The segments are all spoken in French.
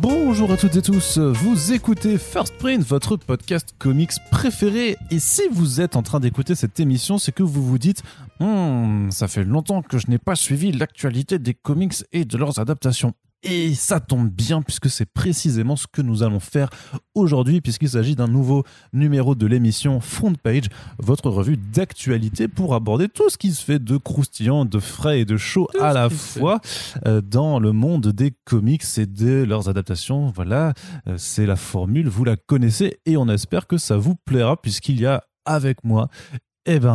Bonjour à toutes et tous, vous écoutez First Print, votre podcast comics préféré. Et si vous êtes en train d'écouter cette émission, c'est que vous vous dites « ça fait longtemps que je n'ai pas suivi l'actualité des comics et de leurs adaptations ». Et ça tombe bien puisque c'est précisément ce que nous allons faire aujourd'hui puisqu'il s'agit d'un nouveau numéro de l'émission Front Page, votre revue d'actualité pour aborder tout ce qui se fait de croustillant, de frais et de chaud à la fois dans le monde des comics et de leurs adaptations. Voilà, c'est la formule, vous la connaissez et on espère que ça vous plaira puisqu'il y a avec moi, il y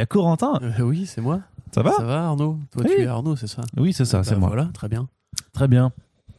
a Corentin. Oui, c'est moi. Ça va ? Ça va Arnaud ? Toi oui. Tu es Arnaud, c'est ça ? Oui, c'est ça, c'est moi. Voilà, très bien. Très bien.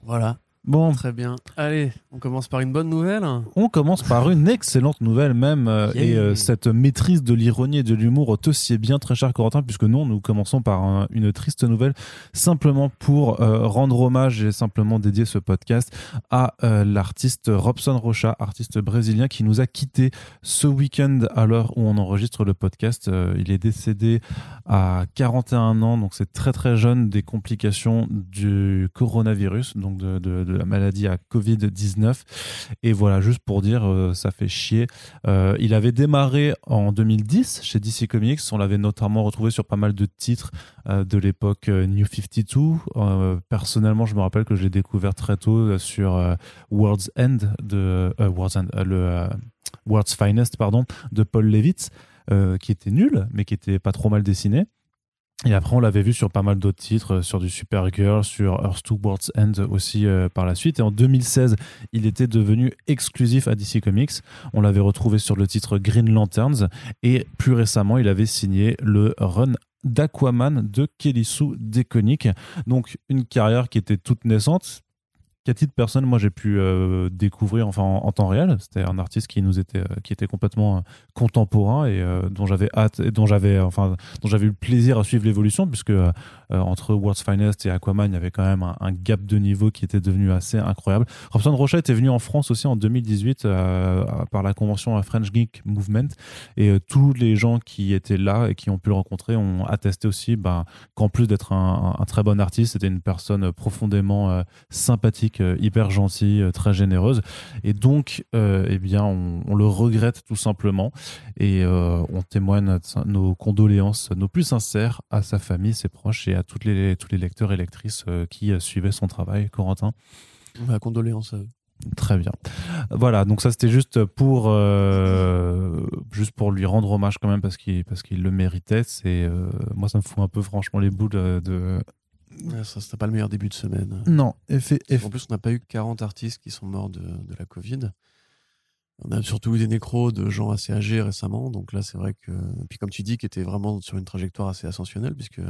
Voilà. Bon. Très bien. Allez, on commence par une bonne nouvelle. On commence par une excellente nouvelle même. Et cette maîtrise de l'ironie et de l'humour te sied bien, très cher Corentin, puisque nous commençons par une triste nouvelle, simplement pour rendre hommage et simplement dédier ce podcast à l'artiste Robson Rocha, artiste brésilien qui nous a quittés ce week-end à l'heure où on enregistre le podcast. Il est décédé à 41 ans, donc c'est très très jeune, des complications du coronavirus, donc de la maladie à Covid-19. Et voilà, juste pour dire, ça fait chier. Il avait démarré en 2010 chez DC Comics. On l'avait notamment retrouvé sur pas mal de titres de l'époque New 52. Personnellement, je me rappelle que je l'ai découvert très tôt sur World's End, World's Finest, de Paul Levitz, qui était nul, mais qui était pas trop mal dessiné. Et après, on l'avait vu sur pas mal d'autres titres, sur du Supergirl, sur Earth to World's End aussi par la suite. Et en 2016, il était devenu exclusif à DC Comics. On l'avait retrouvé sur le titre Green Lanterns. Et plus récemment, il avait signé le run d'Aquaman de Kelissou Dekonik. Donc, une carrière qui était toute naissante. Qu'à titre personnel, moi j'ai pu découvrir en temps réel. C'était un artiste qui était complètement contemporain et dont j'avais hâte et dont j'avais eu le plaisir à suivre l'évolution, puisque entre World's Finest et Aquaman, il y avait quand même un gap de niveau qui était devenu assez incroyable. Robson Rocha était venu en France aussi en 2018 par la convention French Geek Movement, et tous les gens qui étaient là et qui ont pu le rencontrer ont attesté aussi qu'en plus d'être un très bon artiste, c'était une personne profondément sympathique, hyper gentille, très généreuse, et donc on le regrette tout simplement, et on témoigne nos condoléances, nos plus sincères, à sa famille, ses proches et à tous les lecteurs et lectrices qui suivaient son travail. Corentin, condoléances. Très bien. Voilà, donc ça c'était juste pour lui rendre hommage quand même, parce qu'il le méritait. C'est moi, ça me fout un peu franchement les boules de... Ça, c'était pas le meilleur début de semaine. Non, en plus, on n'a pas eu 40 artistes qui sont morts de la Covid. On a surtout eu des nécros de gens assez âgés récemment. Donc là, c'est vrai que... Puis comme tu dis, qui était vraiment sur une trajectoire assez ascensionnelle, puisque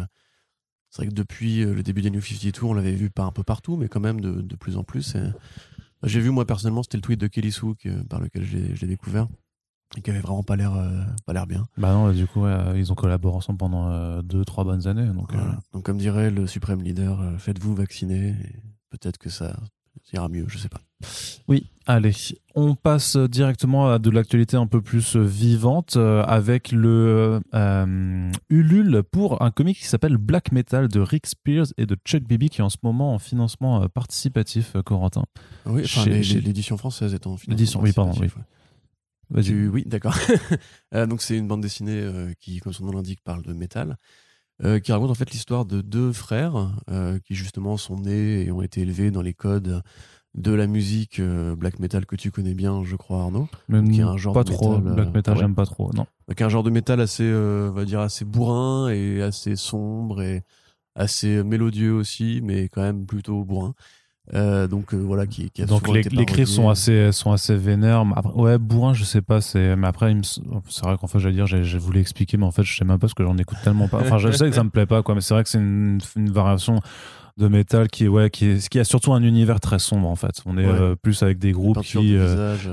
c'est vrai que depuis le début des New 52, on l'avait vu pas un peu partout, mais quand même de plus en plus. Et... J'ai vu, moi, personnellement, c'était le tweet de Kelissou par lequel je l'ai découvert. Et qui avait vraiment pas l'air bien. Bah non, du coup, ils ont collaboré ensemble pendant 2-3 bonnes années. Donc, voilà. Donc, comme dirait le suprême leader, faites-vous vacciner. Et peut-être que ça ira mieux, je sais pas. Oui, allez, on passe directement à de l'actualité un peu plus vivante avec le Ulule pour un comic qui s'appelle Black Metal de Rick Spears et de Chuck Biby, qui est en ce moment en financement participatif, Corentin. Oui, l'édition française est en financement participatif. Oui. Oui, d'accord. Donc c'est une bande dessinée qui, comme son nom l'indique, parle de métal, qui raconte en fait l'histoire de deux frères qui justement sont nés et ont été élevés dans les codes de la musique black metal que tu connais bien, je crois, Arnaud. Même qui est un genre pas de trop metal, black metal, j'aime pas trop. Non. Qui est un genre de métal assez, on va dire assez bourrin et assez sombre et assez mélodieux aussi, mais quand même plutôt bourrin. Voilà, qui a donc les cris sont assez vénères. Après, ouais, bourrin, je sais pas, mais après c'est vrai qu'en fait j'allais dire, je voulais expliquer, mais en fait je sais même pas, parce que j'en écoute tellement pas, enfin je sais que ça me plaît pas quoi, mais c'est vrai que c'est une variation de métal qui a surtout un univers très sombre en fait. On est plus avec des groupes qui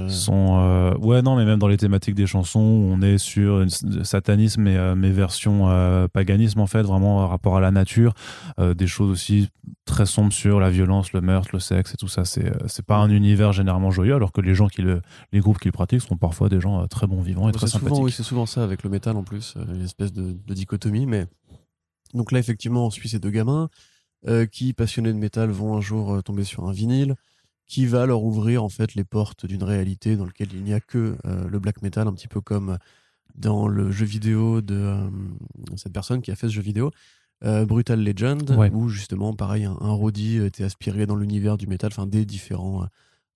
sont mais même dans les thématiques des chansons, on est sur satanisme mais version paganisme en fait, vraiment rapport à la nature, des choses aussi très sombres sur la violence, le meurtre, le sexe et tout ça. C'est pas un univers généralement joyeux, alors que les gens les groupes qui le pratiquent sont parfois des gens très bons vivants et très sympathiques. C'est souvent ça avec le métal en plus, une espèce de dichotomie. Mais donc là effectivement, on suit ces deux gamins. qui, passionnés de métal, vont un jour tomber sur un vinyle, qui va leur ouvrir en fait les portes d'une réalité dans laquelle il n'y a que le black metal, un petit peu comme dans le jeu vidéo de cette personne qui a fait ce jeu vidéo, Brutal Legend, ouais. Où justement, pareil, un roadie était aspiré dans l'univers du métal, enfin des différents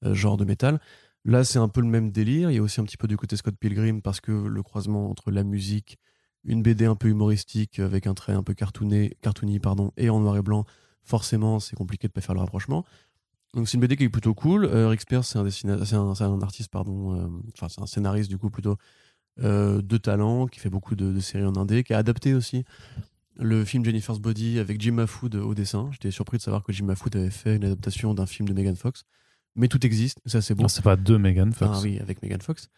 genres de métal. Là, c'est un peu le même délire. Il y a aussi un petit peu du côté Scott Pilgrim, parce que le croisement entre la musique, une BD un peu humoristique avec un trait un peu cartoony, et en noir et blanc, forcément, c'est compliqué de ne pas faire le rapprochement. Donc c'est une BD qui est plutôt cool. Rick Spears, c'est un scénariste du coup plutôt de talent, qui fait beaucoup de séries en indé, qui a adapté aussi le film Jennifer's Body avec Jim Mahfood au dessin. J'étais surpris de savoir que Jim Mahfood avait fait une adaptation d'un film de Megan Fox. Mais tout existe, ça c'est bon. Non, c'est pas de Megan Fox. Ah oui, avec Megan Fox.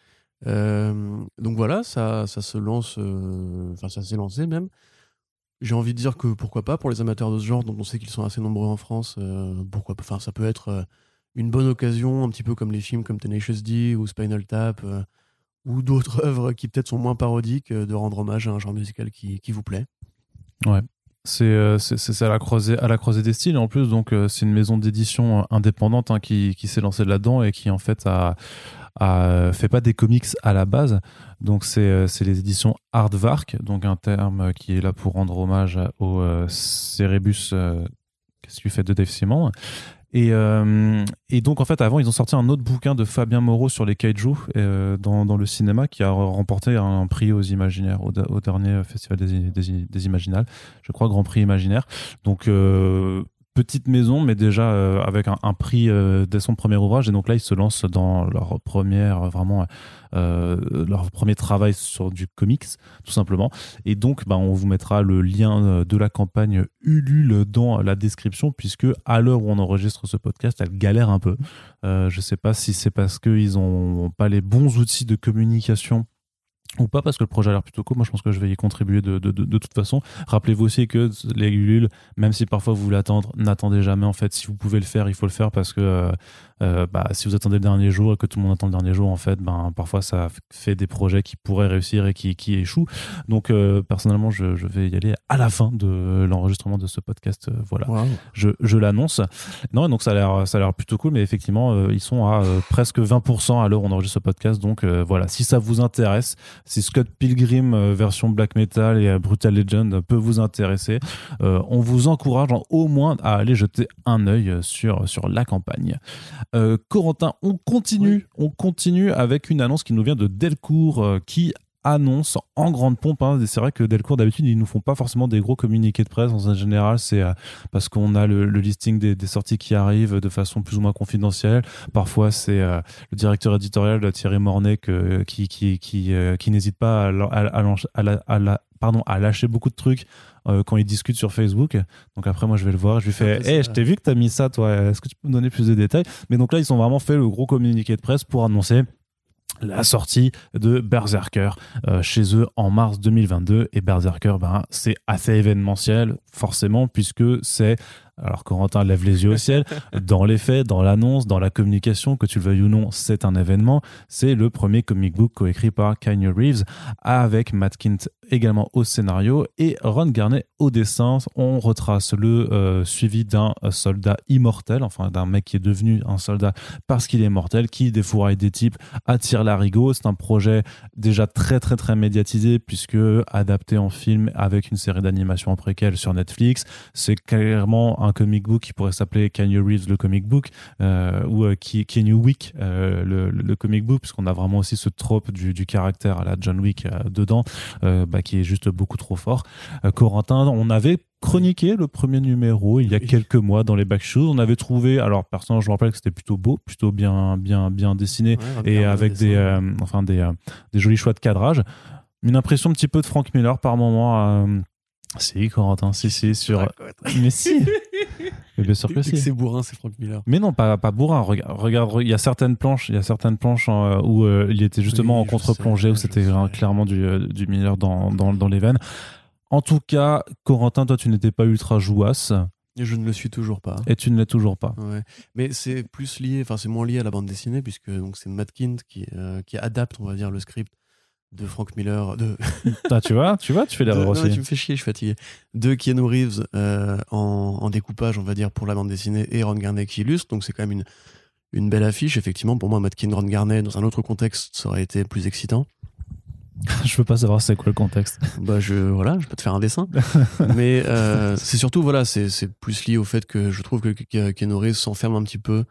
Donc voilà, ça se lance, ça s'est lancé même. J'ai envie de dire que pourquoi pas, pour les amateurs de ce genre, dont on sait qu'ils sont assez nombreux en France, pourquoi pas. Enfin, ça peut être une bonne occasion, un petit peu comme les films comme Tenacious D ou Spinal Tap ou d'autres œuvres qui peut-être sont moins parodiques, de rendre hommage à un genre musical qui vous plaît. Ouais. C'est à la croisée des styles, et en plus donc c'est une maison d'édition indépendante, hein, qui s'est lancée là-dedans et qui en fait a fait pas des comics à la base, donc c'est les éditions Aardvark, donc un terme qui est là pour rendre hommage au Cerebus qu'est-ce qu'il fait de Dave Simon. Et donc, en fait, avant, ils ont sorti un autre bouquin de Fabien Moreau sur les kaiju dans le cinéma, qui a remporté un prix aux Imaginaires, au dernier Festival des Imaginales, je crois, Grand Prix Imaginaire. Donc, petite maison, mais déjà avec un prix dès son premier ouvrage. Et donc là, ils se lancent dans leur premier travail sur du comics, tout simplement. Et donc, on vous mettra le lien de la campagne Ulule dans la description, puisque à l'heure où on enregistre ce podcast, elle galère un peu. Je ne sais pas si c'est parce qu'ils n'ont pas les bons outils de communication ou pas, parce que le projet a l'air plutôt cool. Moi, je pense que je vais y contribuer de toute façon. Rappelez-vous aussi que les Ulules, même si parfois vous voulez attendre, n'attendez jamais. En fait, si vous pouvez le faire, il faut le faire, parce que si vous attendez le dernier jour et que tout le monde attend le dernier jour, en fait, parfois ça fait des projets qui pourraient réussir et qui échouent. Donc, personnellement, je vais y aller à la fin de l'enregistrement de ce podcast. Voilà, wow. Je l'annonce. Non, donc ça a l'air plutôt cool, mais effectivement, ils sont à presque 20% à l'heure où on enregistre ce podcast. Donc, voilà, si ça vous intéresse, si Scott Pilgrim version Black Metal et Brutal Legend peut vous intéresser, on vous encourage au moins à aller jeter un œil sur la campagne. Corentin, on continue avec une annonce qui nous vient de Delcourt, qui annonce en grande pompe, hein. C'est vrai que Delcourt, d'habitude, ils nous font pas forcément des gros communiqués de presse. En général, c'est parce qu'on a le listing des sorties qui arrivent de façon plus ou moins confidentielle. Parfois, c'est le directeur éditorial Thierry Mornay qui n'hésite pas à lâcher beaucoup de trucs quand ils discutent sur Facebook. Donc après, moi, je vais le voir, je lui fais je t'ai vu que t'as mis ça, toi, est-ce que tu peux me donner plus de détails? Mais donc là, ils ont vraiment fait le gros communiqué de presse pour annoncer la sortie de BRZRKR chez eux en mars 2022. Et BRZRKR, c'est assez événementiel, forcément, puisque c'est... Alors Corentin lève les yeux au ciel. Dans les faits, dans l'annonce, dans la communication, que tu le veuilles ou non, c'est un événement. C'est le premier comic book coécrit par Keanu Reeves, avec Matt Kindt également au scénario et Ron Garnet au dessin. On retrace le suivi d'un soldat immortel, enfin d'un mec qui est devenu un soldat parce qu'il est mortel, qui défouraille des types, attire l'arigot. C'est un projet déjà très très très médiatisé, puisque adapté en film avec une série d'animation en préquel sur Netflix. C'est clairement un comic book qui pourrait s'appeler Keanu Reeves le comic book, ou Keanu Wick le comic book, puisqu'on a vraiment aussi ce trope du caractère à la John Wick dedans, qui est juste beaucoup trop fort. Corentin, on avait chroniqué le premier numéro il y a quelques mois dans les back shows. On avait trouvé, alors personnellement, je me rappelle que c'était plutôt beau, plutôt bien dessiné, ouais, et avec des jolis choix de cadrage. Une impression un petit peu de Frank Miller par moment. Si, Corentin, si, sur... Mais si. Mais bien sûr que si. C'est bourrin, c'est Frank Miller. Mais non, pas bourrin. Regarde, il y a certaines planches où il était justement en contre-plongée, où c'était clairement du Miller dans les veines. En tout cas, Corentin, toi, tu n'étais pas ultra jouasse. Et je ne le suis toujours pas. Et tu ne l'es toujours pas. Ouais. Mais c'est plus lié, enfin, c'est moins lié à la bande dessinée, puisque donc c'est Matt Kindt qui adapte, on va dire, le script de Frank Miller, de... Ah, tu vois, tu fais l'erreur aussi. Tu me fais chier, je suis fatigué. De Keanu Reeves en découpage, on va dire, pour la bande dessinée, et Ron Garnet qui illustre, donc c'est quand même une belle affiche. Effectivement, pour moi, Matt Kindt, Ron Garnet, dans un autre contexte, ça aurait été plus excitant. Je veux pas savoir c'est quoi le contexte. Bah je peux te faire un dessin. Mais c'est surtout, voilà, c'est plus lié au fait que je trouve que Keanu Reeves s'enferme un petit peu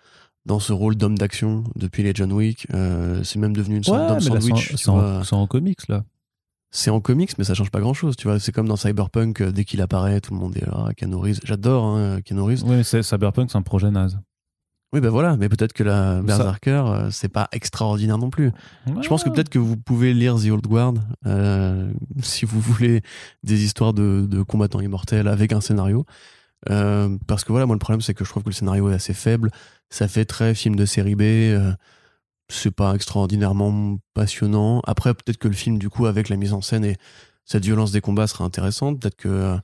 dans ce rôle d'homme d'action depuis les John Wick. C'est même devenu une sorte d'homme sandwich. Là, c'est en comics, là. C'est en comics, mais ça change pas grand-chose. Tu vois, c'est comme dans Cyberpunk, dès qu'il apparaît, tout le monde est là. Keanu Reeves, j'adore Keanu Reeves. Oui, mais Cyberpunk, c'est un projet naze. Oui, ben voilà, mais peut-être que la BRZRKR, c'est pas extraordinaire non plus. Ouais. Je pense que peut-être que vous pouvez lire The Old Guard si vous voulez des histoires de combattants immortels avec un scénario. Parce que voilà, moi le problème c'est que je trouve que le scénario est assez faible. Ça fait très film de série B. C'est pas extraordinairement passionnant. Après, peut-être que le film, du coup, avec la mise en scène et cette violence des combats sera intéressante. Peut-être que...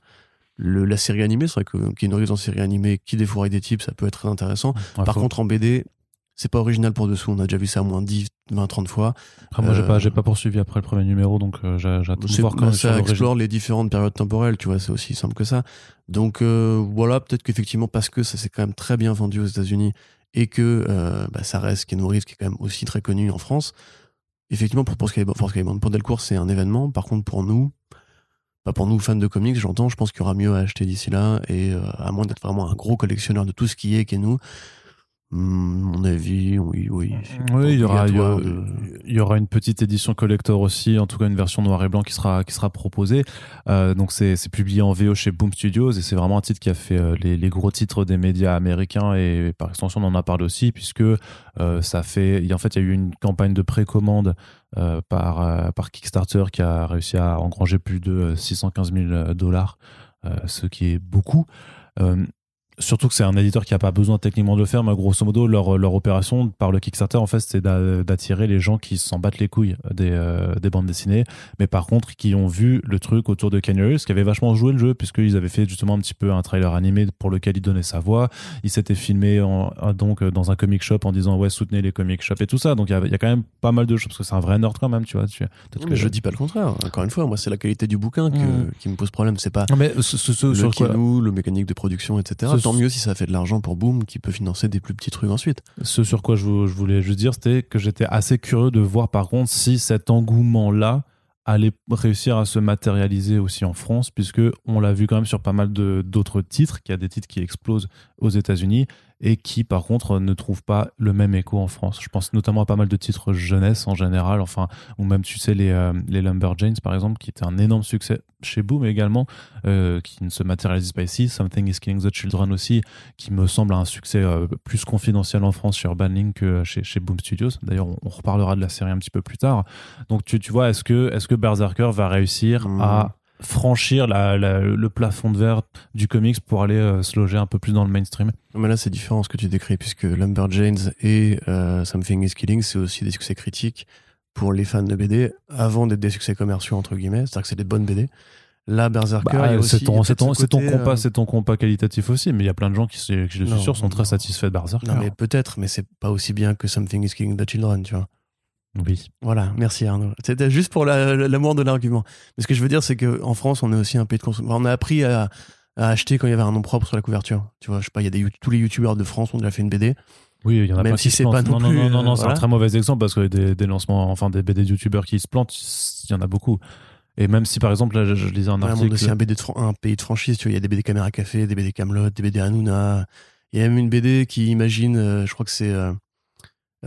la série animée, c'est vrai qu'il y a une série animée qui défouraille des types, ça peut être très intéressant. Ouais, par contre, en BD, c'est pas original pour dessous. On a déjà vu ça au moins 10, 20, 30 fois. Après, moi, j'ai pas poursuivi après le premier numéro, donc j'attends de voir comment ça explore les différentes périodes temporelles, tu vois, c'est aussi simple que ça. Donc voilà, peut-être qu'effectivement, parce que ça s'est quand même très bien vendu aux États-Unis et que ça reste Keanu Reeves, qui est quand même aussi très connu en France. Effectivement, pour Delcourt, c'est un événement. Par contre, pour nous, fans de comics, j'entends, je pense qu'il y aura mieux à acheter d'ici là, et à moins d'être vraiment un gros collectionneur de tout ce qui est Keanu, mon avis, oui. Oui, il y aura une petite édition collector aussi, en tout cas une version noir et blanc qui sera proposée. Donc c'est publié en VO chez Boom Studios, et c'est vraiment un titre qui a fait les gros titres des médias américains, et par extension on en a parlé aussi, puisque il y a eu une campagne de précommande par Kickstarter qui a réussi à engranger plus de $615,000, ce qui est beaucoup. Surtout que c'est un éditeur qui n'a pas besoin techniquement de le faire, mais grosso modo, leur opération par le Kickstarter, en fait, c'est d'attirer les gens qui s'en battent les couilles des bandes dessinées, mais par contre, qui ont vu le truc autour de Keanu Reeves, qui avait vachement joué le jeu, puisqu'ils avaient fait justement un petit peu un trailer animé pour lequel il donnait sa voix. Il s'était filmé donc dans un comic shop en disant « Ouais, soutenez les comic shops » et tout ça. Donc, il y a quand même pas mal de choses, parce que c'est un vrai nerd quand même, tu vois. Mais je dis pas le contraire. Encore une fois, moi, c'est la qualité du bouquin qui me pose problème. C'est pas le Keanu, le mécanique de production, etc. Tant mieux si ça fait de l'argent pour Boom, qui peut financer des plus petits trucs ensuite. Ce sur quoi je voulais juste dire, c'était que j'étais assez curieux de voir par contre si cet engouement-là allait réussir à se matérialiser aussi en France, puisque on l'a vu quand même sur pas mal d'autres titres, qu'il y a des titres qui explosent aux États-Unis et qui par contre ne trouvent pas le même écho en France. Je pense notamment à pas mal de titres jeunesse en général, enfin, ou même tu sais les Lumberjanes par exemple, qui était un énorme succès chez Boom également, qui ne se matérialise pas ici. Something is Killing the Children aussi, qui me semble un succès plus confidentiel en France chez Urban Link que chez Boom Studios. D'ailleurs, on reparlera de la série un petit peu plus tard. Donc tu vois, est-ce que BRZRKR va réussir à franchir le plafond de verre du comics pour aller se loger un peu plus dans le mainstream? Mais là, c'est différent ce que tu décris, puisque Lumberjanes et Something is Killing, c'est aussi des succès critiques pour les fans de BD avant d'être des succès commerciaux, entre guillemets. C'est-à-dire que c'est des bonnes BD. Là, BRZRKR, c'est ton compas qualitatif aussi, mais il y a plein de gens qui, je suis sûr, sont très satisfaits de BRZRKR. Non, mais peut-être, mais c'est pas aussi bien que Something is Killing the Children, tu vois. Oui. Voilà, merci Arnaud. C'était juste pour l'amour de l'argument. Mais ce que je veux dire, c'est qu'en France, on est aussi un pays de consommation. On a appris à acheter quand il y avait un nom propre sur la couverture. Tu vois, je sais pas, tous les youtubeurs de France ont déjà fait une BD. Oui, il y en a même si c'est pas non plus. Non, voilà. C'est un très mauvais exemple parce que des lancements, enfin des BD youtubeurs qui se plantent, il y en a beaucoup. Et même si par exemple, là, je lisais un article. C'est un pays de franchise. Tu vois, il y a des BD Caméra Café, des BD Kaamelott, des BD Hanouna. Il y a même une BD qui imagine, je crois que c'est.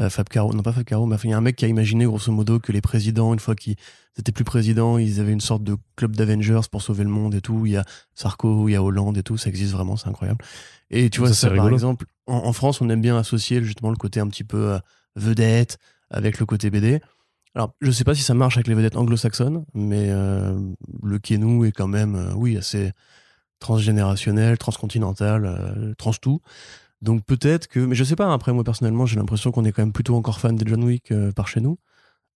Fab Caro, non pas Fab Caro, mais il y a un mec qui a imaginé grosso modo que les présidents, une fois qu'ils n'étaient plus présidents, ils avaient une sorte de club d'Avengers pour sauver le monde et tout. Il y a Sarko, il y a Hollande et tout, ça existe vraiment, c'est incroyable. Et tu vois, ça par exemple, en France, on aime bien associer justement le côté un petit peu vedette avec le côté BD. Alors, je sais pas si ça marche avec les vedettes anglo-saxonnes, mais le Keanu est quand même, assez transgénérationnel, transcontinental, trans-tout. Donc peut-être que... Mais je sais pas, après moi personnellement, j'ai l'impression qu'on est quand même plutôt encore fan des John Wick par chez nous.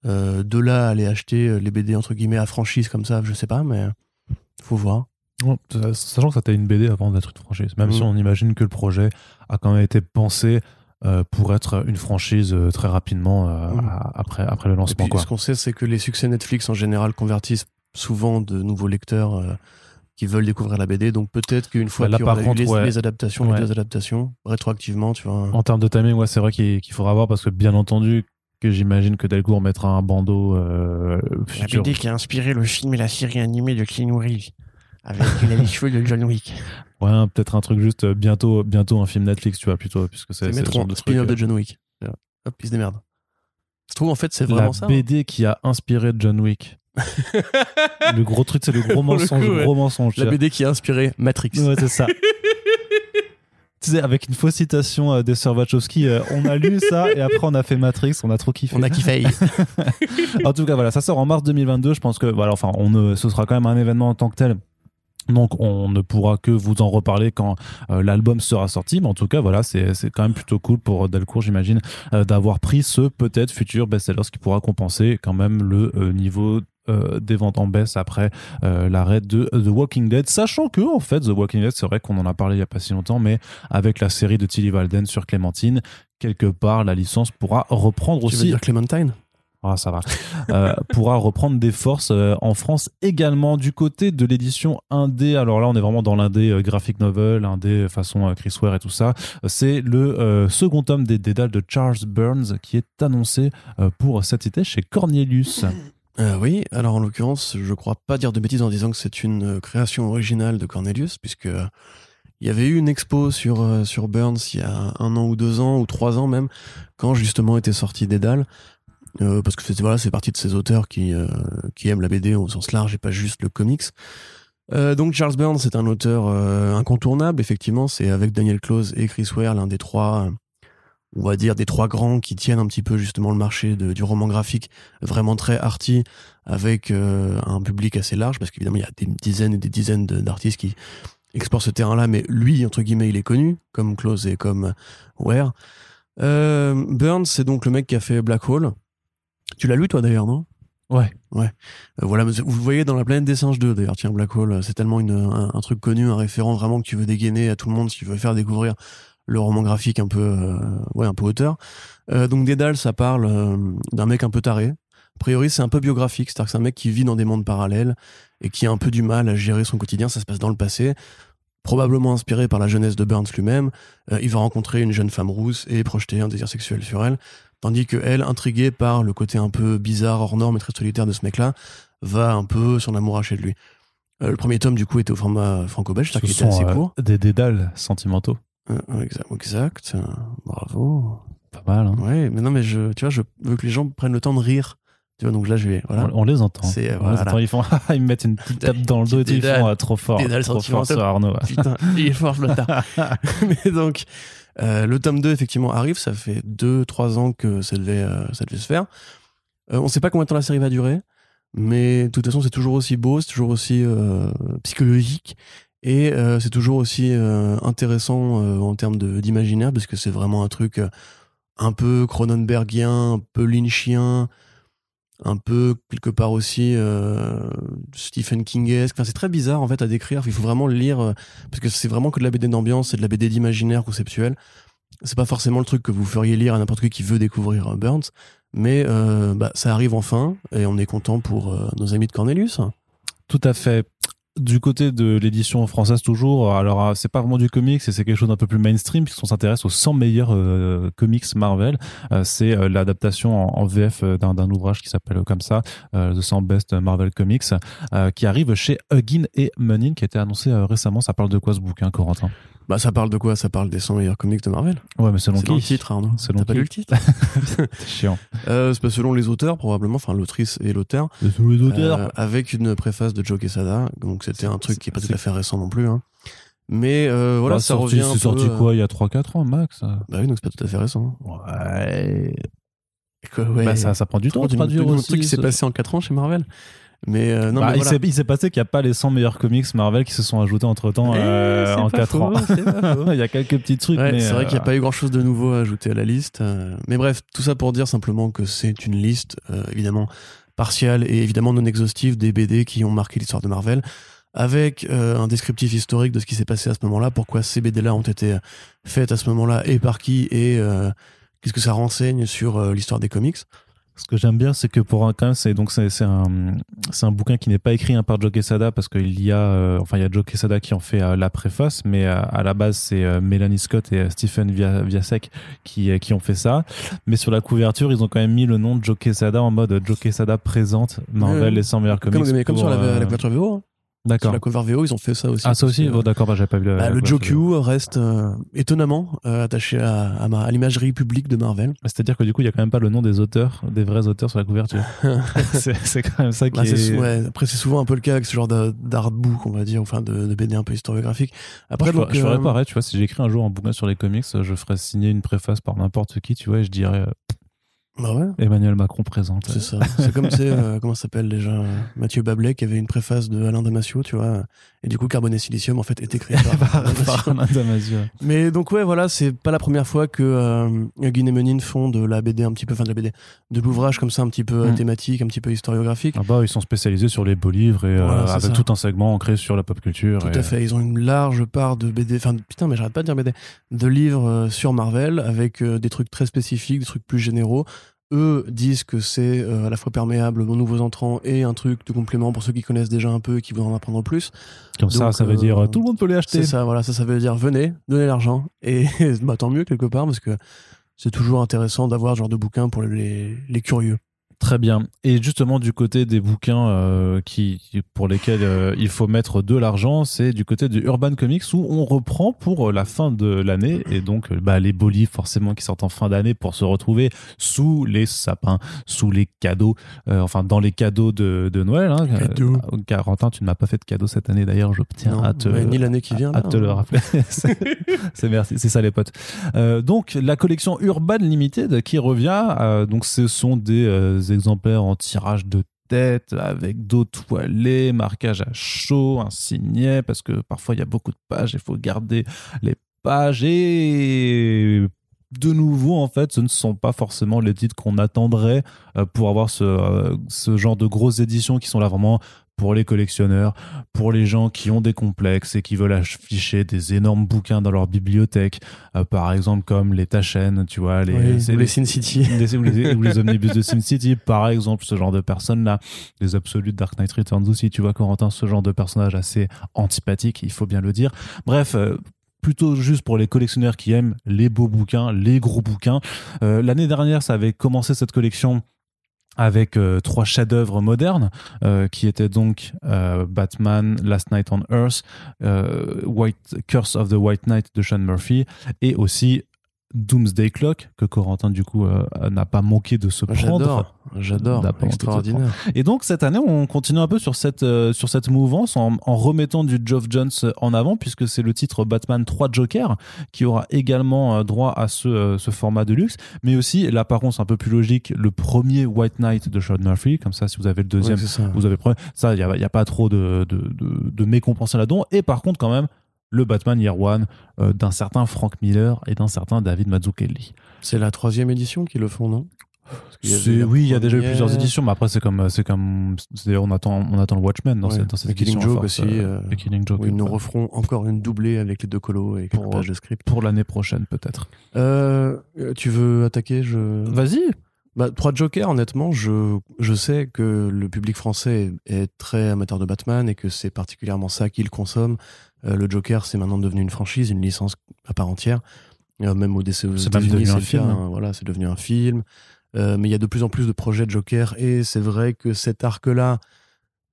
De là à aller acheter les BD entre guillemets à franchise comme ça, je sais pas, mais faut voir. Ouais, sachant que ça t'a une BD avant d'être une franchise. Même si on imagine que le projet a quand même été pensé pour être une franchise très rapidement après le lancement. Et puis, ce qu'on sait, c'est que les succès Netflix en général convertissent souvent de nouveaux lecteurs qui veulent découvrir la BD, donc peut-être qu'une fois qu'il y aura les adaptations, les deux adaptations, rétroactivement, tu vois. En termes de timing, c'est vrai qu'il faudra voir, parce que bien entendu, que j'imagine que Delcourt mettra un bandeau futur. La BD qui a inspiré le film et la série animée de Keanu Reeves, avec les cheveux de John Wick. Ouais, peut-être un truc juste bientôt un film Netflix, tu vois, plutôt, puisque c'est le genre de truc. De John Wick. Ouais. Hop, il se démerde. Je trouve, en fait, c'est vraiment ça. La BD qui a inspiré John Wick. Le gros truc, c'est le gros mensonge. Le coup, gros mensonge. La BD qui a inspiré Matrix. Ouais, c'est ça. Tu sais, avec une fausse citation des sœurs Wachowski, on a lu ça et après on a fait Matrix, on a trop kiffé. On a kiffé. En tout cas, voilà, ça sort en mars 2022. Je pense que, ce sera quand même un événement en tant que tel. Donc on ne pourra que vous en reparler quand l'album sera sorti, mais en tout cas voilà, c'est quand même plutôt cool pour Delcourt, j'imagine, d'avoir pris ce peut-être futur best-seller, ce qui pourra compenser quand même le niveau des ventes en baisse après l'arrêt de The Walking Dead, sachant que en fait The Walking Dead, c'est vrai qu'on en a parlé il n'y a pas si longtemps, mais avec la série de Tilly Walden sur Clémentine, quelque part la licence pourra reprendre aussi. Tu veux dire Clémentine ? Ah, ça va. Pourra reprendre des forces en France également du côté de l'édition indé. Alors là, on est vraiment dans l'indé graphic novel, indé façon Chris Ware et tout ça. C'est le second tome des Dédales de Charles Burns qui est annoncé pour cet été chez Cornelius. Oui, alors en l'occurrence, je ne crois pas dire de bêtises en disant que c'est une création originale de Cornelius, puisque il y avait eu une expo sur Burns il y a 1 an ou 2 ans, ou 3 ans même, quand justement était sorti Dédales. Parce que c'est partie de ces auteurs qui aiment la BD au sens large et pas juste le comics. Donc Charles Burns, c'est un auteur incontournable, effectivement. C'est avec Daniel Close et Chris Ware, l'un des trois, on va dire, des trois grands qui tiennent un petit peu justement le marché du roman graphique, vraiment très arty, avec un public assez large, parce qu'évidemment, il y a des dizaines et des dizaines d'artistes qui explorent ce terrain-là, mais lui, entre guillemets, il est connu, comme Close et comme Ware. Burns, c'est donc le mec qui a fait Black Hole. Tu l'as lu, toi, d'ailleurs, non ? Ouais. Voilà, vous voyez dans La Planète des Singes 2, d'ailleurs, tiens, Black Hole, c'est tellement un truc connu, un référent vraiment que tu veux dégainer à tout le monde, si tu veux faire découvrir le roman graphique un peu auteur. Donc, Dédale, ça parle d'un mec un peu taré. A priori, c'est un peu biographique, c'est-à-dire que c'est un mec qui vit dans des mondes parallèles et qui a un peu du mal à gérer son quotidien, ça se passe dans le passé. Probablement inspiré par la jeunesse de Burns lui-même, il va rencontrer une jeune femme rousse et projeter un désir sexuel sur elle, tandis que elle, intriguée par le côté un peu bizarre, hors norme et très solitaire de ce mec-là, va un peu s'en amouracher de lui. Le premier tome, du coup, était au format franco-belge, c'est-à-dire qu'il était assez court. Des dédales sentimentaux. Exact. Bravo. Pas mal, hein. Ouais, mais non, mais je veux que les gens prennent le temps de rire. Tu vois, donc là, on les entend. Ils me mettent une petite tape dans le dos et ils font trop fort. Trop fort, ce Arnaud. Putain, il est fort, le bâtard. Mais donc, le tome 2, effectivement, arrive. Ça fait 2-3 ans que ça devait se faire. On ne sait pas combien de temps la série va durer. Mais de toute façon, c'est toujours aussi beau, c'est toujours aussi psychologique. Et c'est toujours aussi intéressant en termes d'imaginaire, parce que c'est vraiment un truc un peu Cronenbergien, un peu lynchien, un peu quelque part aussi Stephen King-esque. Enfin, c'est très bizarre en fait à décrire, il faut vraiment le lire parce que c'est vraiment que de la BD d'ambiance, c'est de la BD d'imaginaire conceptuel. C'est pas forcément le truc que vous feriez lire à n'importe qui veut découvrir Burns, mais ça arrive enfin et on est content pour nos amis de Cornelius. Tout à fait. Du côté de l'édition française toujours, alors c'est pas vraiment du comics, c'est quelque chose d'un peu plus mainstream puisqu'on s'intéresse aux 100 meilleurs comics Marvel. C'est l'adaptation en VF d'un ouvrage qui s'appelle comme ça, The 100 Best Marvel Comics, qui arrive chez Huggin et Munin, qui a été annoncé récemment. Ça parle de quoi, ce bouquin, Corentin ? Ça parle de quoi ? Ça parle des 100 meilleurs comics de Marvel. Ouais, mais selon qui ? C'est le titre, Arnaud. T'as pas lu le titre ? C'est chiant. C'est pas selon les auteurs, probablement, enfin l'autrice et l'auteur. Selon les auteurs. Avec une préface de Joe Quesada, donc c'était un truc qui est pas tout à fait récent non plus. Hein. Mais voilà, ça revient. C'est sorti quoi, il y a 3-4 ans max ? Bah oui, donc c'est pas tout à fait récent. Ouais. Ça prend du temps. Tu me dis un truc qui s'est passé en 4 ans chez Marvel ? Mais non, mais voilà. Il s'est passé qu'il n'y a pas les 100 meilleurs comics Marvel qui se sont ajoutés entre temps en 4 ans. Il y a quelques petits trucs. Ouais, mais c'est vrai qu'il n'y a pas eu grand chose de nouveau à ajouter à la liste. Mais bref, tout ça pour dire simplement que c'est une liste évidemment partielle et évidemment non exhaustive des BD qui ont marqué l'histoire de Marvel. avec un descriptif historique de ce qui s'est passé à ce moment-là, pourquoi ces BD-là ont été faites à ce moment-là et par qui, et qu'est-ce que ça renseigne sur l'histoire des comics. Ce que j'aime bien, c'est que pour un quand même, c'est un bouquin qui n'est pas écrit par Joe Quesada, parce qu'il y a enfin il y a Joe Quesada qui en fait la préface, mais à la base c'est Melanie Scott et Stephen Viasek qui ont fait ça. Mais sur la couverture, ils ont quand même mis le nom de Joe Quesada en mode Joe Quesada présente Marvel les 100 meilleurs comics. Comme sur la couverture VO. Hein. D'accord. Sur la cover VO, ils ont fait ça aussi. Ah, ça aussi. Oh, d'accord, j'avais pas vu. Le JoQ reste étonnamment attaché à l'imagerie publique de Marvel. C'est-à-dire que du coup, il y a quand même pas le nom des auteurs, des vrais auteurs sur la couverture. c'est quand même ça qui est. Ouais. Après, c'est souvent un peu le cas avec ce genre d'artbook, on va dire, enfin de BD un peu historiographique. Après, je ferais pareil. Tu vois, si j'écris un jour un bouquin sur les comics, je ferais signer une préface par n'importe qui. Tu vois, et je dirais. Bah ouais. Emmanuel Macron présente. C'est ça. C'est comme comment ça s'appelle déjà Mathieu Bablé qui avait une préface de Alain Damasio, tu vois. Et du coup, Carbone et Silicium en fait est écrit par Alain Damasio. Mais donc ouais, voilà, c'est pas la première fois que Guin et Menin font de la BD un petit peu, enfin de la BD, de l'ouvrage comme ça un petit peu thématique, un petit peu historiographique. Ah bah ils sont spécialisés sur les beaux livres et voilà, avec ça. Tout un segment ancré sur la pop culture. Tout à fait. Ils ont une large part de BD. Enfin putain, mais j'arrête pas de dire BD. De livres sur Marvel avec des trucs très spécifiques, des trucs plus généraux. Eux disent que c'est à la fois perméable aux nouveaux entrants et un truc de complément pour ceux qui connaissent déjà un peu et qui voudraient en apprendre plus. Comme donc, ça veut dire tout le monde peut les acheter. C'est ça, voilà, ça veut dire venez, donnez l'argent. Et bah, tant mieux quelque part, parce que c'est toujours intéressant d'avoir ce genre de bouquin pour les curieux. Très bien. Et justement, du côté des bouquins pour lesquels il faut mettre de l'argent, c'est du côté du Urban Comics où on reprend pour la fin de l'année. Et donc, bah, les beaux livres forcément qui sortent en fin d'année pour se retrouver sous les sapins, sous les cadeaux, enfin dans les cadeaux de Noël. Hein. Corentin, tu ne m'as pas fait de cadeau cette année d'ailleurs, je tiens à te, ni l'année qui vient, à te le rappeler. C'est merci, c'est ça les potes. Donc, la collection Urban Limited qui revient, donc ce sont des exemplaires en tirage de tête avec dos toilé, marquage à chaud, un signet parce que parfois il y a beaucoup de pages, il faut garder les pages et de nouveau en fait ce ne sont pas forcément les titres qu'on attendrait pour avoir ce genre de grosses éditions qui sont là vraiment pour les collectionneurs, pour les gens qui ont des complexes et qui veulent afficher des énormes bouquins dans leur bibliothèque, par exemple comme les Taschen, tu vois, les Sin City, ou les omnibus de Sin City, par exemple, ce genre de personnes-là, les absolus de Dark Knight Returns aussi, tu vois, Corentin, ce genre de personnage assez antipathique, il faut bien le dire. Bref, plutôt juste pour les collectionneurs qui aiment les beaux bouquins, les gros bouquins. L'année dernière, ça avait commencé cette collection avec trois chefs-d'œuvre modernes qui étaient donc Batman, Last Night on Earth, Curse of the White Knight de Sean Murphy et aussi Doomsday Clock que Corentin du coup n'a pas manqué de se prendre. J'adore, extraordinaire. Et donc cette année on continue un peu sur cette mouvance en remettant du Geoff Johns en avant puisque c'est le titre Batman 3 Jokers qui aura également droit à ce format de luxe, mais aussi l'apparence un peu plus logique, le premier White Knight de Sean Murphy, comme ça si vous avez le deuxième vous avez le premier, ça il y a pas trop de mécompensés là-dedans, et par contre quand même le Batman Year One d'un certain Frank Miller et d'un certain David Mazzucchelli. C'est la 3e édition qu'ils le font, non ? Oui, il y a déjà eu plusieurs éditions, mais après c'est on attend le Watchmen dans cette édition. The Killing Joke aussi. Ils nous referont encore une doublée avec les deux colos et quelques pages de script pour l'année prochaine peut-être. Tu veux attaquer ? Vas-y. Bah, 3 Jokers, honnêtement, je sais que le public français est très amateur de Batman et que c'est particulièrement ça qu'il consomme. Le Joker, c'est maintenant devenu une franchise, une licence à part entière. Même au DC, c'est devenu un film. Voilà, c'est devenu un film. Mais il y a de plus en plus de projets de Joker et c'est vrai que cet arc-là,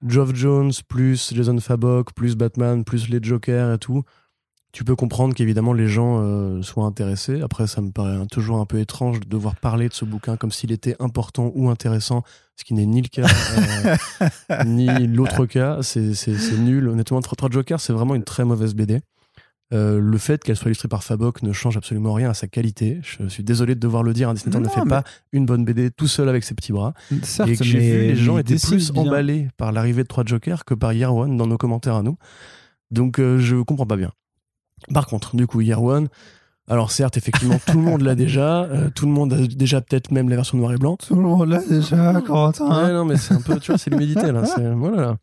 Geoff Johns plus Jason Fabok plus Batman plus les Jokers et tout, tu peux comprendre qu'évidemment les gens soient intéressés. Après, ça me paraît toujours un peu étrange de devoir parler de ce bouquin comme s'il était important ou intéressant, ce qui n'est ni le cas, ni l'autre cas. C'est nul. Honnêtement, 3 Jokers, c'est vraiment une très mauvaise BD. Le fait qu'elle soit illustrée par Fabok ne change absolument rien à sa qualité. Je suis désolé de devoir le dire, un dessinateur ne fait pas une bonne BD tout seul avec ses petits bras. Certes, et que j'ai vu les gens étaient plus emballés par l'arrivée de 3 Jokers que par Year One dans nos commentaires à nous. Donc, je comprends pas bien. Par contre, du coup, Year One, alors certes, effectivement, tout le monde l'a déjà, tout le monde a déjà peut-être même la version noir et blanc. Tout le monde l'a déjà, Corentin. Ouais, non, mais c'est un peu, tu vois, c'est l'humidité, là. C'est, voilà.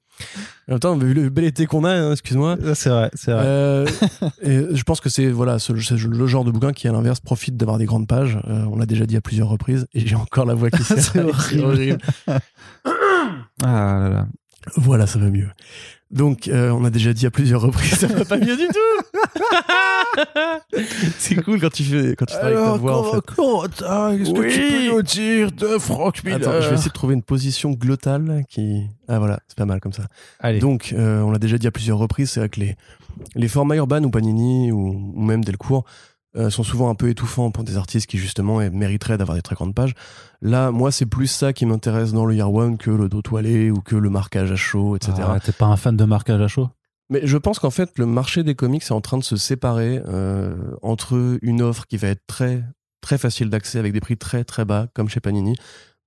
En même temps, vu le bel été qu'on a, hein, excuse-moi. C'est vrai. Et je pense que c'est le genre de bouquin qui, à l'inverse, profite d'avoir des grandes pages. On l'a déjà dit à plusieurs reprises. Et j'ai encore la voix qui s'est horrible. Ah là là. Voilà, ça va mieux. Donc, on a déjà dit à plusieurs reprises, ça va pas mieux du tout. C'est cool quand tu fais, avec ta voix, en fait. Qu'est-ce que tu peux nous dire de Frank Miller? Attends, je vais essayer de trouver une position glottale qui... Ah voilà, c'est pas mal comme ça. Allez. Donc, on l'a déjà dit à plusieurs reprises, c'est vrai que les formats urbains ou Panini ou même Delcourt sont souvent un peu étouffants pour des artistes qui, justement, mériteraient d'avoir des très grandes pages. Là, moi, c'est plus ça qui m'intéresse dans le Year One que le dos toilé ou que le marquage à chaud, etc. Ah, t'es pas un fan de marquage à chaud? Mais je pense qu'en fait, le marché des comics est en train de se séparer entre une offre qui va être très, très facile d'accès avec des prix très, très bas, comme chez Panini,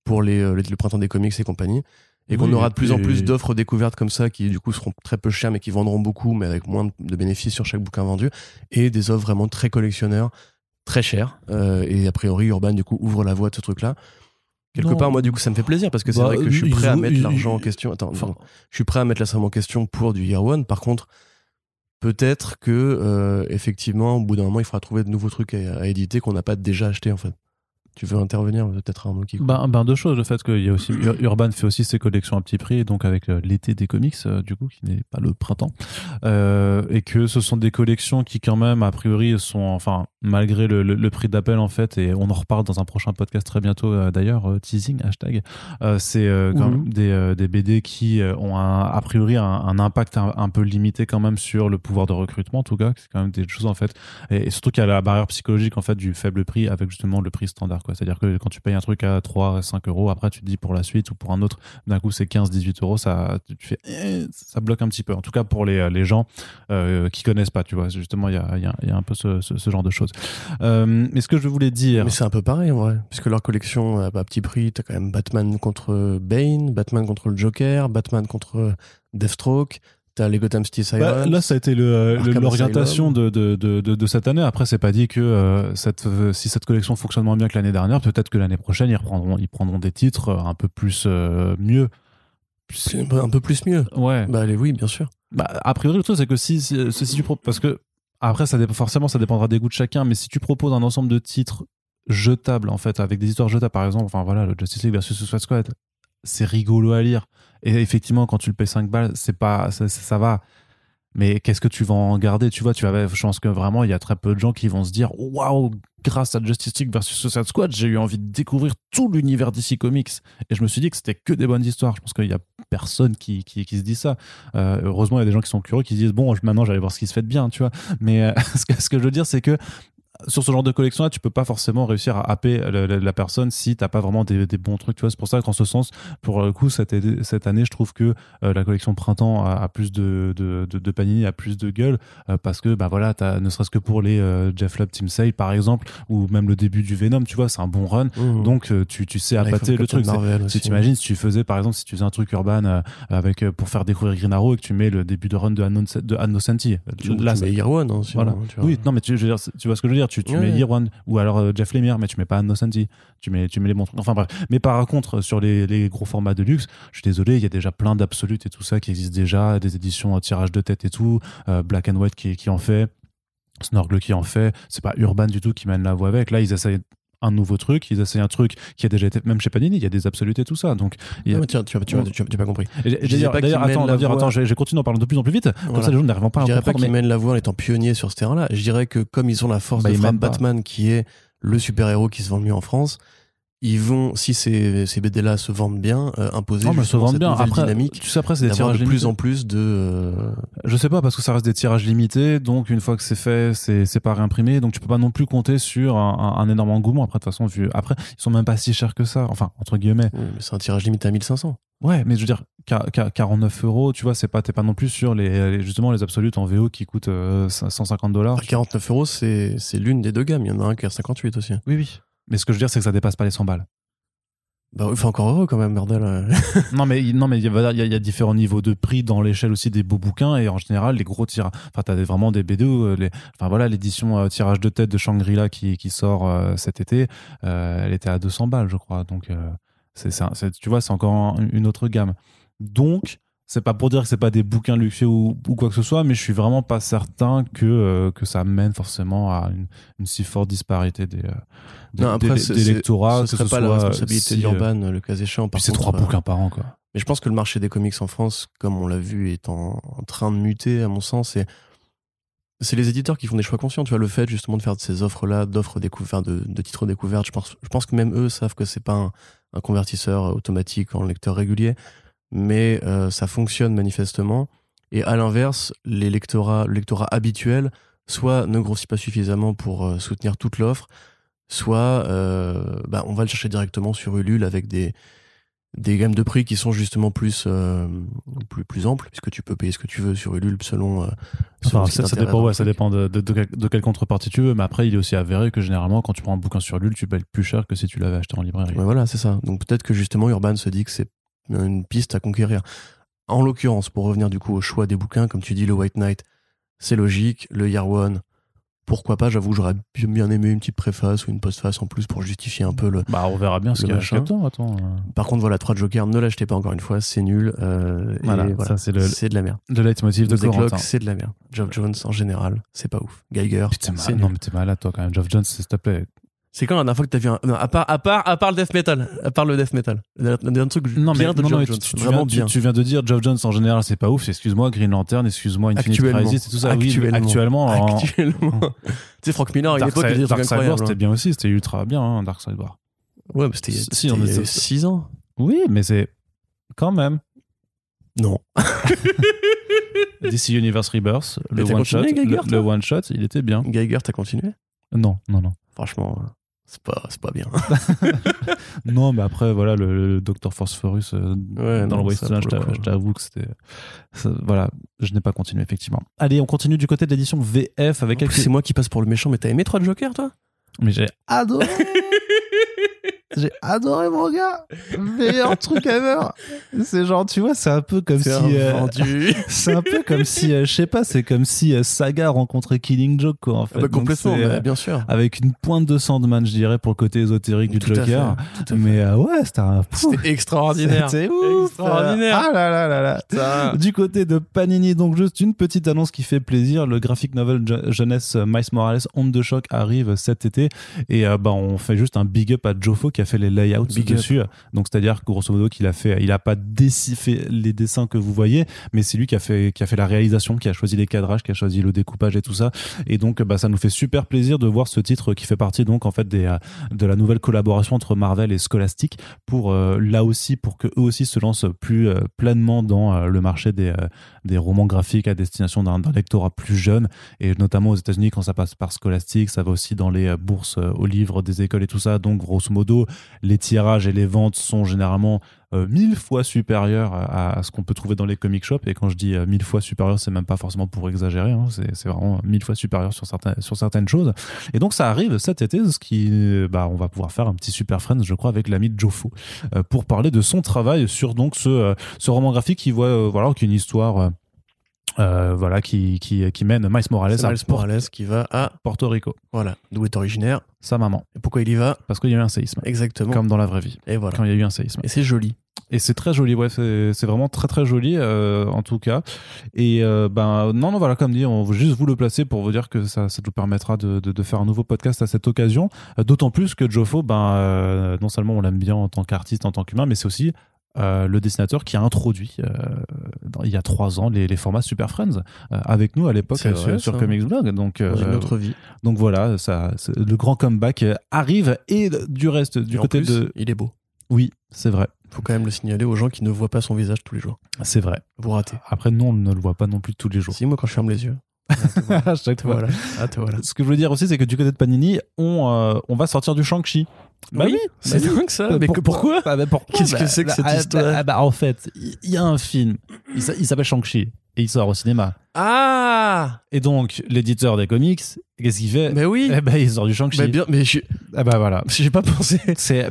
pour le printemps des comics et compagnie, et qu'on aura de plus en plus d'offres découvertes comme ça qui, du coup, seront très peu chères mais qui vendront beaucoup, mais avec moins de bénéfices sur chaque bouquin vendu, et des offres vraiment très collectionneurs, très chères. Et a priori, Urban, du coup, ouvre la voie de ce truc-là. Quelque part, moi, du coup, ça me fait plaisir parce que c'est vrai que je suis prêt à mettre l'argent en question. Je suis prêt à mettre la somme en question pour du Year One. Par contre, peut-être que, effectivement, au bout d'un moment, il faudra trouver de nouveaux trucs à éditer qu'on n'a pas déjà acheté, en fait. Tu veux intervenir peut-être, Arnaud? Deux choses. Le fait qu'il y a aussi Urban fait aussi ses collections à petit prix, donc avec l'été des comics, du coup, qui n'est pas le printemps, et que ce sont des collections qui, quand même, a priori, sont, enfin, malgré le prix d'appel, en fait, et on en reparle dans un prochain podcast très bientôt, d'ailleurs, teasing hashtag. C'est quand même des BD qui ont a priori un impact un peu limité quand même sur le pouvoir de recrutement, en tout cas. C'est quand même des choses, en fait, et surtout qu'il y a la barrière psychologique, en fait, du faible prix avec justement le prix standard. C'est-à-dire que quand tu payes un truc à 3-5 euros, après tu te dis pour la suite ou pour un autre, d'un coup c'est 15-18 euros, ça, tu fais, ça bloque un petit peu, en tout cas pour les gens qui connaissent pas, tu vois, justement il y a un peu ce genre de choses. Mais ce que je voulais dire... Mais c'est un peu pareil en vrai, puisque leur collection à petit prix, t'as quand même Batman contre Bane, Batman contre le Joker, Batman contre Deathstroke... T'as les Gotham City Sirens. Bah, là, ça a été l'orientation de cette année. Après, c'est pas dit que si cette collection fonctionne moins bien que l'année dernière, peut-être que l'année prochaine, ils prendront des titres un peu plus mieux. Un peu plus mieux. Ouais. Bah allez, oui, bien sûr. Bah a priori, le truc c'est que si tu proposes, parce que après, forcément, ça dépendra des goûts de chacun. Mais si tu proposes un ensemble de titres jetables, en fait, avec des histoires jetables, par exemple, enfin voilà, le Justice League versus Suicide Squad, c'est rigolo à lire. Et effectivement, quand tu le payes 5 balles, c'est pas, ça va. Mais qu'est-ce que tu vas en garder? Tu vois, je pense que vraiment, il y a très peu de gens qui vont se dire « Waouh, grâce à Justice League versus Suicide Squad, j'ai eu envie de découvrir tout l'univers DC Comics. » Et je me suis dit que c'était que des bonnes histoires. Je pense qu'il y a personne qui se dit ça. Heureusement, il y a des gens qui sont curieux, qui se disent « Bon, maintenant, j'allais voir ce qui se fait de bien. » Tu vois. Mais ce que je veux dire, c'est que sur ce genre de collection là, tu peux pas forcément réussir à happer la personne si t'as pas vraiment des bons trucs, tu vois. C'est pour ça qu'en ce sens, pour le coup, cette année, je trouve que la collection printemps a plus de Panini, a plus de gueule, parce que bah voilà, t'as, ne serait-ce que pour les Jeff Lubb, Tim Sale par exemple, ou même le début du Venom, tu vois, c'est un bon run. Donc tu sais appâter le truc. Si t'imagines, si tu faisais par exemple, si tu faisais un truc urbain avec pour faire découvrir Green Arrow et que tu mets le début de run de Annocenti, là c'est Year One, voilà. Oui, non mais tu vois ce que je veux dire. Tu mets Year One, ou alors Jeff Lemire, mais tu mets pas Annocenti, tu mets les bons trucs, enfin bref. Mais par contre, sur les gros formats de luxe, je suis désolé, il y a déjà plein d'absolutes et tout ça qui existent déjà, des éditions tirage de tête et tout, Black and White qui en fait, Snorgle qui en fait, c'est pas Urban du tout qui mène la voie avec. Là, ils essayent un nouveau truc, qui a déjà été, même chez Panini, il y a des absolutes et tout ça. Donc, tu n'as pas compris. D'ailleurs, je continue en parlant de plus en plus vite, comme ça les gens n'arrivent pas à comprendre. Je dirais pas qu'ils mènent la voie en étant pionniers sur ce terrain-là. Je dirais que comme ils ont la force de frappe Batman, qui est le super-héros qui se vend le mieux en France, ils vont, si ces BD-là se vendent bien, imposer justement cette nouvelle dynamique. Tu sais, après, c'est des tirages limités. De plus en plus de... Je sais pas, parce que ça reste des tirages limités, donc une fois que c'est fait, c'est pas réimprimé, donc tu peux pas non plus compter sur un énorme engouement. Après, de toute façon, après, ils sont même pas si chers que ça, enfin, entre guillemets. Oui, mais c'est un tirage limité à 1500. Ouais, mais je veux dire, 49 euros, tu vois, t'es pas non plus sur justement les absolutes en VO qui coûtent $150. 49 euros, c'est l'une des deux gammes. Il y en a un qui est à 58 aussi. Oui. Mais ce que je veux dire, c'est que ça dépasse pas les 100 balles. Bah, enfin, encore heureux quand même, bordel. Non, mais il y a différents niveaux de prix dans l'échelle aussi des beaux bouquins, et en général, les gros tirages. Enfin, t'as vraiment des BD où l'édition tirage de tête de Shangri-La qui sort cet été, elle était à 200 balles, je crois. Donc, tu vois, c'est encore une autre gamme. Donc, C'est pas pour dire que c'est pas des bouquins luxueux ou quoi que ce soit, mais je suis vraiment pas certain que ça mène forcément à une si forte disparité des lectorats. Ce serait pas la responsabilité d'Urban, le cas échéant. Puis c'est 3 bouquins par an, quoi. Mais je pense que le marché des comics en France, comme on l'a vu, est en train de muter, à mon sens. Et c'est les éditeurs qui font des choix conscients. Tu vois, le fait justement de faire de ces offres-là, de titres découvertes, je pense que même eux savent que c'est pas un convertisseur automatique en lecteur régulier. Mais ça fonctionne manifestement. Et à l'inverse, le lectorat habituel, soit ne grossit pas suffisamment pour soutenir toute l'offre, soit on va le chercher directement sur Ulule avec des gammes de prix qui sont justement plus amples, puisque tu peux payer ce que tu veux sur Ulule selon ça dépend de quelle contrepartie tu veux, mais après il est aussi avéré que généralement quand tu prends un bouquin sur Ulule, tu payes plus cher que si tu l'avais acheté en librairie. Mais voilà, c'est ça. Donc peut-être que justement Urban se dit que c'est une piste à conquérir. En l'occurrence, pour revenir du coup au choix des bouquins, comme tu dis, le White Knight, c'est logique. Le Year One, pourquoi pas, j'avoue, j'aurais bien aimé une petite préface ou une postface en plus pour justifier un peu le... Bah, on verra bien ce qu'il y a à temps, attends. Par contre, voilà, 3 Jokers, ne l'achetez pas encore une fois, c'est nul. Voilà, ça, c'est de la merde. Le leitmotiv de Corentin. C'est de la merde. Geoff Johns, en général, c'est pas ouf. Geiger, c'est nul. Non, mais t'es malade, toi, quand même. Geoff Johns, s'il te plaît. C'est quand la dernière fois que t'as vu non, à part le death metal, un truc bien de Geoff Johns. Tu viens de dire Geoff Johns en général c'est pas ouf, c'est, excuse-moi, Green Lantern, excuse-moi, Infinite Crisis, et tout ça. Actuellement. Tu sais, Frank Miller à une époque, il disait Dark Side War, c'était bien aussi, c'était ultra bien, hein, Dark Side War. Ouais, mais c'était 6 ans. Oui, mais c'est quand même. Non. DC Universe Rebirth, le one shot, il était bien. Geiger, t'as continué? Non. Franchement, c'est pas bien. Non, mais après, voilà, le Dr. Phosphorus dans le Wasteland, je t'avoue que c'était... Voilà, je n'ai pas continué, effectivement. Allez, on continue du côté de l'édition VF avec... C'est moi qui passe pour le méchant, mais t'as aimé 3 Jokers, toi? Mais j'ai adoré. J'ai adoré, mon gars. Meilleur truc ever. C'est genre, tu vois, c'est un peu comme si Saga rencontrait Killing Joke, quoi, en fait. Bah, complètement, mais bien sûr. Avec une pointe de Sandman, je dirais, pour le côté ésotérique du Joker. Mais ouais, c'était extraordinaire. C'était ouf. Extraordinaire. Ah là. Du côté de Panini, donc juste une petite annonce qui fait plaisir. Le graphic novel jeunesse Miles Morales, Onde de choc, arrive cet été. Et on fait juste un big up à Joffo qui a fait les layouts dessus. Donc c'est-à-dire grosso modo qu'il a fait, il a pas fait les dessins que vous voyez, mais c'est lui qui a fait la réalisation, qui a choisi les cadrages, qui a choisi le découpage et tout ça. Et donc ça nous fait super plaisir de voir ce titre qui fait partie donc en fait de la nouvelle collaboration entre Marvel et Scholastic pour là aussi pour que eux aussi se lancent plus pleinement dans le marché des romans graphiques à destination d'un lectorat plus jeune, et notamment aux États-Unis quand ça passe par Scholastic, ça va aussi dans les bourses aux livres des écoles et tout ça. Donc grosso modo, les tirages et les ventes sont généralement 1000 fois supérieurs à ce qu'on peut trouver dans les comic shops. Et quand je dis 1000 fois supérieurs, c'est même pas forcément pour exagérer, hein, c'est vraiment 1000 fois supérieurs sur certaines choses. Et donc ça arrive cet été, ce qui, on va pouvoir faire un petit Super Friends, je crois, avec l'ami Joffo pour parler de son travail sur donc ce roman graphique qui voit qu'une histoire qui mène Miles Morales qui va à Porto Rico. Voilà, d'où est originaire sa maman. Et pourquoi il y va? Parce qu'il y a eu un séisme. Exactement. Comme dans la vraie vie. Et voilà. Quand il y a eu un séisme. Et c'est joli. Et c'est très joli, ouais, c'est vraiment très très joli en tout cas. Et voilà, comme dit, on veut juste vous le placer pour vous dire que ça nous permettra de faire un nouveau podcast à cette occasion. D'autant plus que Joffo, non seulement on l'aime bien en tant qu'artiste, en tant qu'humain, mais c'est aussi le dessinateur qui a introduit il y a 3 ans les formats Super Friends avec nous à l'époque sur Comics Blog. Donc une autre vie. Donc voilà, le grand comeback arrive. Et du reste, du et côté en plus, de, il est beau. Oui, c'est vrai. Faut quand même le signaler aux gens qui ne voient pas son visage tous les jours. C'est vrai. Vous ratez. Après, non, on ne le voit pas non plus tous les jours. Si, moi, quand je ferme les yeux. Voilà. Ce que je veux dire aussi, c'est que du côté de Panini, on va sortir du Shang-Chi. Oui, c'est dingue ça. Mais pourquoi? Qu'est-ce que c'est que cette histoire? En fait, il y a un film. Il s'appelle Shang-Chi. et il sort au cinéma. Ah! Et donc, l'éditeur des comics, qu'est-ce qu'il fait? Mais oui! Eh ben, il sort du Shang-Chi. Ah ben voilà. J'ai pas pensé.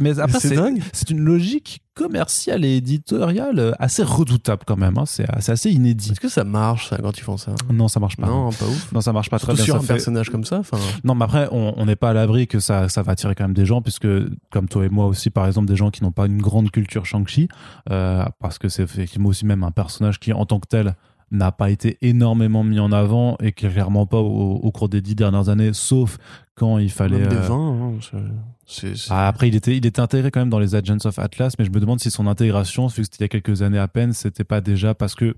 Mais après, c'est dingue. C'est une logique commerciale et éditoriale assez redoutable quand même. Hein. C'est assez inédit. Est-ce que ça marche, ça, quand ils font ça? Non, ça marche pas. Non, pas ouf. Non, ça marche pas. Surtout très bien. Sur ça un fait... personnage comme ça, enfin. Non, mais après, on n'est pas à l'abri que ça va attirer quand même des gens, puisque, comme toi et moi aussi, par exemple, des gens qui n'ont pas une grande culture Shang-Chi, parce que c'est effectivement aussi même un personnage qui, en tant que tel, n'a pas été énormément mis en avant et clairement pas au cours des 10 dernières années, sauf quand il fallait... Même des 20, c'est... Ah, après, il était intégré quand même dans les Agents of Atlas, mais je me demande si son intégration, vu que c'était il y a quelques années à peine, c'était pas déjà parce que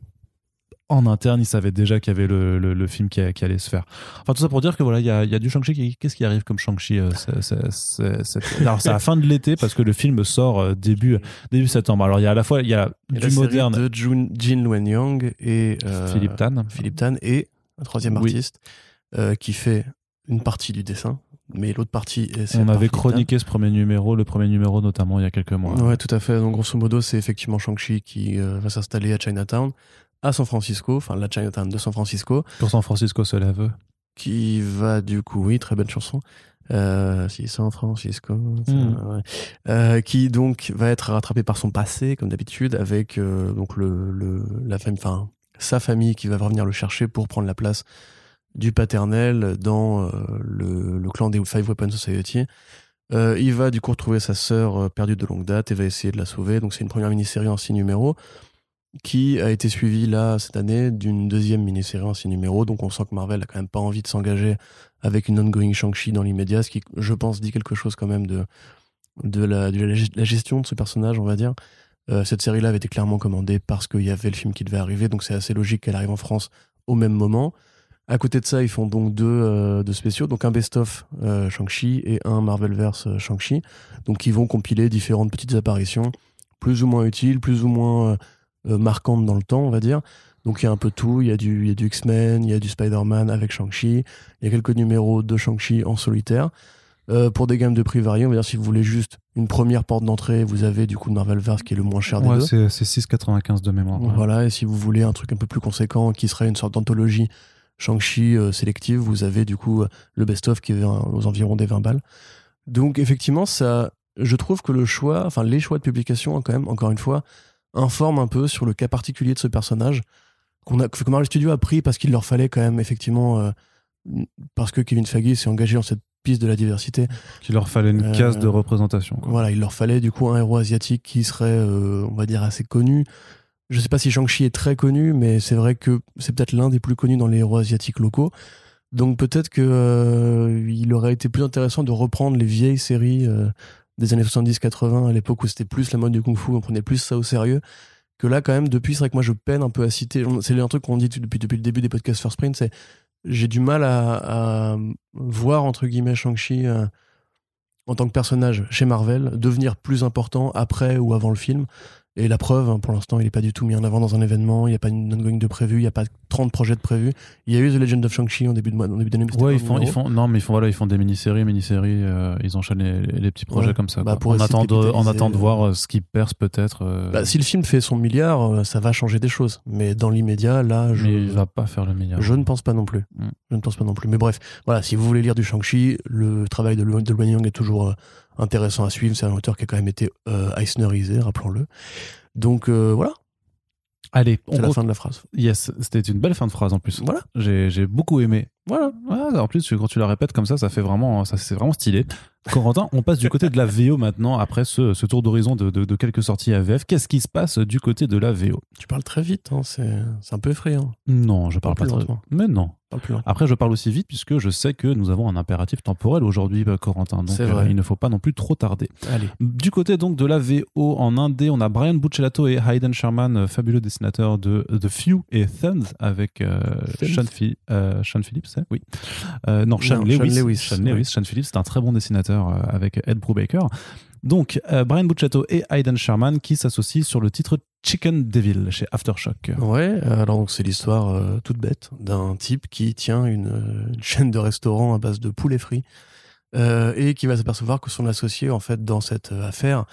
en interne, il savait déjà qu'il y avait le film qui allait se faire. Enfin, tout ça pour dire que voilà, il y a du Shang-Chi. Qu'est-ce qui arrive comme Shang-Chi Alors, c'est à la fin de l'été parce que le film sort début septembre. Alors, il y a à la fois du moderne. La série de Jin Luen Yang et Philippe Tan et un troisième artiste qui fait une partie du dessin. Mais l'autre partie, c'est on avait chroniqué le premier numéro notamment il y a quelques mois. Ouais, tout à fait. Donc, grosso modo, c'est effectivement Shang-Chi qui va s'installer à Chinatown. À San Francisco, enfin la Chinatown de San Francisco. Pour San Francisco se lève. Qui va du coup, oui, très bonne chanson. Si San Francisco. Ouais. Qui donc va être rattrapé par son passé, comme d'habitude, avec donc sa famille qui va revenir le chercher pour prendre la place du paternel dans le clan des Five Weapons Society. Il va du coup retrouver sa sœur perdue de longue date et va essayer de la sauver. Donc c'est une première mini-série en 6 numéros. Qui a été suivi là cette année d'une deuxième mini-série en 6 numéros. Donc on sent que Marvel a quand même pas envie de s'engager avec une ongoing Shang-Chi dans l'immédiat, ce qui, je pense, dit quelque chose quand même de la gestion de ce personnage, on va dire. Cette série-là avait été clairement commandée parce qu'il y avait le film qui devait arriver, donc c'est assez logique qu'elle arrive en France au même moment. À côté de ça, ils font donc deux spéciaux, donc un best-of Shang-Chi et un Marvelverse Shang-Chi. Donc ils vont compiler différentes petites apparitions, plus ou moins utiles, plus ou moins... marquante dans le temps, on va dire. Donc il y a un peu tout, il y a du X-Men, il y a du Spider-Man avec Shang-Chi, il y a quelques numéros de Shang-Chi en solitaire. Pour des gammes de prix variées, on va dire, si vous voulez juste une première porte d'entrée, vous avez du coup le Marvelverse qui est le moins cher des deux. Ouais, c'est 6,95 de mémoire. Ouais. Voilà, et si vous voulez un truc un peu plus conséquent qui serait une sorte d'anthologie Shang-Chi sélective, vous avez du coup le best-of qui est aux environs des 20 balles. Donc effectivement, ça, je trouve que les choix de publication, quand même, encore une fois, informe un peu sur le cas particulier de ce personnage que Marvel Studios a pris parce qu'il leur fallait quand même effectivement parce que Kevin Feige s'est engagé dans cette piste de la diversité, qu'il leur fallait une case de représentation, quoi. Voilà, il leur fallait du coup un héros asiatique qui serait on va dire assez connu. Je sais pas si Shang-Chi est très connu, mais c'est vrai que c'est peut-être l'un des plus connus dans les héros asiatiques locaux, donc peut-être que il aurait été plus intéressant de reprendre les vieilles séries des années 70-80, à l'époque où c'était plus la mode du kung-fu, on prenait plus ça au sérieux, que là quand même, depuis, c'est vrai que moi je peine un peu à citer, c'est un truc qu'on dit depuis le début des podcasts First Print, c'est j'ai du mal à voir, entre guillemets, Shang-Chi en tant que personnage chez Marvel, devenir plus important après ou avant le film, et la preuve, pour l'instant, il est pas du tout mis en avant dans un événement, il n'y a pas une ongoing de prévu, il n'y a pas 30 projets de prévu. Il y a eu The Legend of Shang-Chi en début d'année. Ouais, ils font des mini-séries, ils enchaînent les petits projets, ouais, comme ça. Bah, on attend de voir ce qu'ils percent peut-être. Bah, si le film fait son milliard, ça va changer des choses. Mais dans l'immédiat, là, mais il va pas faire le milliard. Je ne pense pas non plus. Je ne pense pas non plus. Mais bref, voilà, si vous voulez lire du Shang-Chi, le travail de Luen Yang est toujours intéressant à suivre. C'est un auteur qui a quand même été eisnerisé, rappelons-le. Donc voilà. Allez, c'est la fin de la phrase. Yes, c'était une belle fin de phrase en plus. Voilà, j'ai beaucoup aimé. Voilà. Ah, en plus, quand tu la répètes comme ça, c'est vraiment stylé. Corentin, on passe du côté de la VO maintenant, après ce tour d'horizon de quelques sorties à VF. Qu'est-ce qui se passe du côté de la VO? Tu parles très vite, hein, c'est un peu effrayant. Non, je parle pas très vite. Mais non. Après, je parle aussi vite puisque je sais que nous avons un impératif temporel aujourd'hui, Corentin. Donc, il ne faut pas non plus trop tarder. Allez. Du côté donc de la VO en indé, on a Brian Buccellato et Hayden Sherman, fabuleux dessinateurs de The Few et Thumbs avec Sean Phillips. Oui. Sean Lewis. Sean Phillips, c'est un très bon dessinateur avec Ed Brubaker. Donc, Brian Buccellato et Hayden Sherman qui s'associent sur le titre Chicken Devil chez Aftershock. Ouais, alors donc c'est l'histoire toute bête d'un type qui tient une chaîne de restaurants à base de poulet frit et qui va s'apercevoir que son associé, en fait, dans cette affaire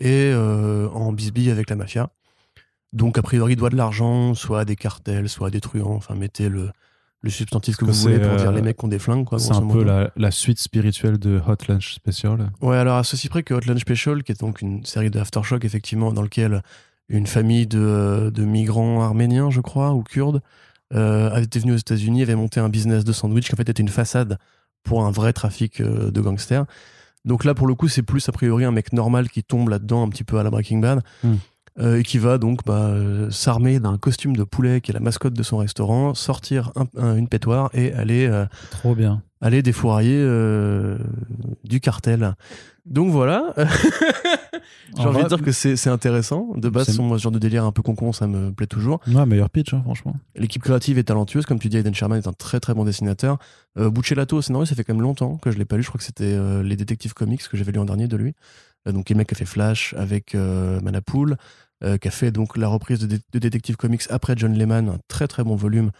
est en bisbille avec la mafia. Donc, a priori, il doit de l'argent, soit à des cartels, soit à des truands. Enfin, mettez le substantif que vous voulez pour dire les mecs qui ont des flingues. Quoi, c'est un peu la suite spirituelle de Hot Lunch Special. Ouais, alors à ceci près que Hot Lunch Special, qui est donc une série d'Aftershock, effectivement, dans laquelle une famille de migrants arméniens, je crois, ou kurdes, avait été venue aux États-Unis, avait monté un business de sandwich qui en fait était une façade pour un vrai trafic de gangsters. Donc là, pour le coup, c'est plus a priori un mec normal qui tombe là-dedans un petit peu à la Breaking Bad. Et qui va donc s'armer d'un costume de poulet qui est la mascotte de son restaurant, sortir une pétoire et aller, trop bien. Aller défourailler du cartel. Donc voilà, j'ai envie de dire que c'est intéressant. De base, moi, ce genre de délire un peu concon, ça me plaît toujours. Ouais, meilleur pitch, hein, franchement. L'équipe créative est talentueuse. Comme tu dis, Aidan Sherman est un très très bon dessinateur. Buccellato, scénario, ça fait quand même longtemps que je ne l'ai pas lu. Je crois que c'était les Détectives Comics que j'avais lu en dernier de lui. Donc, le mec qui a fait Flash avec Manapool, qui a fait donc la reprise de Detective Comics après John Layman, un très très bon volume,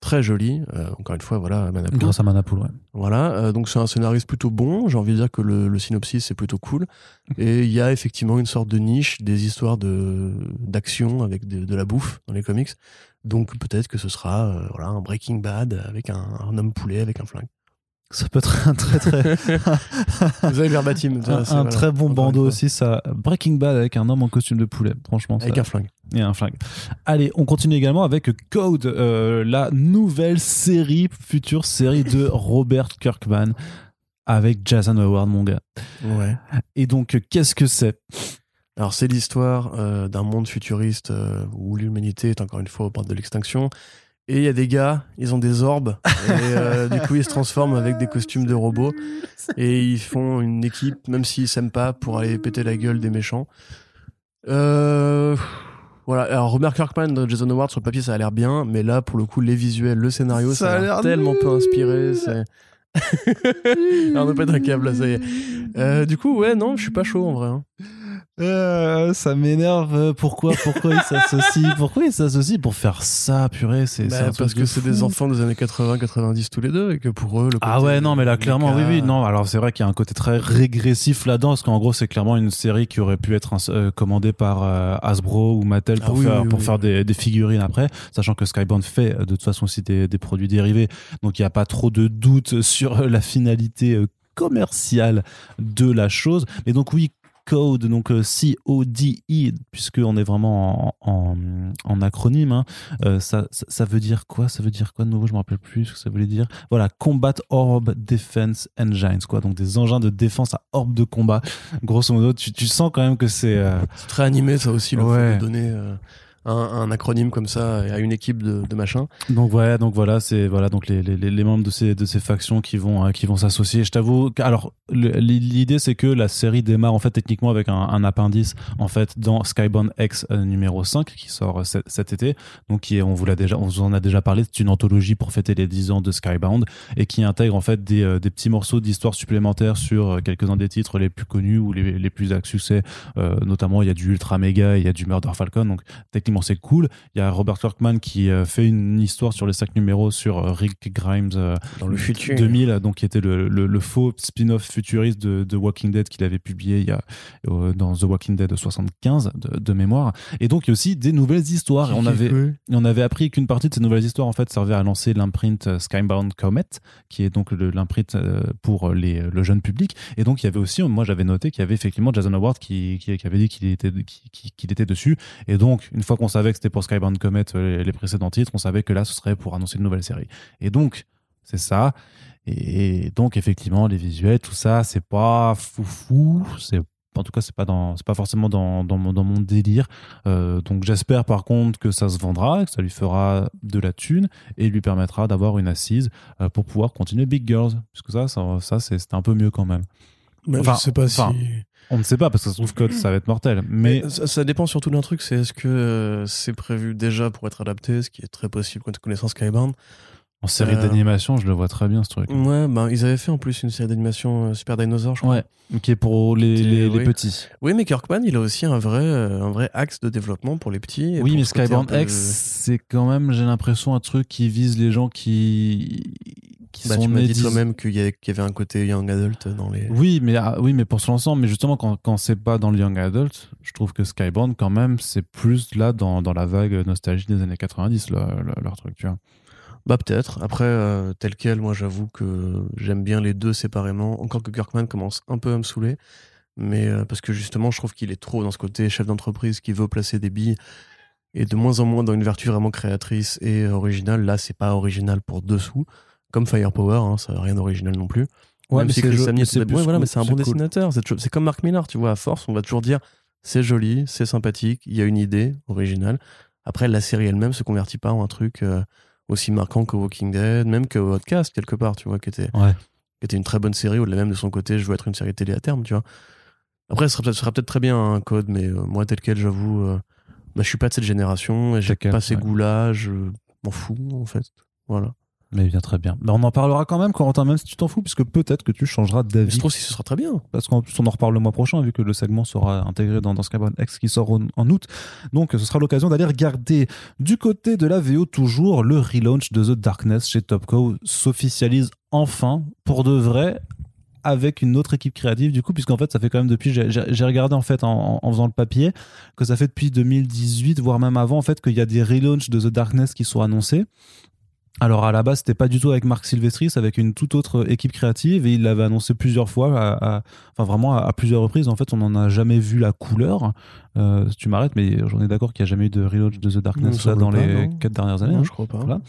très joli. Encore une fois, voilà, Manapool. Grâce à Manapool, ouais. Voilà, donc c'est un scénariste plutôt bon. J'ai envie de dire que le synopsis, c'est plutôt cool. Et il y a effectivement une sorte de niche, des histoires d'action avec de la bouffe dans les comics. Donc, peut-être que ce sera un Breaking Bad avec un homme poulet, avec un flingue. Ça peut être un très très vous avez verbatim un très bon bandeau aussi, ça. Breaking Bad avec un homme en costume de poulet, franchement, avec un flingue et un flingue. Allez, on continue également avec Code, la nouvelle future série de Robert Kirkman avec Jason Howard, mon gars. Ouais. Et donc qu'est-ce que c'est? Alors c'est l'histoire d'un monde futuriste où l'humanité est encore une fois aux portes de l'extinction. Et il y a des gars, ils ont des orbes, et du coup ils se transforment avec des costumes de robots, et ils font une équipe, même s'ils s'aiment pas, pour aller péter la gueule des méchants. Voilà. Alors Robert Kirkman, Jason Howard, sur le papier ça a l'air bien, mais là pour le coup les visuels, le scénario, ça a l'air tellement peu inspiré, c'est... Alors ne pète un câble, là, ça y est. Du coup, ouais, non, je suis pas chaud en vrai. Hein. Ça m'énerve. Pourquoi ils s'associent pour faire ça, purée, c'est parce que c'est des enfants des années 80-90 tous les deux et que pour eux le côté alors c'est vrai qu'il y a un côté très régressif là-dedans parce qu'en gros c'est clairement une série qui aurait pu être commandée par Hasbro ou Mattel pour faire des figurines après, sachant que Skybound fait de toute façon aussi des produits dérivés, donc il n'y a pas trop de doute sur la finalité commerciale de la chose. Mais donc oui, Code, donc C-O-D-E, puisqu'on est vraiment en acronyme, hein. Ça veut dire quoi? Ça veut dire quoi de nouveau? Je me rappelle plus ce que ça voulait dire. Voilà, Combat Orb Defense Engines, quoi. Donc des engins de défense à orbe de combat. Grosso modo, tu sens quand même que c'est... C'est très animé, ça aussi, le fait de donner... Un acronyme comme ça à une équipe de machin. Donc les membres de ces factions qui vont s'associer. Je t'avoue, alors l'idée c'est que la série démarre en fait techniquement avec un appendice en fait dans Skybound X numéro 5 qui sort cet été. Donc qui est, on vous en a déjà parlé, c'est une anthologie pour fêter les 10 ans de Skybound et qui intègre en fait des petits morceaux d'histoire supplémentaires sur quelques-uns des titres les plus connus ou les plus à succès. Notamment il y a du Ultra Mega, il y a du Murder Falcon. Donc techniquement c'est cool. Il y a Robert Kirkman qui fait une histoire sur les 5 numéros sur Rick Grimes dans le futur 2000, donc qui était le faux spin-off futuriste de Walking Dead qu'il avait publié il y a, dans The Walking Dead 75 de mémoire. Et donc il y a aussi des nouvelles histoires. On avait appris qu'une partie de ces nouvelles histoires en fait servait à lancer l'imprint Skybound Comet, qui est donc l'imprint pour le jeune public. Et donc il y avait aussi, moi j'avais noté qu'il y avait effectivement Jason Howard qui avait dit qu'il était dessus. Et donc une fois qu'on savait que c'était pour Skybound Comet les précédents titres, on savait que là ce serait pour annoncer une nouvelle série. Et donc c'est ça. Et donc effectivement les visuels, tout ça, c'est pas foufou, c'est pas forcément dans mon délire. Donc j'espère par contre que ça se vendra, que ça lui fera de la thune et lui permettra d'avoir une assise pour pouvoir continuer Big Girls, puisque ça c'est un peu mieux quand même. Mais enfin, je sais pas si... On ne sait pas, parce que ça se trouve que ça va être mortel. Mais ça dépend surtout d'un truc, c'est est-ce que c'est prévu déjà pour être adapté, ce qui est très possible connaissant Skybound. En série d'animation, je le vois très bien ce truc. Ouais, ben ils avaient fait en plus une série d'animation Super Dinosaur, je crois. Ouais, qui est pour les petits. Oui, mais Kirkman, il a aussi un vrai axe de développement pour les petits. Oui, mais Skybound X, c'est quand même, j'ai l'impression, un truc qui vise les gens qui... qui sont nés. Tu m'as dit toi-même qu'il y avait un côté young adult dans les. Oui, mais pour son ensemble. Mais justement, quand c'est pas dans le young adult, je trouve que Skybound, quand même, c'est plus là dans la vague nostalgie des années 90, leur truc, tu vois. Bah peut-être. Après, tel quel, moi j'avoue que j'aime bien les deux séparément. Encore que Kirkman commence un peu à me saouler, mais parce que justement, je trouve qu'il est trop dans ce côté chef d'entreprise qui veut placer des billes, et de moins en moins dans une vertu vraiment créatrice et originale. Là, c'est pas original pour deux sous, comme Firepower, hein, ça n'a rien d'original non plus. Ouais, même mais si c'est un bon dessinateur. C'est comme Mark Millar, tu vois, à force, on va toujours dire c'est joli, c'est sympathique, il y a une idée originale. Après, la série elle-même se convertit pas en un truc aussi marquant que Walking Dead, même que Outcast, quelque part, tu vois, qui était une très bonne série, au-delà même de son côté, je veux être une série télé à terme, tu vois. Après, ce sera peut-être très bien un code, mais moi, tel quel, j'avoue, je suis pas de cette génération, et j'ai pas ces goûts-là, je m'en fous, en fait. Voilà. Mais bien, très bien. Bah, on en parlera quand même, Corentin, même si tu t'en fous, puisque peut-être que tu changeras d'avis. Mais je trouve que ce sera très bien. Parce qu'en plus, on en reparle le mois prochain, vu que le segment sera intégré dans Skybound X qui sort en août. Donc, ce sera l'occasion d'aller regarder. Du côté de la VO, toujours, le relaunch de The Darkness chez Topco s'officialise enfin, pour de vrai, avec une autre équipe créative, du coup, puisqu'en fait, ça fait quand même depuis, j'ai regardé en fait en faisant le papier, que ça fait depuis 2018, voire même avant, en fait, qu'il y a des relaunchs de The Darkness qui sont annoncés. Alors à la base, c'était pas du tout avec Marc Silvestri, c'est avec une toute autre équipe créative, et il l'avait annoncé plusieurs fois, à plusieurs reprises. En fait, on n'en a jamais vu la couleur. Tu m'arrêtes, mais j'en ai d'accord qu'il n'y a jamais eu de relaunch de The Darkness dans les 4 dernières années. Non, hein, je crois pas. Voilà.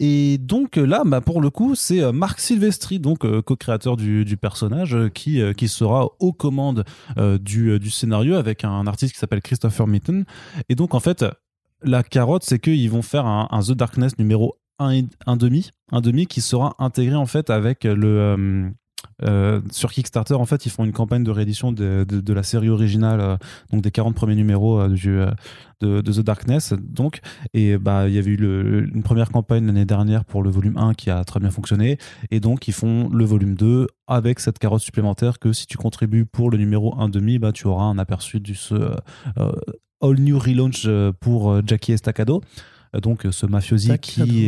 Et donc là, pour le coup, c'est Marc Silvestri, donc co-créateur du personnage, qui sera aux commandes du scénario avec un artiste qui s'appelle Christopher Mitten. Et donc en fait, la carotte, c'est qu'ils vont faire un The Darkness numéro 1,5 qui sera intégré en fait avec le sur Kickstarter. En fait, ils font une campagne de réédition de la série originale, donc des 40 premiers numéros de The Darkness. Donc, et il y avait eu une première campagne l'année dernière pour le volume 1 qui a très bien fonctionné, et donc ils font le volume 2 avec cette carotte supplémentaire que si tu contribues pour le numéro 1,5, tu auras un aperçu de ce all new relaunch pour Jackie Estacado. Donc ce mafiosi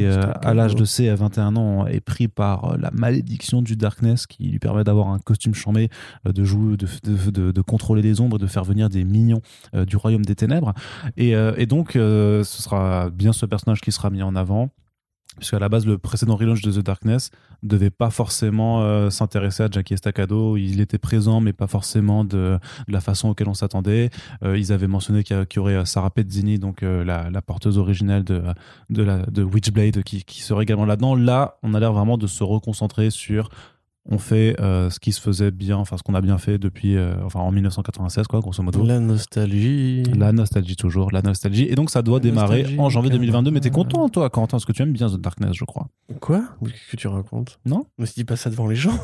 à l'âge de ses 21 ans est pris par la malédiction du Darkness qui lui permet d'avoir un costume chambé, de jouer, de contrôler les ombres, de faire venir des minions du royaume des ténèbres, et donc ce sera bien ce personnage qui sera mis en avant, puisqu'à la base, le précédent relaunch de The Darkness ne devait pas forcément s'intéresser à Jackie Estacado. Il était présent, mais pas forcément de la façon auquel on s'attendait. Ils avaient mentionné qu'il y aurait Sarah Pezzini, donc la porteuse originelle de Witchblade, qui serait également là-dedans. Là, on a l'air vraiment de se reconcentrer sur... On fait ce qui se faisait bien, enfin ce qu'on a bien fait depuis, en 1996, quoi, grosso modo. La nostalgie toujours, la nostalgie. Et donc ça doit démarrer en janvier 2022. Mais t'es content, toi, Quentin, parce que tu aimes bien The Darkness, je crois. Quoi ? Qu'est-ce que tu racontes ? Non ? Mais tu dis pas ça devant les gens.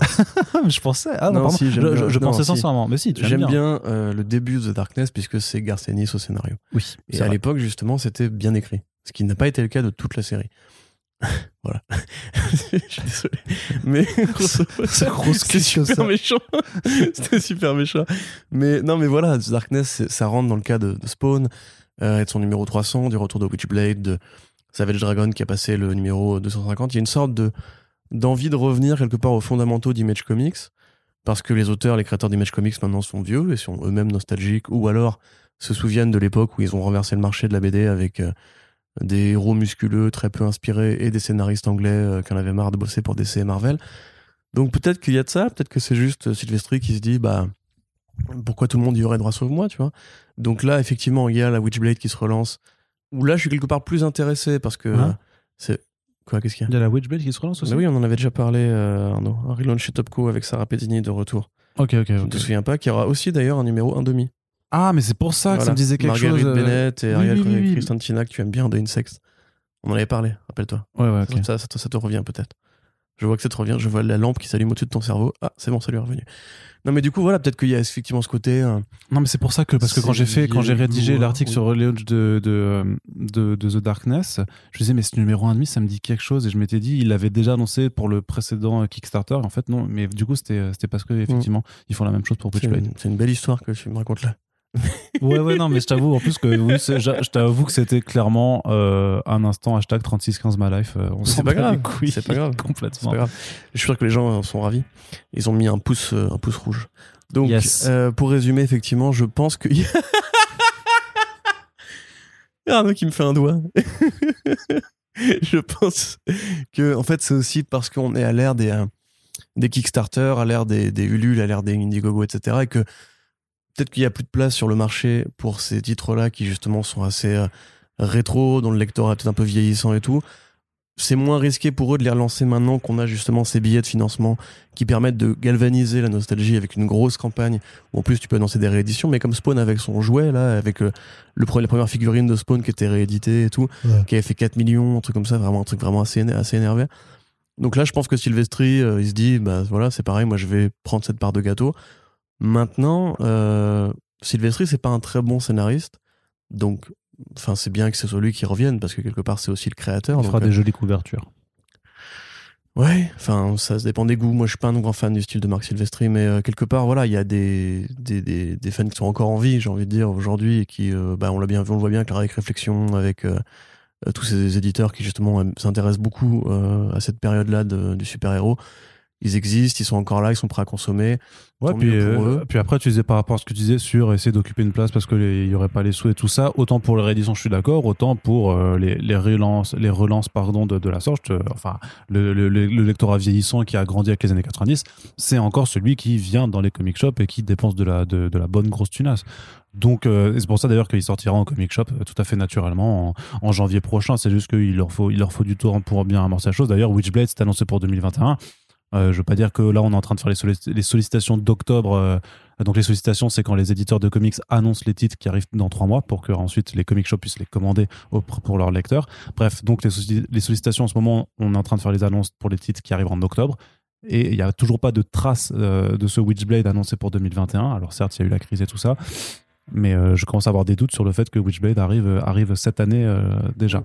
Je pensais. Ah non, pardon. Si, je pensais sincèrement. Mais si, tu aimes bien. J'aime bien le début de The Darkness puisque c'est Garcenis au scénario. Oui. Et à l'époque, justement, c'était bien écrit, ce qui n'a pas été le cas de toute la série. Voilà. Je suis désolé. Mais c'était super méchant. Mais non, mais voilà, The Darkness, ça rentre dans le cas de Spawn, et de son numéro 300, du retour de Witchblade, de Savage Dragon qui a passé le numéro 250. Il y a une sorte d'envie de revenir quelque part aux fondamentaux d'Image Comics, parce que les auteurs, les créateurs d'Image Comics maintenant sont vieux et sont eux-mêmes nostalgiques, ou alors se souviennent de l'époque où ils ont renversé le marché de la BD avec... des héros musculeux très peu inspirés et des scénaristes anglais qui en avaient marre de bosser pour DC et Marvel. Donc peut-être qu'il y a de ça, peut-être que c'est juste Silvestri qui se dit pourquoi tout le monde y aurait droit sauf moi, tu vois. Donc là effectivement il y a la Witchblade qui se relance, où là je suis quelque part plus intéressé parce que qu'est-ce qu'il y a ? Il y a la Witchblade qui se relance aussi. Oui, on en avait déjà parlé, un relaunch chez Topco avec Sarah Pezzini de retour. Ok. Je ne te souviens pas, qu'il y aura aussi d'ailleurs un numéro 1,5. Ah, mais c'est pour ça que ça me disait quelque chose. Marguerite Bennett et Ariel Christantina, que tu aimes bien, de Insects. On en avait parlé, rappelle-toi. Ouais, okay. Ça te revient peut-être. Je vois que ça te revient, je vois la lampe qui s'allume au-dessus de ton cerveau. Ah, c'est bon, ça lui est revenu. Non, mais du coup, voilà, peut-être qu'il y a effectivement ce côté... Non, mais c'est pour ça que, parce que quand j'ai rédigé l'article sur le relaunch de The Darkness, je me disais, mais ce numéro 1,5, ça me dit quelque chose. Et je m'étais dit, il l'avait déjà annoncé pour le précédent Kickstarter. En fait, non, mais du coup, c'était parce que, effectivement, ils font la même chose pour Witchblade. C'est une belle histoire que tu me racontes là. Ouais, non, mais je t'avoue, en plus, que oui, je t'avoue que c'était clairement un instant hashtag 3615MyLife. C'est pas grave, couilles, c'est pas grave. Complètement. C'est pas grave. Je suis sûr que les gens sont ravis. Ils ont mis un pouce rouge. Donc, yes. Pour résumer, effectivement, je pense que... Arnaud qui me fait un doigt. Je pense que, en fait, c'est aussi parce qu'on est à l'ère des Kickstarter, à l'ère des Ulule, à l'ère des Indiegogo, etc. Et que peut-être qu'il y a plus de place sur le marché pour ces titres-là qui justement sont assez rétro, dont le lectorat est peut-être un peu vieillissant et tout. C'est moins risqué pour eux de les relancer maintenant qu'on a justement ces billets de financement qui permettent de galvaniser la nostalgie avec une grosse campagne où en plus tu peux annoncer des rééditions, mais comme Spawn avec son jouet là, avec la première figurine de Spawn qui était rééditée et tout, ouais, qui avait fait 4 millions, un truc comme ça, vraiment un truc vraiment assez énervé. Donc là je pense que Sylvestri il se dit bah voilà, c'est pareil, moi je vais prendre cette part de gâteau. Maintenant, Sylvestri, c'est pas un très bon scénariste, donc enfin c'est bien que c'est celui qui revienne parce que quelque part c'est aussi le créateur. Il fera des jolies couvertures. Ouais, enfin ça dépend des goûts. Moi, je suis pas un grand fan du style de Marc Silvestri, mais quelque part voilà, il y a des fans qui sont encore en vie, j'ai envie de dire aujourd'hui, et qui on l'a bien vu, on le voit bien avec la réflexion, avec tous ces éditeurs qui justement s'intéressent beaucoup à cette période-là du super-héros. Ils existent, ils sont encore là, ils sont prêts à consommer. Ouais, puis après, tu disais par rapport à ce que tu disais sur essayer d'occuper une place parce qu'il n'y aurait pas les sous et tout ça. Autant pour les rééditions, je suis d'accord. Autant pour les relances, de la sorte. Le lectorat vieillissant qui a grandi avec les années 90, c'est encore celui qui vient dans les comic shops et qui dépense de la bonne grosse tunasse. Donc, c'est pour ça d'ailleurs qu'il sortira en comic shop tout à fait naturellement en janvier prochain. C'est juste qu'il leur faut du temps pour bien amorcer la chose. D'ailleurs, Witchblade, c'est annoncé pour 2021. Je veux pas dire que là on est en train de faire les sollicitations d'octobre. Donc les sollicitations, c'est quand les éditeurs de comics annoncent les titres qui arrivent dans 3 mois pour que ensuite les comic shops puissent les commander pour leurs lecteurs. Bref, donc les sollicitations en ce moment, on est en train de faire les annonces pour les titres qui arrivent en octobre. Et il n'y a toujours pas de trace de ce Witchblade annoncé pour 2021. Alors certes, il y a eu la crise et tout ça, mais je commence à avoir des doutes sur le fait que Witchblade arrive cette année déjà.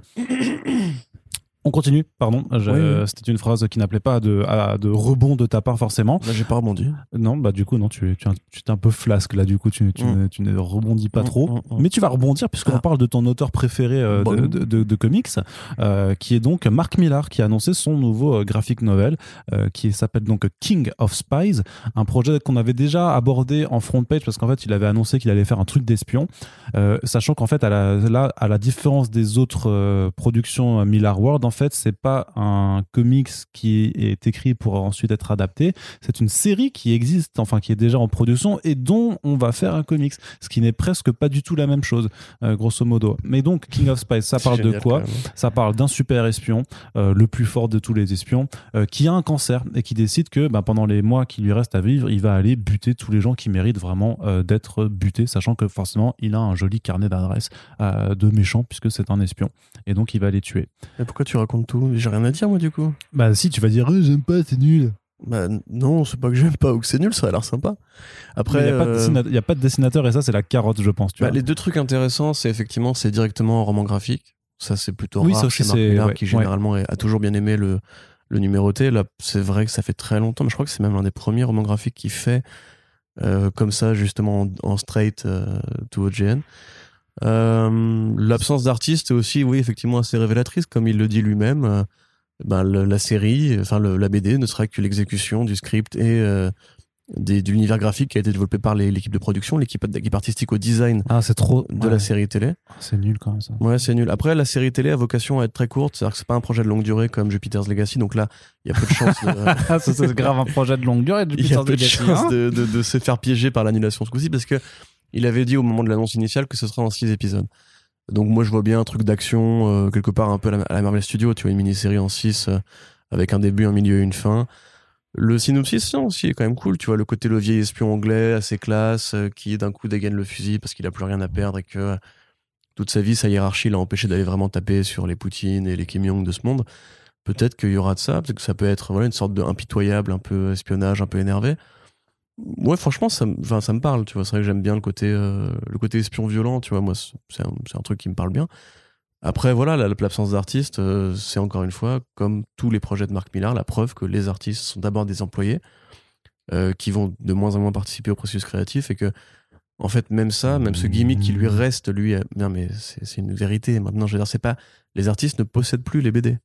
On continue, pardon. Oui. C'était une phrase qui n'appelait pas de rebond de ta part forcément. Là, j'ai pas rebondi. Non, bah du coup non, tu t'es un peu flasque là. Du coup, tu ne rebondis pas trop. Mais tu vas rebondir puisqu'on parle de ton auteur préféré de comics, qui est donc Mark Millar, qui a annoncé son nouveau graphic novel qui s'appelle donc King of Spies, un projet qu'on avait déjà abordé en front page parce qu'en fait il avait annoncé qu'il allait faire un truc d'espion, sachant qu'en fait à la différence des autres productions Millar World, en fait, c'est pas un comics qui est écrit pour ensuite être adapté. C'est une série qui existe, enfin qui est déjà en production et dont on va faire un comics, ce qui n'est presque pas du tout la même chose, grosso modo. Mais donc, King of Spies, ça parle de quoi ? Ça parle d'un super espion, le plus fort de tous les espions, qui a un cancer et qui décide que pendant les mois qui lui restent à vivre, il va aller buter tous les gens qui méritent vraiment d'être butés, sachant que forcément, il a un joli carnet d'adresses de méchants puisque c'est un espion. Et donc, il va les tuer. Et pourquoi tu raconte tout, j'ai rien à dire moi du coup. Bah si, tu vas dire j'aime pas, c'est nul. Bah non, c'est pas que j'aime pas ou que c'est nul, ça a l'air sympa. Après il y a pas de dessinateur et ça c'est la carotte je pense, tu vois. Les deux trucs intéressants, c'est effectivement c'est directement en roman graphique, ça c'est plutôt rare ça, chez Mark Millar qui généralement a toujours bien aimé le numéroté. Là, c'est vrai que ça fait très longtemps, mais je crois que c'est même l'un des premiers romans graphiques qui fait comme ça justement en straight to OGN. L'absence d'artiste est aussi, oui, effectivement assez révélatrice, comme il le dit lui-même. La série, enfin la BD, ne sera que l'exécution du script et de l'univers graphique qui a été développé par l'équipe de production, l'équipe artistique au design la série télé. C'est nul quand même ça. Ouais, c'est nul. Après, la série télé a vocation à être très courte, c'est-à-dire que c'est pas un projet de longue durée comme Jupiter's Legacy, donc là, il y a peu de chance de... ça, c'est grave un projet de longue durée, Jupiter's Legacy. Il y a peu de chance de se faire piéger par l'annulation ce coup-ci, parce que il avait dit au moment de l'annonce initiale que ce serait en 6 épisodes. Donc moi je vois bien un truc d'action quelque part un peu à la Marvel Studios, tu vois, une mini-série en 6 avec un début, un milieu et une fin. Le synopsis aussi est quand même cool, tu vois, le côté le vieil espion anglais assez classe qui d'un coup dégaine le fusil parce qu'il a plus rien à perdre et que toute sa vie sa hiérarchie l'a empêché d'aller vraiment taper sur les Poutine et les Kim Jong de ce monde. Peut-être qu'il y aura de ça, peut-être que ça peut être une sorte d'impitoyable, un peu espionnage, un peu énervé. Ouais, franchement, ça me parle, tu vois. C'est vrai que j'aime bien le côté espion violent, tu vois. Moi, c'est un truc qui me parle bien. Après, voilà, l'absence d'artistes, c'est encore une fois, comme tous les projets de Mark Millar, la preuve que les artistes sont d'abord des employés qui vont de moins en moins participer au processus créatif et que En fait, même ça, même ce gimmick qui lui reste, lui, non mais c'est une vérité. Maintenant, je veux dire, c'est pas, les artistes ne possèdent plus les BD.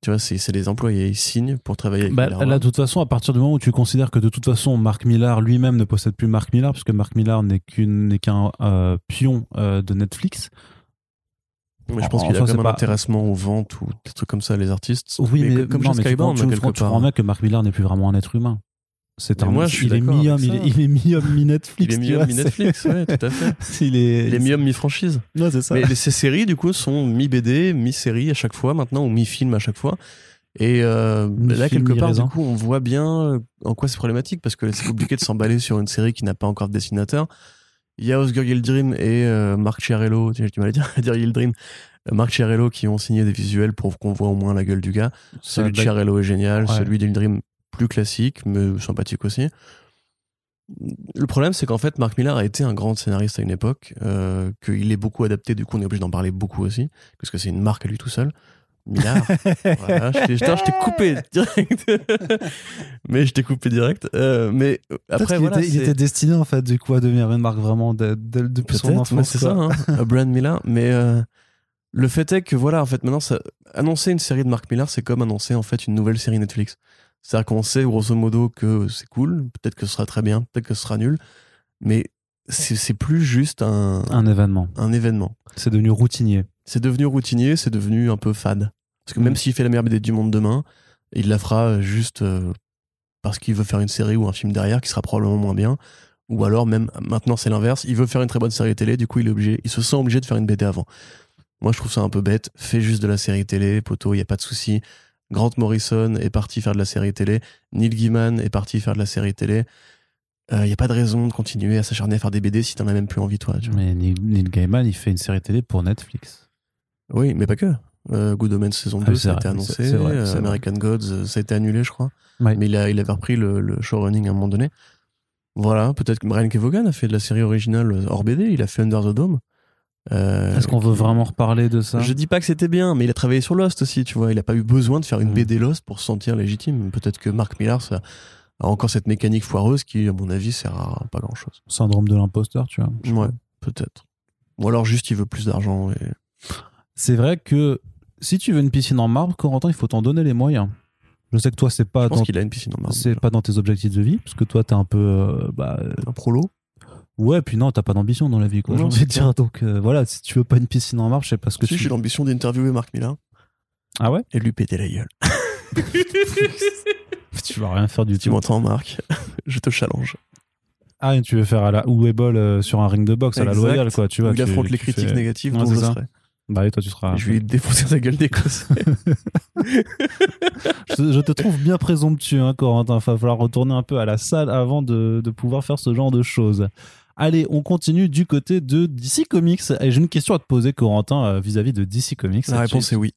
Tu vois, c'est les employés, ils signent pour travailler avec Miller. Là, de toute façon, à partir du moment où tu considères que de toute façon, Mark Millar lui-même ne possède plus Mark Millar, puisque Mark Millar n'est qu'un pion de Netflix. Mais je pense qu'il a quand même un intéressement aux ventes ou des trucs comme ça, les artistes. Oui, mais comme chez Skybound, tu rends bien que Mark Millar n'est plus vraiment un être humain. C'est un, moi, il est mi-homme, mi-Netflix. Il est mi-homme, mi-Netflix, oui, tout à fait. Il est mi-homme, mi-franchise. Ouais, c'est ça. Mais ces séries, du coup, sont mi-BD, mi-série à chaque fois, maintenant, ou mi-film à chaque fois. Et là, quelque part, du coup, on voit bien en quoi c'est problématique, parce que c'est compliqué de s'emballer sur une série qui n'a pas encore de dessinateur. Il y a Oscar Yildirim et Marc Chiarello, tu m'allais dire Yildirim, Marc Chiarello qui ont signé des visuels pour qu'on voit au moins la gueule du gars. Celui de Chiarello est génial, ouais. Celui d'Yildirim plus classique, mais sympathique aussi. Le problème, c'est qu'en fait, Mark Millar a été un grand scénariste à une époque, qu'il est beaucoup adapté, du coup on est obligé d'en parler beaucoup aussi, parce que c'est une marque à lui tout seul. Millar, voilà, je t'ai coupé direct. Mais je t'ai coupé direct. Mais après, voilà, il était destiné en fait du coup à devenir une marque vraiment depuis son enfance. C'est ça, hein, Brand Millar. Mais le fait est que voilà, en fait, maintenant, annoncer une série de Mark Millar, c'est comme annoncer en fait une nouvelle série Netflix. C'est-à-dire qu'on sait grosso modo que c'est cool, peut-être que ce sera très bien, peut-être que ce sera nul, mais c'est plus juste un événement. C'est devenu routinier. C'est devenu un peu fade. Parce que même s'il fait la meilleure BD du monde demain, il la fera juste parce qu'il veut faire une série ou un film derrière qui sera probablement moins bien. Ou alors même, maintenant c'est l'inverse, il veut faire une très bonne série télé, du coup il se sent obligé de faire une BD avant. Moi je trouve ça un peu bête, fais juste de la série télé, poto, il n'y a pas de souci. Grant Morrison est parti faire de la série télé, Neil Gaiman est parti faire de la série télé. Il n'y a pas de raison de continuer à s'acharner à faire des BD si t'en as même plus envie toi. Tu vois. Mais Neil Gaiman, il fait une série télé pour Netflix. Oui, mais pas que. Good Omens saison 2, ça a été annoncé. C'est vrai. American Gods, ça a été annulé, je crois. Ouais. Mais il avait repris le showrunning à un moment donné. Voilà, peut-être que Brian Kevogan a fait de la série originale hors BD. Il a fait Under the Dome. Est-ce qu'on veut vraiment reparler de ça ? Je dis pas que c'était bien, mais il a travaillé sur Lost aussi, tu vois. Il a pas eu besoin de faire une BD Lost pour se sentir légitime. Peut-être que Mark Millar a encore cette mécanique foireuse qui, à mon avis, sert à pas grand-chose. Syndrome de l'imposteur, tu vois. Ouais, peut-être. Ou alors juste, il veut plus d'argent et... C'est vrai que si tu veux une piscine en marbre, Corentin, il faut t'en donner les moyens. Je sais que toi, je pense qu'il a une piscine en marbre. C'est pas dans tes objectifs de vie, parce que toi, t'es un peu un prolo. Ouais, puis non, t'as pas d'ambition dans la vie, quoi. Non, j'ai envie de dire. Donc voilà, si tu veux pas une piscine en marbre, je sais pas ce que tu. J'ai l'ambition d'interviewer Mark Millar. Ah ouais ? Et de lui péter la gueule. Tu vas rien faire du tout. Tu m'entends, Marc ? Je te challenge. Ah, et tu veux faire à la Ouébol sur un ring de boxe, exact. À la Loyal, quoi. Tu vois. Il affronte les critiques négatives, dont je serai. Bah et toi tu seras... Je vais défoncer ta gueule d'Écosse. Je te trouve bien présomptueux, hein, Corentin. Il va falloir retourner un peu à la salle avant de pouvoir faire ce genre de choses. Allez, on continue du côté de DC Comics. Et j'ai une question à te poser, Corentin, vis-à-vis de DC Comics. La réponse est oui.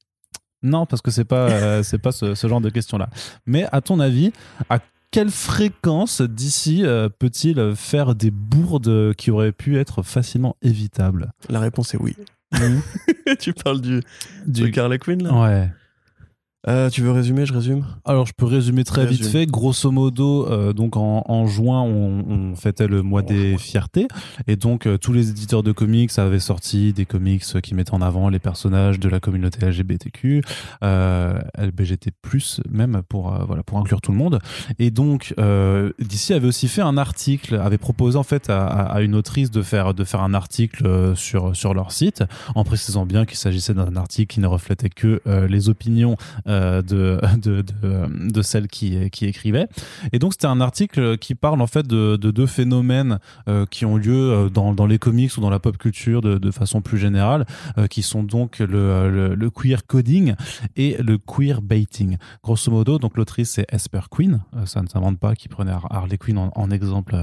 Non, parce que c'est pas ce genre de question-là. Mais à ton avis, à quelle fréquence DC peut-il faire des bourdes qui auraient pu être facilement évitables ? La réponse est oui. Tu parles du Harley Quinn là ? Ouais. Tu veux résumer ? Je résume ? Alors je peux résumer vite fait. Grosso modo, donc en juin, on fêtait le mois des fiertés, et donc tous les éditeurs de comics avaient sorti des comics qui mettaient en avant les personnages de la communauté LGBTQ, LBGT+ même pour inclure tout le monde. Et donc DC avait aussi fait un article, avait proposé en fait à une autrice de faire un article sur leur site, en précisant bien qu'il s'agissait d'un article qui ne reflétait que les opinions de celle qui écrivait. Et donc c'était un article qui parle en fait de deux phénomènes qui ont lieu dans les comics ou dans la pop culture de façon plus générale, qui sont donc le queer coding et le queer baiting. Grosso modo, donc l'autrice c'est Esper Quinn, ça ne s'invente pas, qui prenait Harley Quinn en exemple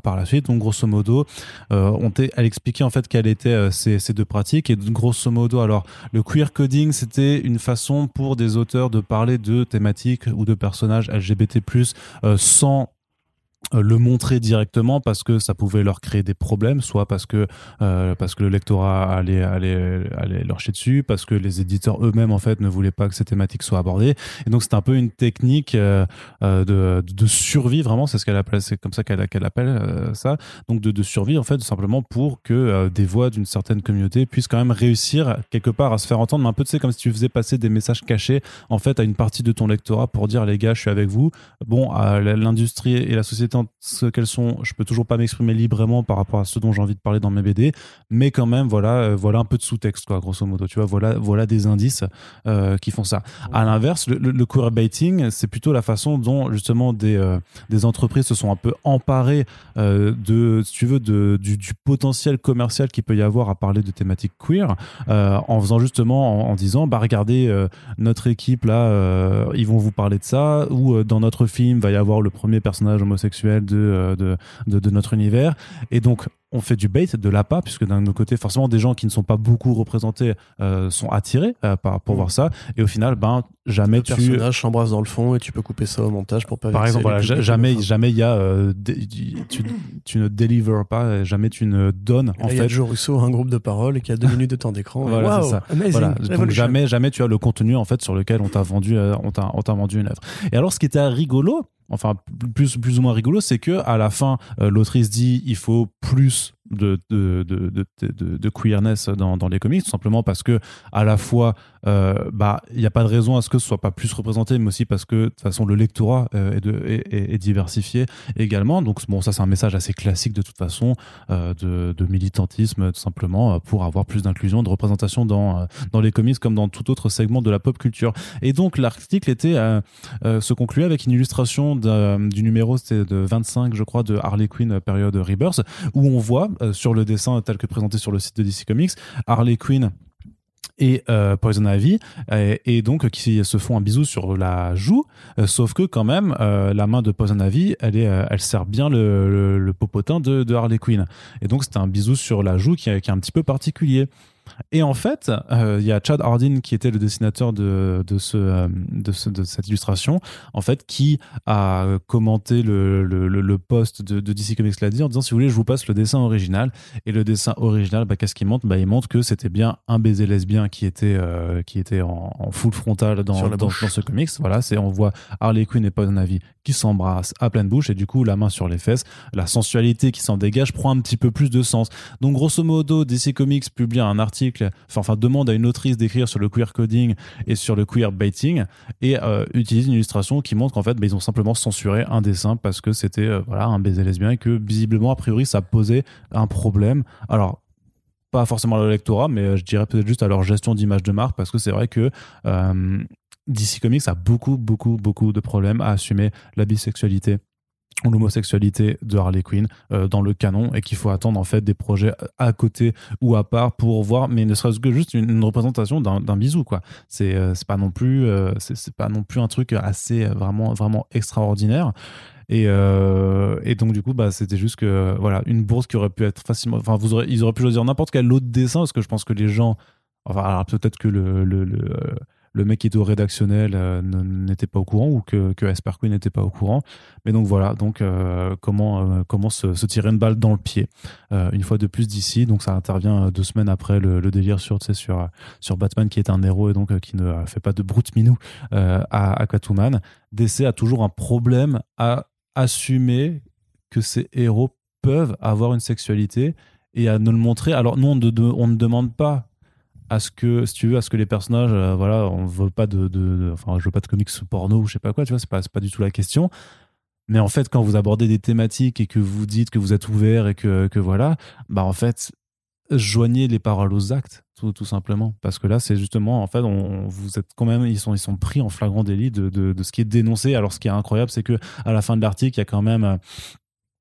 par la suite. Donc grosso modo, elle expliquait en fait quelles étaient ces deux pratiques. Et grosso modo, alors le queer coding, c'était une façon pour des auteurs de parler de thématiques ou de personnages LGBT+, sans le montrer directement parce que ça pouvait leur créer des problèmes, soit parce que le lectorat allait leur chier dessus, parce que les éditeurs eux-mêmes en fait ne voulaient pas que ces thématiques soient abordées. Et donc c'est un peu une technique de survie, vraiment, c'est ce qu'elle appelle, c'est comme ça qu'elle appelle ça. Donc de survie en fait, simplement pour que des voix d'une certaine communauté puissent quand même réussir quelque part à se faire entendre, mais un peu, tu sais, comme si tu faisais passer des messages cachés en fait à une partie de ton lectorat pour dire les gars, je suis avec vous. Bon, l'industrie et la société ce qu'elles sont, je peux toujours pas m'exprimer librement par rapport à ce dont j'ai envie de parler dans mes BD, mais quand même voilà un peu de sous-texte quoi, grosso modo, tu vois, voilà des indices qui font ça. À l'inverse, le queerbaiting, c'est plutôt la façon dont justement des entreprises se sont un peu emparées du potentiel commercial qu'il peut y avoir à parler de thématiques queer, en faisant justement en disant bah regardez, notre équipe là, ils vont vous parler de ça, ou dans notre film va y avoir le premier personnage homosexuel de notre univers, et donc on fait du bait, de l'appât, puisque d'un côté forcément des gens qui ne sont pas beaucoup représentés sont attirés pour voir ça, et au final ben jamais le personnage s'embrasse dans le fond et tu peux couper ça au montage pour pas par exemple voilà, jamais il y a tu ne deliver pas, jamais tu ne donnes là, en fait il y a Joe Russo, un groupe de parole qui a 2 minutes de temps d'écran. Voilà, wow, c'est ça. Voilà. Donc jamais tu as le contenu en fait sur lequel on t'a vendu une œuvre. Et alors ce qui était rigolo, enfin plus ou moins rigolo, c'est que à la fin l'autrice dit il faut plus de queerness dans les comics, tout simplement parce que à la fois il n'y a pas de raison à ce que ce soit pas plus représenté, mais aussi parce que de toute façon le lectorat est diversifié également. Donc bon, ça c'est un message assez classique de toute façon de militantisme, tout simplement pour avoir plus d'inclusion, de représentation dans les comics comme dans tout autre segment de la pop culture. Et donc l'article se concluait avec une illustration du numéro, c'était de 25 je crois, de Harley Quinn période Rebirth, où on voit sur le dessin tel que présenté sur le site de DC Comics, Harley Quinn et Poison Ivy, et donc qui se font un bisou sur la joue, sauf que quand même la main de Poison Ivy elle serre bien le popotin de Harley Quinn, et donc c'est un bisou sur la joue qui est un petit peu particulier. Et en fait, y a Chad Hardin qui était le dessinateur de cette illustration, en fait, qui a commenté le post de DC Comics l'a dit en disant si vous voulez, je vous passe le dessin original. Et le dessin original, qu'est-ce qu'il montre ? Il montre que c'était bien un baiser lesbien qui était en full frontal dans ce comics. Voilà, on voit Harley Quinn et Poison Ivy qui s'embrassent à pleine bouche, et du coup la main sur les fesses, la sensualité qui s'en dégage prend un petit peu plus de sens. Donc grosso modo, DC Comics publie un article, demande à une autrice d'écrire sur le queer coding et sur le queer baiting, et utilise une illustration qui montre qu'en fait ils ont simplement censuré un dessin parce que c'était un baiser lesbien, et que visiblement a priori ça posait un problème, alors pas forcément à leur lectorat, mais je dirais peut-être juste à leur gestion d'image de marque, parce que c'est vrai que DC Comics a beaucoup de problèmes à assumer la bisexualité, l'homosexualité de Harley Quinn dans le canon, et qu'il faut attendre en fait des projets à côté ou à part pour voir, mais ne serait-ce que juste une représentation d'un bisou quoi. C'est pas non plus un truc assez vraiment extraordinaire. Et donc du coup c'était juste que voilà, une bourse qui aurait pu être facilement, enfin ils auraient pu choisir n'importe quel autre dessin, parce que je pense que les gens, peut-être que le mec qui était au rédactionnel n'était pas au courant, ou que Esper Queen n'était pas au courant. Mais donc voilà, comment se tirer une balle dans le pied. Une fois de plus d'ici, donc ça intervient 2 semaines après le délire sur Batman qui est un héros, et donc qui ne fait pas de brute minou à Catwoman. DC a toujours un problème à assumer que ces héros peuvent avoir une sexualité et à ne le montrer. Alors nous, on ne demande pas à ce que, si tu veux, à ce que les personnages, on veut pas je veux pas de comics porno ou je sais pas quoi, tu vois, c'est pas du tout la question. Mais en fait, quand vous abordez des thématiques et que vous dites que vous êtes ouvert et que voilà, en fait, joignez les paroles aux actes, tout simplement. Parce que là, c'est justement, en fait, vous êtes quand même, ils sont pris en flagrant délit de ce qui est dénoncé. Alors, ce qui est incroyable, c'est que à la fin de l'article, il y a quand même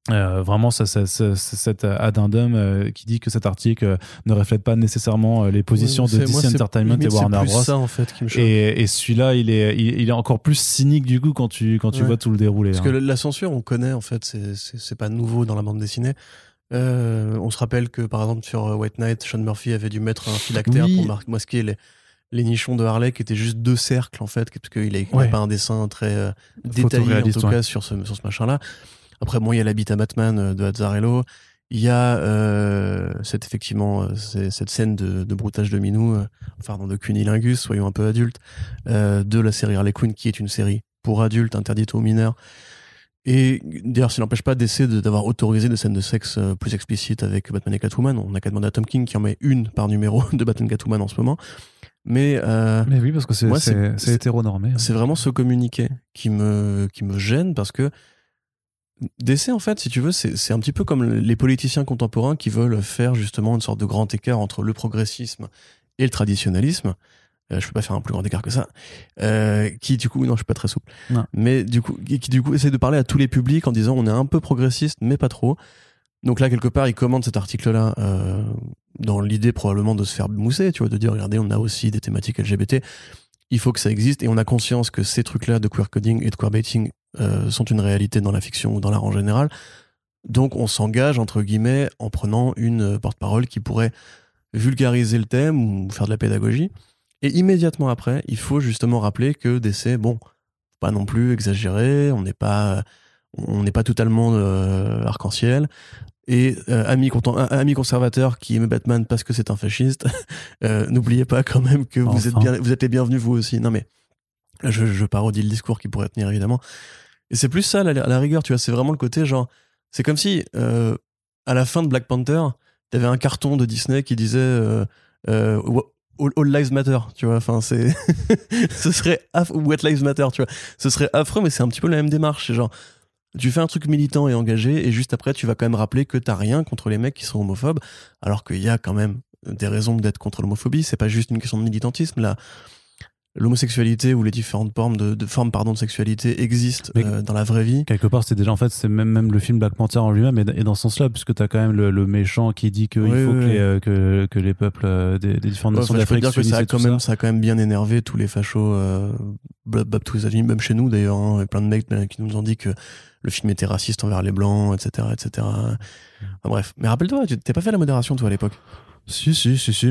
vraiment cet addendum qui dit que cet article ne reflète pas nécessairement les positions de DC Entertainment et Warner Bros. Ça, en fait, et celui-là il est encore plus cynique du coup quand tu vois tout le déroulé, parce que la censure, on connaît en fait, c'est pas nouveau dans la bande dessinée. On se rappelle que par exemple sur White Knight, Sean Murphy avait dû mettre un phylactère pour masquer les nichons de Harley qui étaient juste 2 cercles en fait, parce qu'il n'a pas un dessin très détaillé en tout cas sur ce machin là. Après, bon, il y a la beat à Batman de Azzarello. Il y a cette scène de broutage de minou, de cunilingus, soyons un peu adultes, de la série Harley Quinn, qui est une série pour adultes, interdite aux mineurs. Et d'ailleurs, ça n'empêche pas DC d'avoir autorisé des scènes de sexe plus explicites avec Batman et Catwoman. On n'a qu'à demander à Tom King qui en met une par numéro de Batman Catwoman en ce moment. Mais oui, parce que c'est hétéronormé. Hein. C'est vraiment ce communiqué qui me gêne, parce que DC, en fait, si tu veux, c'est un petit peu comme les politiciens contemporains qui veulent faire justement une sorte de grand écart entre le progressisme et le traditionnalisme. Je peux pas faire un plus grand écart que ça. Je suis pas très souple. Non. Mais du coup, essaie de parler à tous les publics en disant on est un peu progressiste, mais pas trop. Donc là, quelque part, ils commandent cet article-là dans l'idée probablement de se faire mousser, tu vois, de dire regardez, on a aussi des thématiques LGBT. Il faut que ça existe et on a conscience que ces trucs-là de queer coding et de queer baiting sont une réalité dans la fiction ou dans l'art en général. Donc on s'engage, entre guillemets, en prenant une porte-parole qui pourrait vulgariser le thème ou faire de la pédagogie. Et immédiatement après, il faut justement rappeler que DC, bon, pas non plus exagéré, on n'est pas totalement arc-en-ciel. Et amis conservateurs qui aiment Batman parce que c'est un fasciste, n'oubliez pas quand même que vous êtes les bienvenus vous aussi. Non mais, je parodie le discours qui pourrait tenir évidemment. Et c'est plus ça la rigueur, tu vois, c'est vraiment le côté genre, c'est comme si à la fin de Black Panther, t'avais un carton de Disney qui disait... All lives matter, tu vois, enfin c'est ce serait affreux, What lives matter, tu vois, ce serait affreux, mais c'est un petit peu la même démarche, c'est genre tu fais un truc militant et engagé et juste après tu vas quand même rappeler que t'as rien contre les mecs qui sont homophobes, alors qu'il y a quand même des raisons d'être contre l'homophobie, c'est pas juste une question de militantisme, là l'homosexualité ou les différentes formes de sexualité existent dans la vraie vie. Quelque part, c'est déjà, en fait, c'est même le film Black Panther en lui-même et dans ce sens-là, puisque t'as quand même le méchant qui dit qu'il faut que les peuples des différentes nations d'Afrique s'unissent. Ça a quand même bien énervé tous les fachos, tous les États-Unis, même chez nous d'ailleurs, hein, et plein de mecs qui nous ont dit que le film était raciste envers les blancs, etc., etc. Enfin, bref. Mais rappelle-toi, t'as pas fait la modération, toi, à l'époque. Si,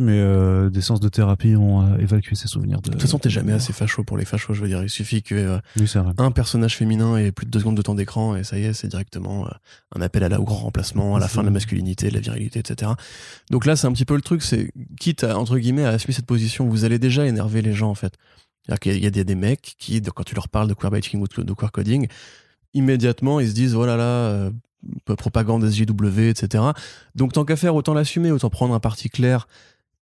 mais des séances de thérapie ont évacué ces souvenirs. De toute façon, t'es jamais assez facho pour les fachos, je veux dire. Il suffit que un personnage féminin ait plus de 2 secondes de temps d'écran, et ça y est, c'est directement un appel au grand remplacement, à la fin de la masculinité, de la virilité, etc. Donc là, c'est un petit peu le truc, c'est quitte à, entre guillemets, à assumer cette position, vous allez déjà énerver les gens, en fait. C'est-à-dire qu'il y a des mecs qui, quand tu leur parles de queerbaiting ou de queercoding, immédiatement, ils se disent, oh là là... propagande SJW, etc. Donc tant qu'à faire, autant l'assumer, autant prendre un parti clair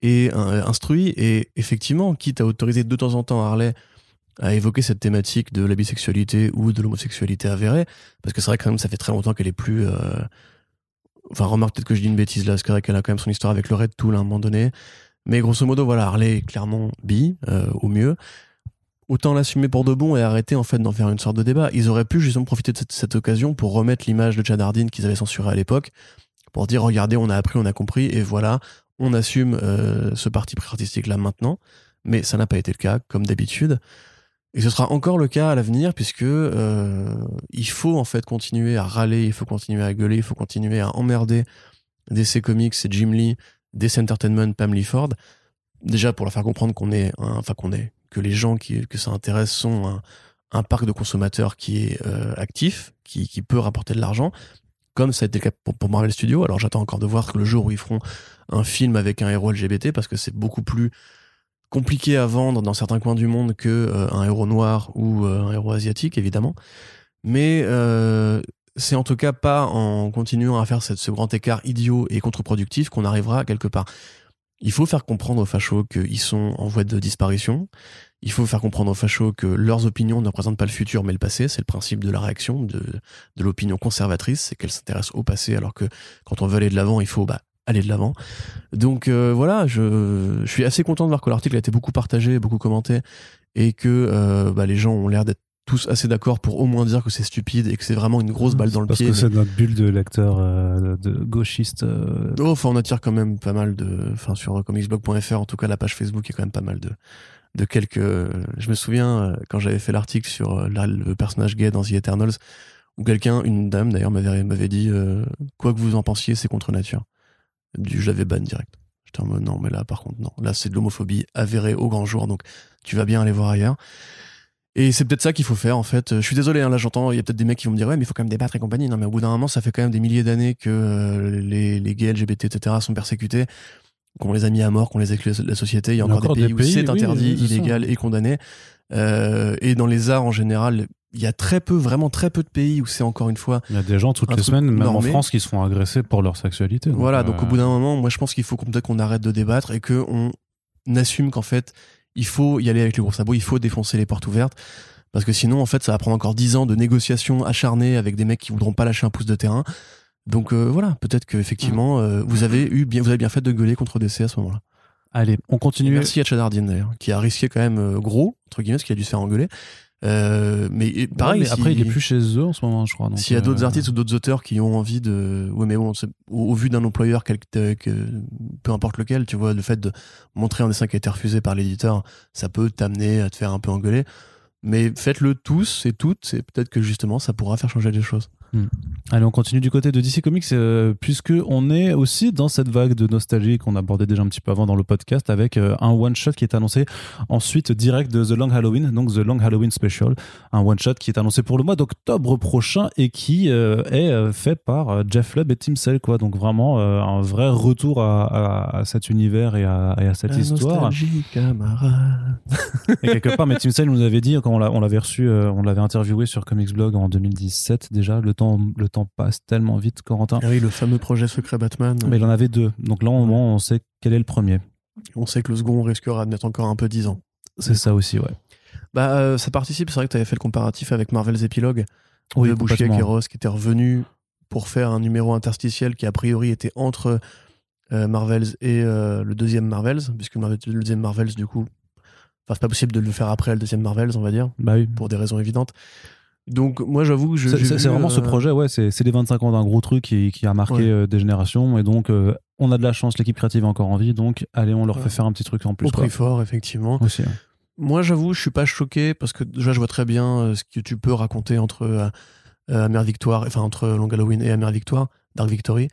et instruit. Et effectivement, quitte à autoriser de temps en temps Harley à évoquer cette thématique de la bisexualité ou de l'homosexualité avérée, parce que c'est vrai que quand même ça fait très longtemps qu'elle est plus... remarque peut-être que je dis une bêtise là, parce qu'elle a quand même son histoire avec le Red Tool à un moment donné. Mais grosso modo, voilà, Harley est clairement bi, au mieux. Autant l'assumer pour de bon et arrêter en fait d'en faire une sorte de débat. Ils auraient pu justement profiter de cette occasion pour remettre l'image de Chad Hardin qu'ils avaient censurée à l'époque, pour dire regardez, on a appris, on a compris, et voilà, on assume ce parti pris artistique là maintenant. Mais ça n'a pas été le cas, comme d'habitude. Et ce sera encore le cas à l'avenir, puisque il faut en fait continuer à râler, il faut continuer à gueuler, il faut continuer à emmerder DC Comics, Jim Lee, DC Entertainment, Pam Lee Ford. Déjà pour leur faire comprendre que les gens que ça intéresse sont un parc de consommateurs qui est actif, qui peut rapporter de l'argent, comme ça a été le cas pour Marvel Studios. Alors j'attends encore de voir le jour où ils feront un film avec un héros LGBT, parce que c'est beaucoup plus compliqué à vendre dans certains coins du monde qu'un héros noir ou un héros asiatique, évidemment. Mais c'est en tout cas pas en continuant à faire ce grand écart idiot et contre-productif qu'on arrivera quelque part. Il faut faire comprendre aux fachos qu'ils sont en voie de disparition. Il faut faire comprendre aux fachos que leurs opinions ne représentent pas le futur, mais le passé. C'est le principe de la réaction, de l'opinion conservatrice, c'est qu'elle s'intéresse au passé, alors que quand on veut aller de l'avant, il faut aller de l'avant. Donc voilà, je suis assez content de voir que l'article a été beaucoup partagé, beaucoup commenté, et que les gens ont l'air d'être tous assez d'accord pour au moins dire que c'est stupide et que c'est vraiment une grosse balle dans le pied. Parce que c'est notre bulle de lecteur de gauchiste. On attire quand même pas mal de... Enfin, sur comicsblog.fr, en tout cas, la page Facebook, il y a quand même pas mal de quelques... Je me souviens, quand j'avais fait l'article sur le personnage gay dans The Eternals, où une dame d'ailleurs, m'avait dit « Quoi que vous en pensiez, c'est contre nature. » Je l'avais banne direct. J'étais en mode « Non, mais là, par contre, non. Là, c'est de l'homophobie avérée au grand jour, donc tu vas bien aller voir ailleurs. » Et c'est peut-être ça qu'il faut faire, en fait. Je suis désolé, hein, là j'entends, il y a peut-être des mecs qui vont me dire ouais, mais il faut quand même débattre et compagnie. Non, mais au bout d'un moment, ça fait quand même des milliers d'années que les gays, LGBT, etc. sont persécutés, qu'on les a mis à mort, qu'on les exclut de la société. Il y a encore des pays où c'est interdit, illégal et condamné. Et dans les arts en général, il y a très peu, vraiment très peu de pays où c'est encore une fois. Il y a des gens toutes les semaines, même normé. En France, qui se font agresser pour leur sexualité. Donc voilà, donc au bout d'un moment, moi je pense qu'il faut qu'on arrête de débattre et qu'on assume qu'en fait, il faut y aller avec le gros sabot, il faut défoncer les portes ouvertes. Parce que sinon, en fait, ça va prendre encore 10 ans de négociations acharnées avec des mecs qui voudront pas lâcher un pouce de terrain. Donc voilà, peut-être qu'effectivement, vous avez bien fait de gueuler contre DC à ce moment-là. Allez, on continue. Et merci à Chad Hardin d'ailleurs, qui a risqué quand même gros, entre guillemets, parce qu'il a dû se faire engueuler. Mais pareil, ouais, mais après il est plus chez eux en ce moment, je crois. Donc s'il y a d'autres artistes ou d'autres auteurs qui ont envie de, ouais, mais bon, au vu d'un employeur, peu importe lequel, tu vois, le fait de montrer un dessin qui a été refusé par l'éditeur, ça peut t'amener à te faire un peu engueuler. Mais faites-le tous et toutes, et peut-être que justement ça pourra faire changer les choses. Allez, on continue du côté de DC Comics, puisque on est aussi dans cette vague de nostalgie qu'on abordait déjà un petit peu avant dans le podcast, avec un one-shot qui est annoncé ensuite direct de The Long Halloween, donc The Long Halloween Special, un one-shot qui est annoncé pour le mois d'octobre prochain et qui est fait par Jeff Lubb et Tim Sale, quoi. Donc vraiment un vrai retour à cet univers et à cette histoire. Nostalgie, camarade. Et quelque part, mais Tim Sale nous avait dit, quand on l'avait reçu, on l'avait interviewé sur Comics Blog en 2017 déjà, le temps passe tellement vite, Corentin. Ah oui, le fameux projet secret Batman. Mais il en avait deux. Donc là, au moment, on sait quel est le premier. On sait que le second risquera d'être encore un peu 10 ans. C'est ça aussi, ouais. Ça participe. C'est vrai que tu avais fait le comparatif avec Marvel's Epilogue, de Busiek et Ross, qui était revenu pour faire un numéro interstitiel qui, a priori, était entre Marvel's et le deuxième Marvel's, puisque le deuxième Marvel's, du coup, c'est pas possible de le faire après le deuxième Marvel's, on va dire, pour des raisons évidentes. Donc moi j'avoue que c'est vraiment ce projet, ouais, c'est les 25 ans d'un gros truc qui a marqué des générations, et donc on a de la chance, l'équipe créative est encore en vie, donc allez, on leur fait faire un petit truc en plus. Au prix fort, effectivement. Aussi, hein. Moi j'avoue, je suis pas choqué, parce que déjà je vois très bien ce que tu peux raconter entre Amère Victoire, enfin entre Long Halloween et Amère Victoire, Dark Victory.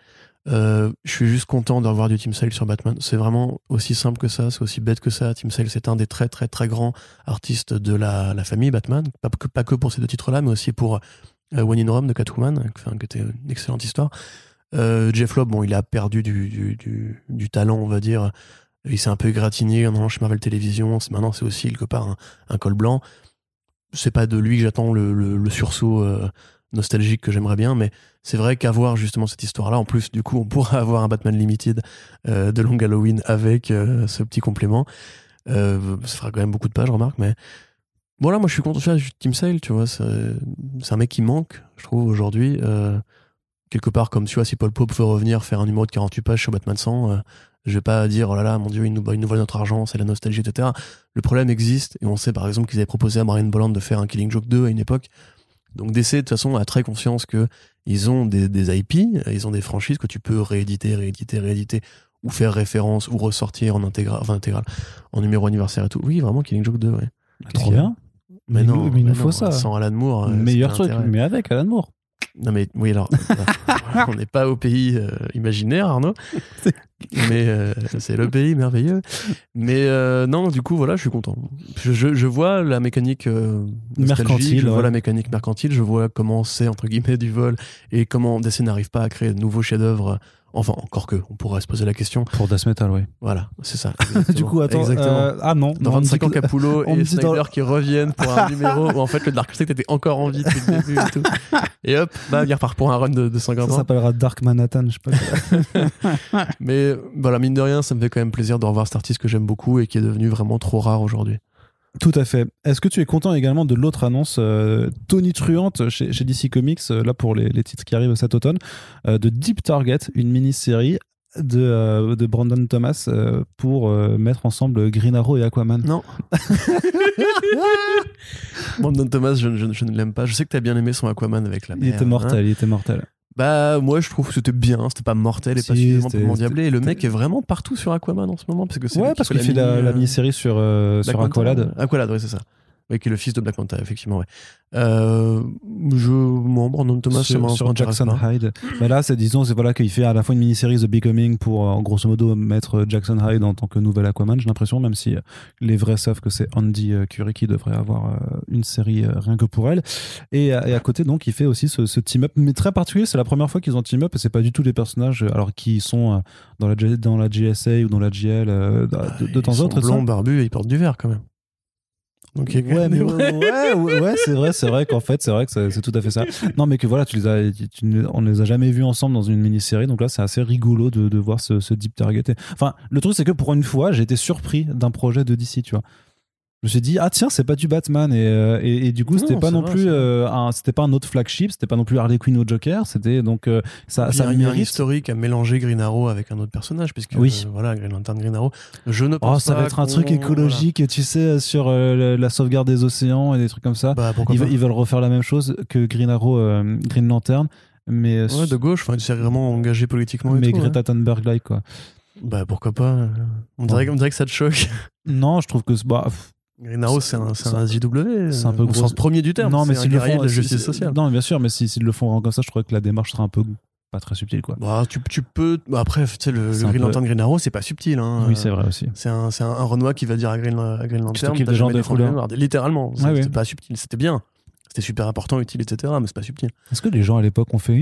Je suis juste content de revoir du Tim Sale sur Batman. C'est vraiment aussi simple que ça, c'est aussi bête que ça. Tim Sale, c'est un des très très très grands artistes de la famille Batman, pas que pour ces deux titres-là, mais aussi pour One in Rome de Catwoman, qui était une excellente histoire. Jeff Lubb, il a perdu du talent, on va dire. Il s'est un peu égratigné en allant chez Marvel Télévision. Maintenant, c'est aussi quelque part un col blanc. C'est pas de lui que j'attends le sursaut nostalgique que j'aimerais bien, mais c'est vrai qu'avoir justement cette histoire-là, en plus, du coup, on pourra avoir un Batman Limited de Long Halloween avec ce petit complément. Ça fera quand même beaucoup de pages, remarque, mais voilà, moi je suis content, je suis Tim Sale, tu vois, c'est un mec qui manque, je trouve, aujourd'hui. Quelque part, comme tu vois, si Paul Pope veut revenir faire un numéro de 48 pages sur Batman 100, je vais pas dire, oh là là, mon Dieu, ils nous volent notre argent, c'est la nostalgie, etc. Le problème existe, et on sait par exemple qu'ils avaient proposé à Marion Bolland de faire un Killing Joke 2 à une époque. Donc DC, de toute façon, a très conscience qu'ils ont des IP, ils ont des franchises que tu peux rééditer, ou faire référence, ou ressortir en intégral, en numéro anniversaire et tout. Oui, vraiment, Killing Joke 2, ouais. Trop bien. Mais il nous faut ça. Sans Alan Moore. Meilleur truc, mais avec Alan Moore. Non mais, oui, alors, on n'est pas au pays imaginaire, Arnaud, mais c'est le pays merveilleux. Mais non, du coup, voilà, je suis content. Je vois la mécanique mercantile, je vois la mécanique mercantile, je vois comment c'est, entre guillemets, du vol, et comment DC n'arrive pas à créer de nouveaux chefs-d'œuvre. Enfin, encore que, on pourrait se poser la question. Pour Death Metal, oui. Voilà, c'est ça. Du coup, attends. Ah non. Dans 25 ans, Capullo et Snyder qui reviennent pour un numéro où en fait le Dark Side était encore en vie depuis le début et tout. Et hop, il repart pour un run de 50 ans. Ça s'appellera Dark Manhattan, je sais pas. Mais voilà, mine de rien, ça me fait quand même plaisir de revoir cet artiste que j'aime beaucoup et qui est devenu vraiment trop rare aujourd'hui. Tout à fait. Est-ce que tu es content également de l'autre annonce tonitruante chez DC Comics, là pour les titres qui arrivent cet automne, de Deep Target, une mini-série de Brandon Thomas pour mettre ensemble Green Arrow et Aquaman? Non. Brandon Thomas, je ne l'aime pas. Je sais que tu as bien aimé son Aquaman avec la mer. Il était mortel. Moi je trouve que c'était bien, c'était pas mortel et pas suffisamment pour m'endiabler, et le mec est vraiment partout sur Aquaman en ce moment, parce que c'est parce qu'il fait la mini-série sur Aqualad. Aqualad, oui, c'est ça. Oui, qui est le fils de Black Manta, effectivement, ouais. Bon, Brandon Thomas, c'est mon Jackson pas. Hyde. Mais là, c'est, disons, c'est voilà qu'il fait à la fois une mini-série The Becoming pour, en grosso modo, mettre Jackson Hyde en tant que nouvel Aquaman, j'ai l'impression, même si les vrais savent que c'est Andy Curie qui devrait avoir une série rien que pour elle. Et à côté, donc, il fait aussi ce team-up, mais très particulier. C'est la première fois qu'ils ont team-up et c'est pas du tout des personnages, alors qui sont dans la GSA ou dans la GL de temps en temps. Ils sont blonds, barbus et ils portent du vert quand même. Okay, ouais, c'est vrai qu'en fait, c'est vrai que c'est tout à fait ça. Non, mais que voilà, on les a jamais vus ensemble dans une mini-série, donc là, c'est assez rigolo de voir ce deep target. Enfin, le truc, c'est que pour une fois, j'ai été surpris d'un projet de DC, tu vois. Je me suis dit, ah tiens, c'est pas du Batman, et du coup, non, c'était pas non plus, c'était pas un autre flagship, c'était pas non plus Harley Quinn ou Joker, c'était donc ça mérite. Il y a un historique à mélanger Green Arrow avec un autre personnage, puisque oui. Voilà, Green Lantern, Green Arrow, je ne pense pas. Oh, ça va être un truc écologique, voilà. Tu sais, sur la sauvegarde des océans et des trucs comme ça. Bah, ils veulent refaire la même chose que Green Arrow, Green Lantern, mais de gauche, enfin, c'est vraiment engagé politiquement. Et mais tout, Greta Thunberg-like, quoi. Bah pourquoi pas. On dirait que ça te choque. Non, je trouve que Green Arrow, c'est un JW, c'est un peu au sens premier du terme. Non, mais c'est un guerrier de la justice sociale. Non, bien sûr, mais s'ils le font comme ça, je trouvais que la démarche sera un peu pas très subtile, quoi. Bah, tu peux. Bah, après, tu sais, le Green Lantern Green Arrow, c'est pas subtil. Hein. Oui, c'est vrai aussi. C'est un Renoir qui va dire à Green Lantern, t'as jamais des couleurs. Littéralement, c'est pas subtil. C'était bien. C'était super important, utile, etc. Mais c'est pas subtil. Est-ce que les gens à l'époque ont fait.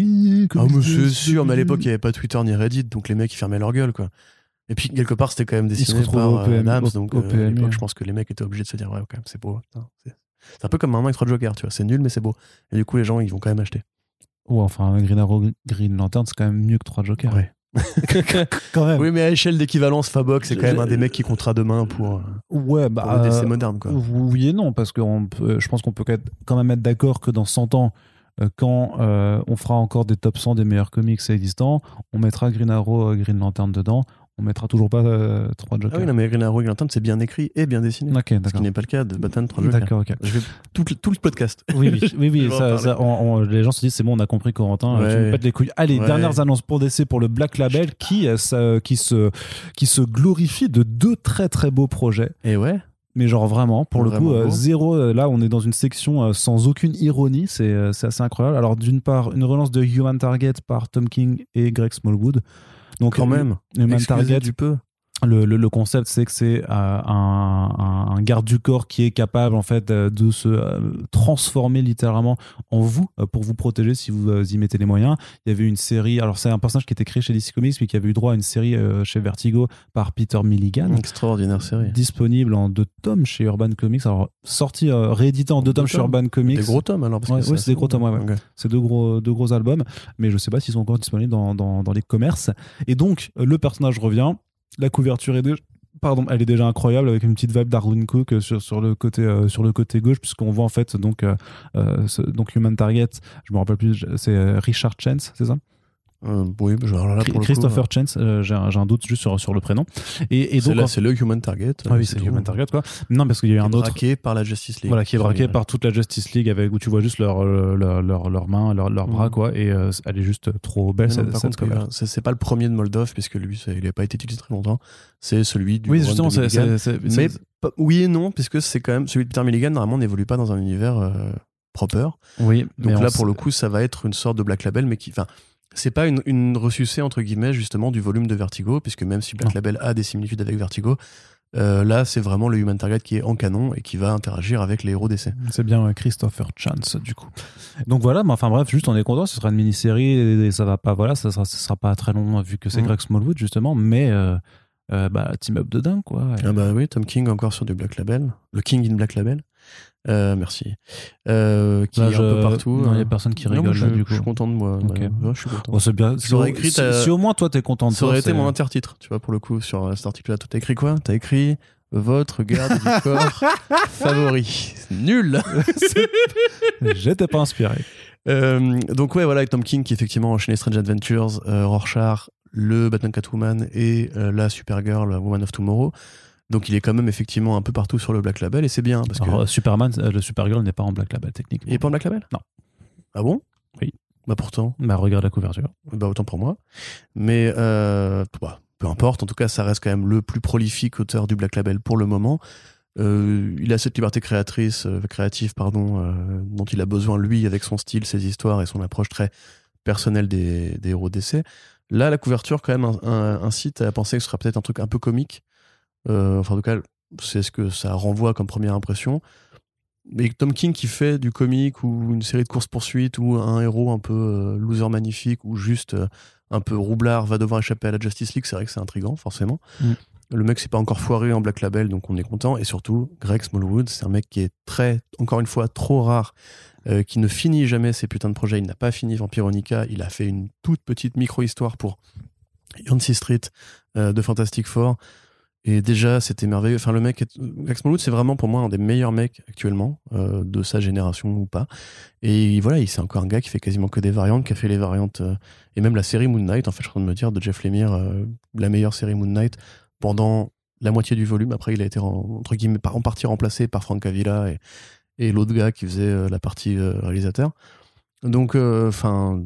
Ah, mais c'est sûr, mais à l'époque, il n'y avait pas Twitter ni Reddit, donc les mecs, ils fermaient leur gueule, quoi. Et puis quelque part c'était quand même dessiné par Adams, donc à l'époque, je pense que les mecs étaient obligés de se dire ouais quand même c'est beau, putain, c'est un peu comme Maman avec 3 Jokers, tu vois, c'est nul mais c'est beau, et du coup les gens ils vont quand même acheter. Ou enfin Green Arrow, Green Lantern c'est quand même mieux que 3 Jokers, ouais. Quand même. Oui, mais à échelle d'équivalence, Fabox c'est quand même un des mecs qui comptera demain pour le DC moderne, quoi. Oui et non, parce que je pense qu'on peut quand même être d'accord que dans 100 ans quand on fera encore des top 100 des meilleurs comics existants, on mettra Green Arrow, Green Lantern dedans. On mettra toujours pas 3 Jokers. Ah oui, non, mais Green Arrow et Green Lantern, c'est bien écrit et bien dessiné. Okay, ce qui n'est pas le cas de Batman 3 Jokers. D'accord, ok. Je vais tout le podcast. Oui, les gens se disent, c'est bon, on a compris, Corentin, tu me pètes les couilles. Allez, dernières annonces pour DC pour le Black Label qui se glorifie de 2 très très beaux projets. Et ouais. Mais genre vraiment, pour le coup, zéro, là on est dans une section sans aucune ironie, c'est assez incroyable. Alors d'une part, une relance de Human Target par Tom King et Greg Smallwood. Donc quand même, Human Target, du peu. Le concept, c'est que c'est un garde du corps qui est capable en fait de se transformer littéralement en vous pour vous protéger si vous y mettez les moyens. Il y avait une série, alors c'est un personnage qui était créé chez DC Comics, mais qui avait eu droit à une série chez Vertigo par Peter Milligan. Extraordinaire série. Disponible en 2 tomes chez Urban Comics. Alors sorti, réédité en 2 tomes chez Urban Comics. Des gros tomes alors. Oui, c'est des gros tomes, ouais. Okay. C'est 2 gros albums, mais je sais pas s'ils sont encore disponibles dans les commerces. Et donc, le personnage revient. La couverture elle est déjà incroyable avec une petite vibe d'Arwin Cook sur le côté gauche, puisqu'on voit en fait donc Human Target, je me rappelle plus, c'est Richard Chance, c'est ça ? Oui, alors là, Christopher Chance, j'ai un doute juste sur le prénom. Et donc, c'est le Human Target. Ah oui, c'est le Human Target, quoi. Non, parce qu'il y a eu un autre. Braqué par la Justice League. Voilà, qui est braqué par toute la Justice League, où tu vois juste leurs mains, leurs bras, quoi. Et elle est juste trop belle, cette cover. C'est pas le premier de Moldoff, puisque lui, il n'a pas été utilisé très longtemps. C'est celui du. Oui, justement, mais oui et non, puisque c'est quand même. Celui de Peter Milligan, normalement, n'évolue pas dans un univers proper. Oui, donc là, pour le coup, ça va être une sorte de Black Label, mais qui. C'est pas une ressucée entre guillemets justement du volume de Vertigo, puisque même si Black Label a des similitudes avec Vertigo, là c'est vraiment le Human Target qui est en canon et qui va interagir avec les héros d'essai. C'est bien Christopher Chance du coup. Donc voilà, mais enfin bref, juste on est content, ce sera une mini-série et ça va pas, voilà, ça sera pas très long vu que c'est Greg Smallwood justement, mais team up de dingue quoi. Et... Ah bah oui, Tom King encore sur du Black Label, le King in Black Label. Merci. Qui est un peu partout. Non, il n'y a personne qui rigole là, du coup. Je suis content de moi. Okay. Ouais, je suis content. Bon, c'est bien. Si au moins toi t'es content de ça. Ça aurait été mon intertitre, tu vois, pour le coup, sur cet article-là. Toi, t'as écrit quoi ? T'as écrit votre garde du corps favori. Nul. J'étais pas inspiré. Donc ouais, voilà, avec Tom King qui effectivement enchaîné Strange Adventures, Rorschach, le Batman Catwoman et la Supergirl, Woman of Tomorrow. Donc il est quand même effectivement un peu partout sur le Black Label et c'est bien parce que Superman, le Supergirl n'est pas en Black Label techniquement. Il est pas en Black Label ? Non. Ah bon ? Oui. Bah pourtant. Bah regarde la couverture. Bah autant pour moi. Mais peu importe. En tout cas, ça reste quand même le plus prolifique auteur du Black Label pour le moment. Il a cette liberté créative, dont il a besoin, lui, avec son style, ses histoires et son approche très personnelle des héros DC. Là, la couverture, quand même, incite à penser que ce sera peut-être un truc un peu comique. En tout cas, c'est ce que ça renvoie comme première impression. Mais Tom King qui fait du comique ou une série de courses-poursuites ou un héros un peu loser magnifique ou juste un peu roublard va devoir échapper à la Justice League, c'est vrai que c'est intriguant, forcément. Mm. Le mec s'est pas encore foiré en Black Label, donc on est content. Et surtout, Greg Smallwood, c'est un mec qui est très, encore une fois, trop rare, qui ne finit jamais ses putains de projets. Il n'a pas fini Vampironica. Il a fait une toute petite micro-histoire pour Yancey Street de Fantastic Four. Et déjà, c'était merveilleux. Enfin, le mec, Greg Smallwood, c'est vraiment pour moi un des meilleurs mecs actuellement, de sa génération ou pas. Et voilà, c'est encore un gars qui fait quasiment que des variantes, qui a fait les variantes. Et même la série Moon Knight, en fait, je suis en train de me dire, de Jeff Lemire, la meilleure série Moon Knight. Pendant la moitié du volume, après il a été entre guillemets en partie remplacé par Frank Avila et l'autre gars qui faisait la partie réalisateur. Donc,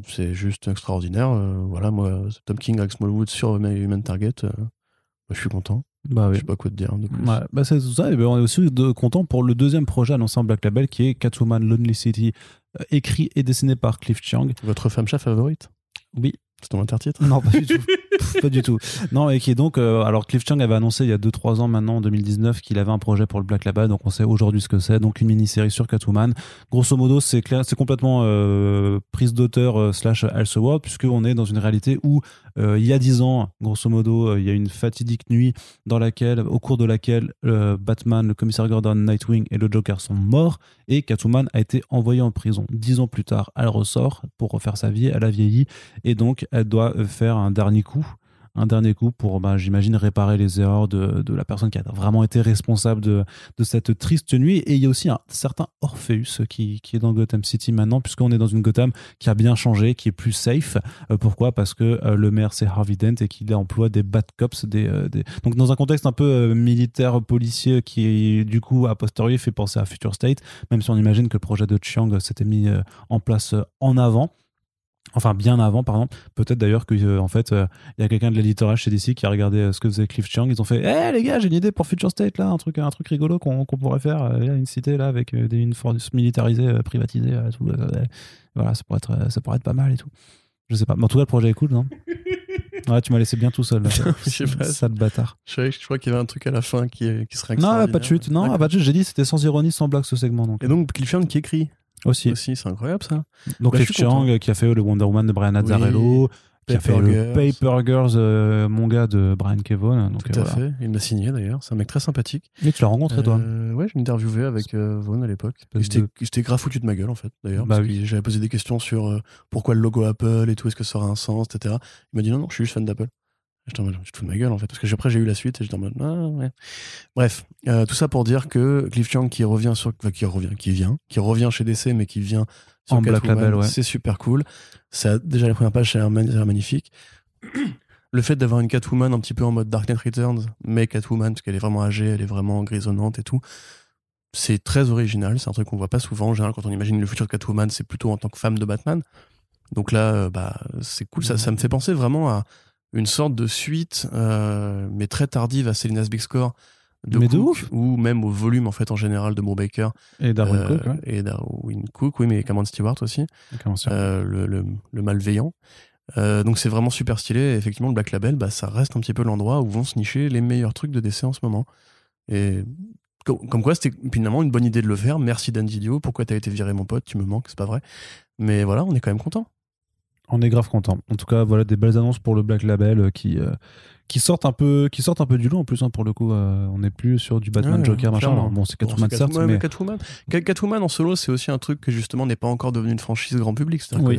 c'est juste extraordinaire. Voilà, moi, Tom King, Greg Smallwood sur Human Target, je suis content. Bah oui. Je sais pas quoi te dire. Ouais, c'est tout ça. Et on est aussi content pour le deuxième projet annoncé en Black Label qui est Catwoman Lonely City, écrit et dessiné par Cliff Chiang. Votre femme chat favorite ? Oui. C'est ton intertitre ? Non, pas du tout. Pas du tout. Non, et qui est donc... alors, Cliff Chiang avait annoncé il y a 2-3 ans maintenant, en 2019, qu'il avait un projet pour le Black Label, donc on sait aujourd'hui ce que c'est. Donc, une mini-série sur Catwoman. Grosso modo, c'est clair, c'est complètement prise d'auteur slash Elseworld, puisqu'on est dans une réalité où, il y a 10 ans, grosso modo, il y a une fatidique nuit au cours de laquelle Batman, le commissaire Gordon, Nightwing et le Joker sont morts, et Catwoman a été envoyée en prison. 10 ans plus tard, elle ressort pour refaire sa vie, elle a vieilli, et donc elle doit faire un dernier coup pour, j'imagine, réparer les erreurs de la personne qui a vraiment été responsable de cette triste nuit. Et il y a aussi un certain Orpheus qui est dans Gotham City maintenant, puisqu'on est dans une Gotham qui a bien changé, qui est plus safe. Pourquoi ? Parce que le maire, c'est Harvey Dent, et qu'il emploie des bad cops. Donc, dans un contexte un peu militaire, policier, qui, du coup, a posteriori, fait penser à Future State, même si on imagine que le projet de Chiang s'était mis en place bien avant, peut-être d'ailleurs que il y a quelqu'un de l'éditorage chez DC qui a regardé ce que faisait Cliff Chiang. Ils ont fait les gars, j'ai une idée pour Future State, là, un truc rigolo qu'on pourrait faire, une cité là avec une force militarisée, privatisée, tout, voilà, ça pourrait être pas mal et tout. Je sais pas, mais en tout cas le projet est cool, non? Ouais, tu m'as laissé bien tout seul là. Je sais pas, sale bâtard. Je crois qu'il y avait un truc à la fin qui serait extraordinaire. Non, pas de chute. Non, pas de chute, j'ai dit c'était sans ironie, sans blague ce segment donc. Et donc Cliff Chiang qui écrit Aussi, c'est incroyable ça. Donc Cliff Chiang qui a fait le Wonder Woman de Brian Azzarello, qui a fait le Paper Girls, mon gars, de Brian Kevogan. Tout à fait, il m'a signé d'ailleurs, c'est un mec très sympathique. Et tu l'as rencontré toi ? Ouais, je l'interviewais avec Vaughn à l'époque. J'étais grave foutu de ma gueule en fait, d'ailleurs, parce que j'avais posé des questions sur pourquoi le logo Apple et tout, est-ce que ça aura un sens, etc. Il m'a dit non, je suis juste fan d'Apple. Je me fous de ma gueule en fait, parce que après j'ai eu la suite et j'étais en mode ouais. Bref, tout ça pour dire que Cliff Chiang qui revient chez DC, mais qui vient sur en Black Label, ouais. C'est super cool. Ça, déjà la première page, ça a l'air magnifique. Le fait d'avoir une Catwoman un petit peu en mode Dark Knight Returns, mais Catwoman parce qu'elle est vraiment âgée, elle est vraiment grisonnante et tout, c'est très original, c'est un truc qu'on voit pas souvent. En général, quand on imagine le futur de Catwoman, c'est plutôt en tant que femme de Batman. Donc là, c'est cool, ça me fait penser vraiment à une sorte de suite, mais très tardive à Selena's Big Score de Cook, ou même au volume en fait en général de Brubaker et Darwin Cook, ouais. Et Darwin Cook, oui, mais Cameron Stewart aussi, le malveillant. Donc c'est vraiment super stylé. Et effectivement, le Black Label, ça reste un petit peu l'endroit où vont se nicher les meilleurs trucs de DC en ce moment. Et comme quoi, c'était finalement une bonne idée de le faire. Merci Dan Didio. Pourquoi t'as été viré, mon pote ? Tu me manques, c'est pas vrai. Mais voilà, on est quand même content. On est grave content. En tout cas, voilà des belles annonces pour le Black Label qui sortent un peu du lot en plus, hein, pour le coup. On n'est plus sur du Batman, Joker, machin. Alors, bon, c'est Catwoman, certes, mais Catwoman en solo, c'est aussi un truc que justement n'est pas encore devenu une franchise grand public. C'est-à-dire qu'il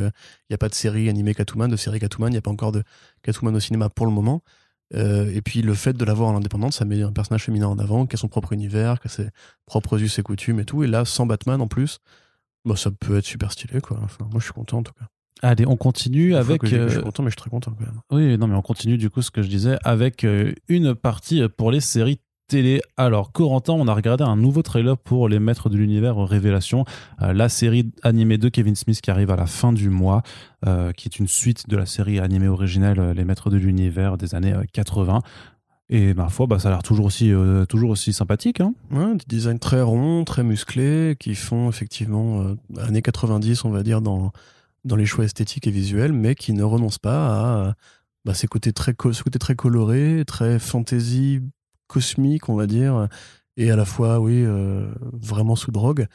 n'y a pas de série animée Catwoman, de série Catwoman, il n'y a pas encore de Catwoman au cinéma pour le moment. Et puis le fait de l'avoir en indépendante, ça met un personnage féminin en avant, qui a son propre univers, qui a ses propres us et coutumes et tout. Et là, sans Batman en plus, ça peut être super stylé, quoi. Enfin, moi, je suis content en tout cas. Allez, on continue avec... Je suis content, mais je suis très content quand même. Oui, non, mais on continue du coup ce que je disais avec une partie pour les séries télé. Alors, Corentin, on a regardé un nouveau trailer pour Les Maîtres de l'Univers Révélation, la série animée de Kevin Smith qui arrive à la fin du mois, qui est une suite de la série animée originelle Les Maîtres de l'Univers des années 80. Et ma foi, bah, ça a l'air toujours aussi sympathique. Hein. Ouais, des designs très ronds, très musclés, qui font effectivement années 90, on va dire, dans les choix esthétiques et visuels, mais qui ne renoncent pas à ces côtés très colorés, très fantasy, cosmique, on va dire, et à la fois, oui, vraiment sous drogue.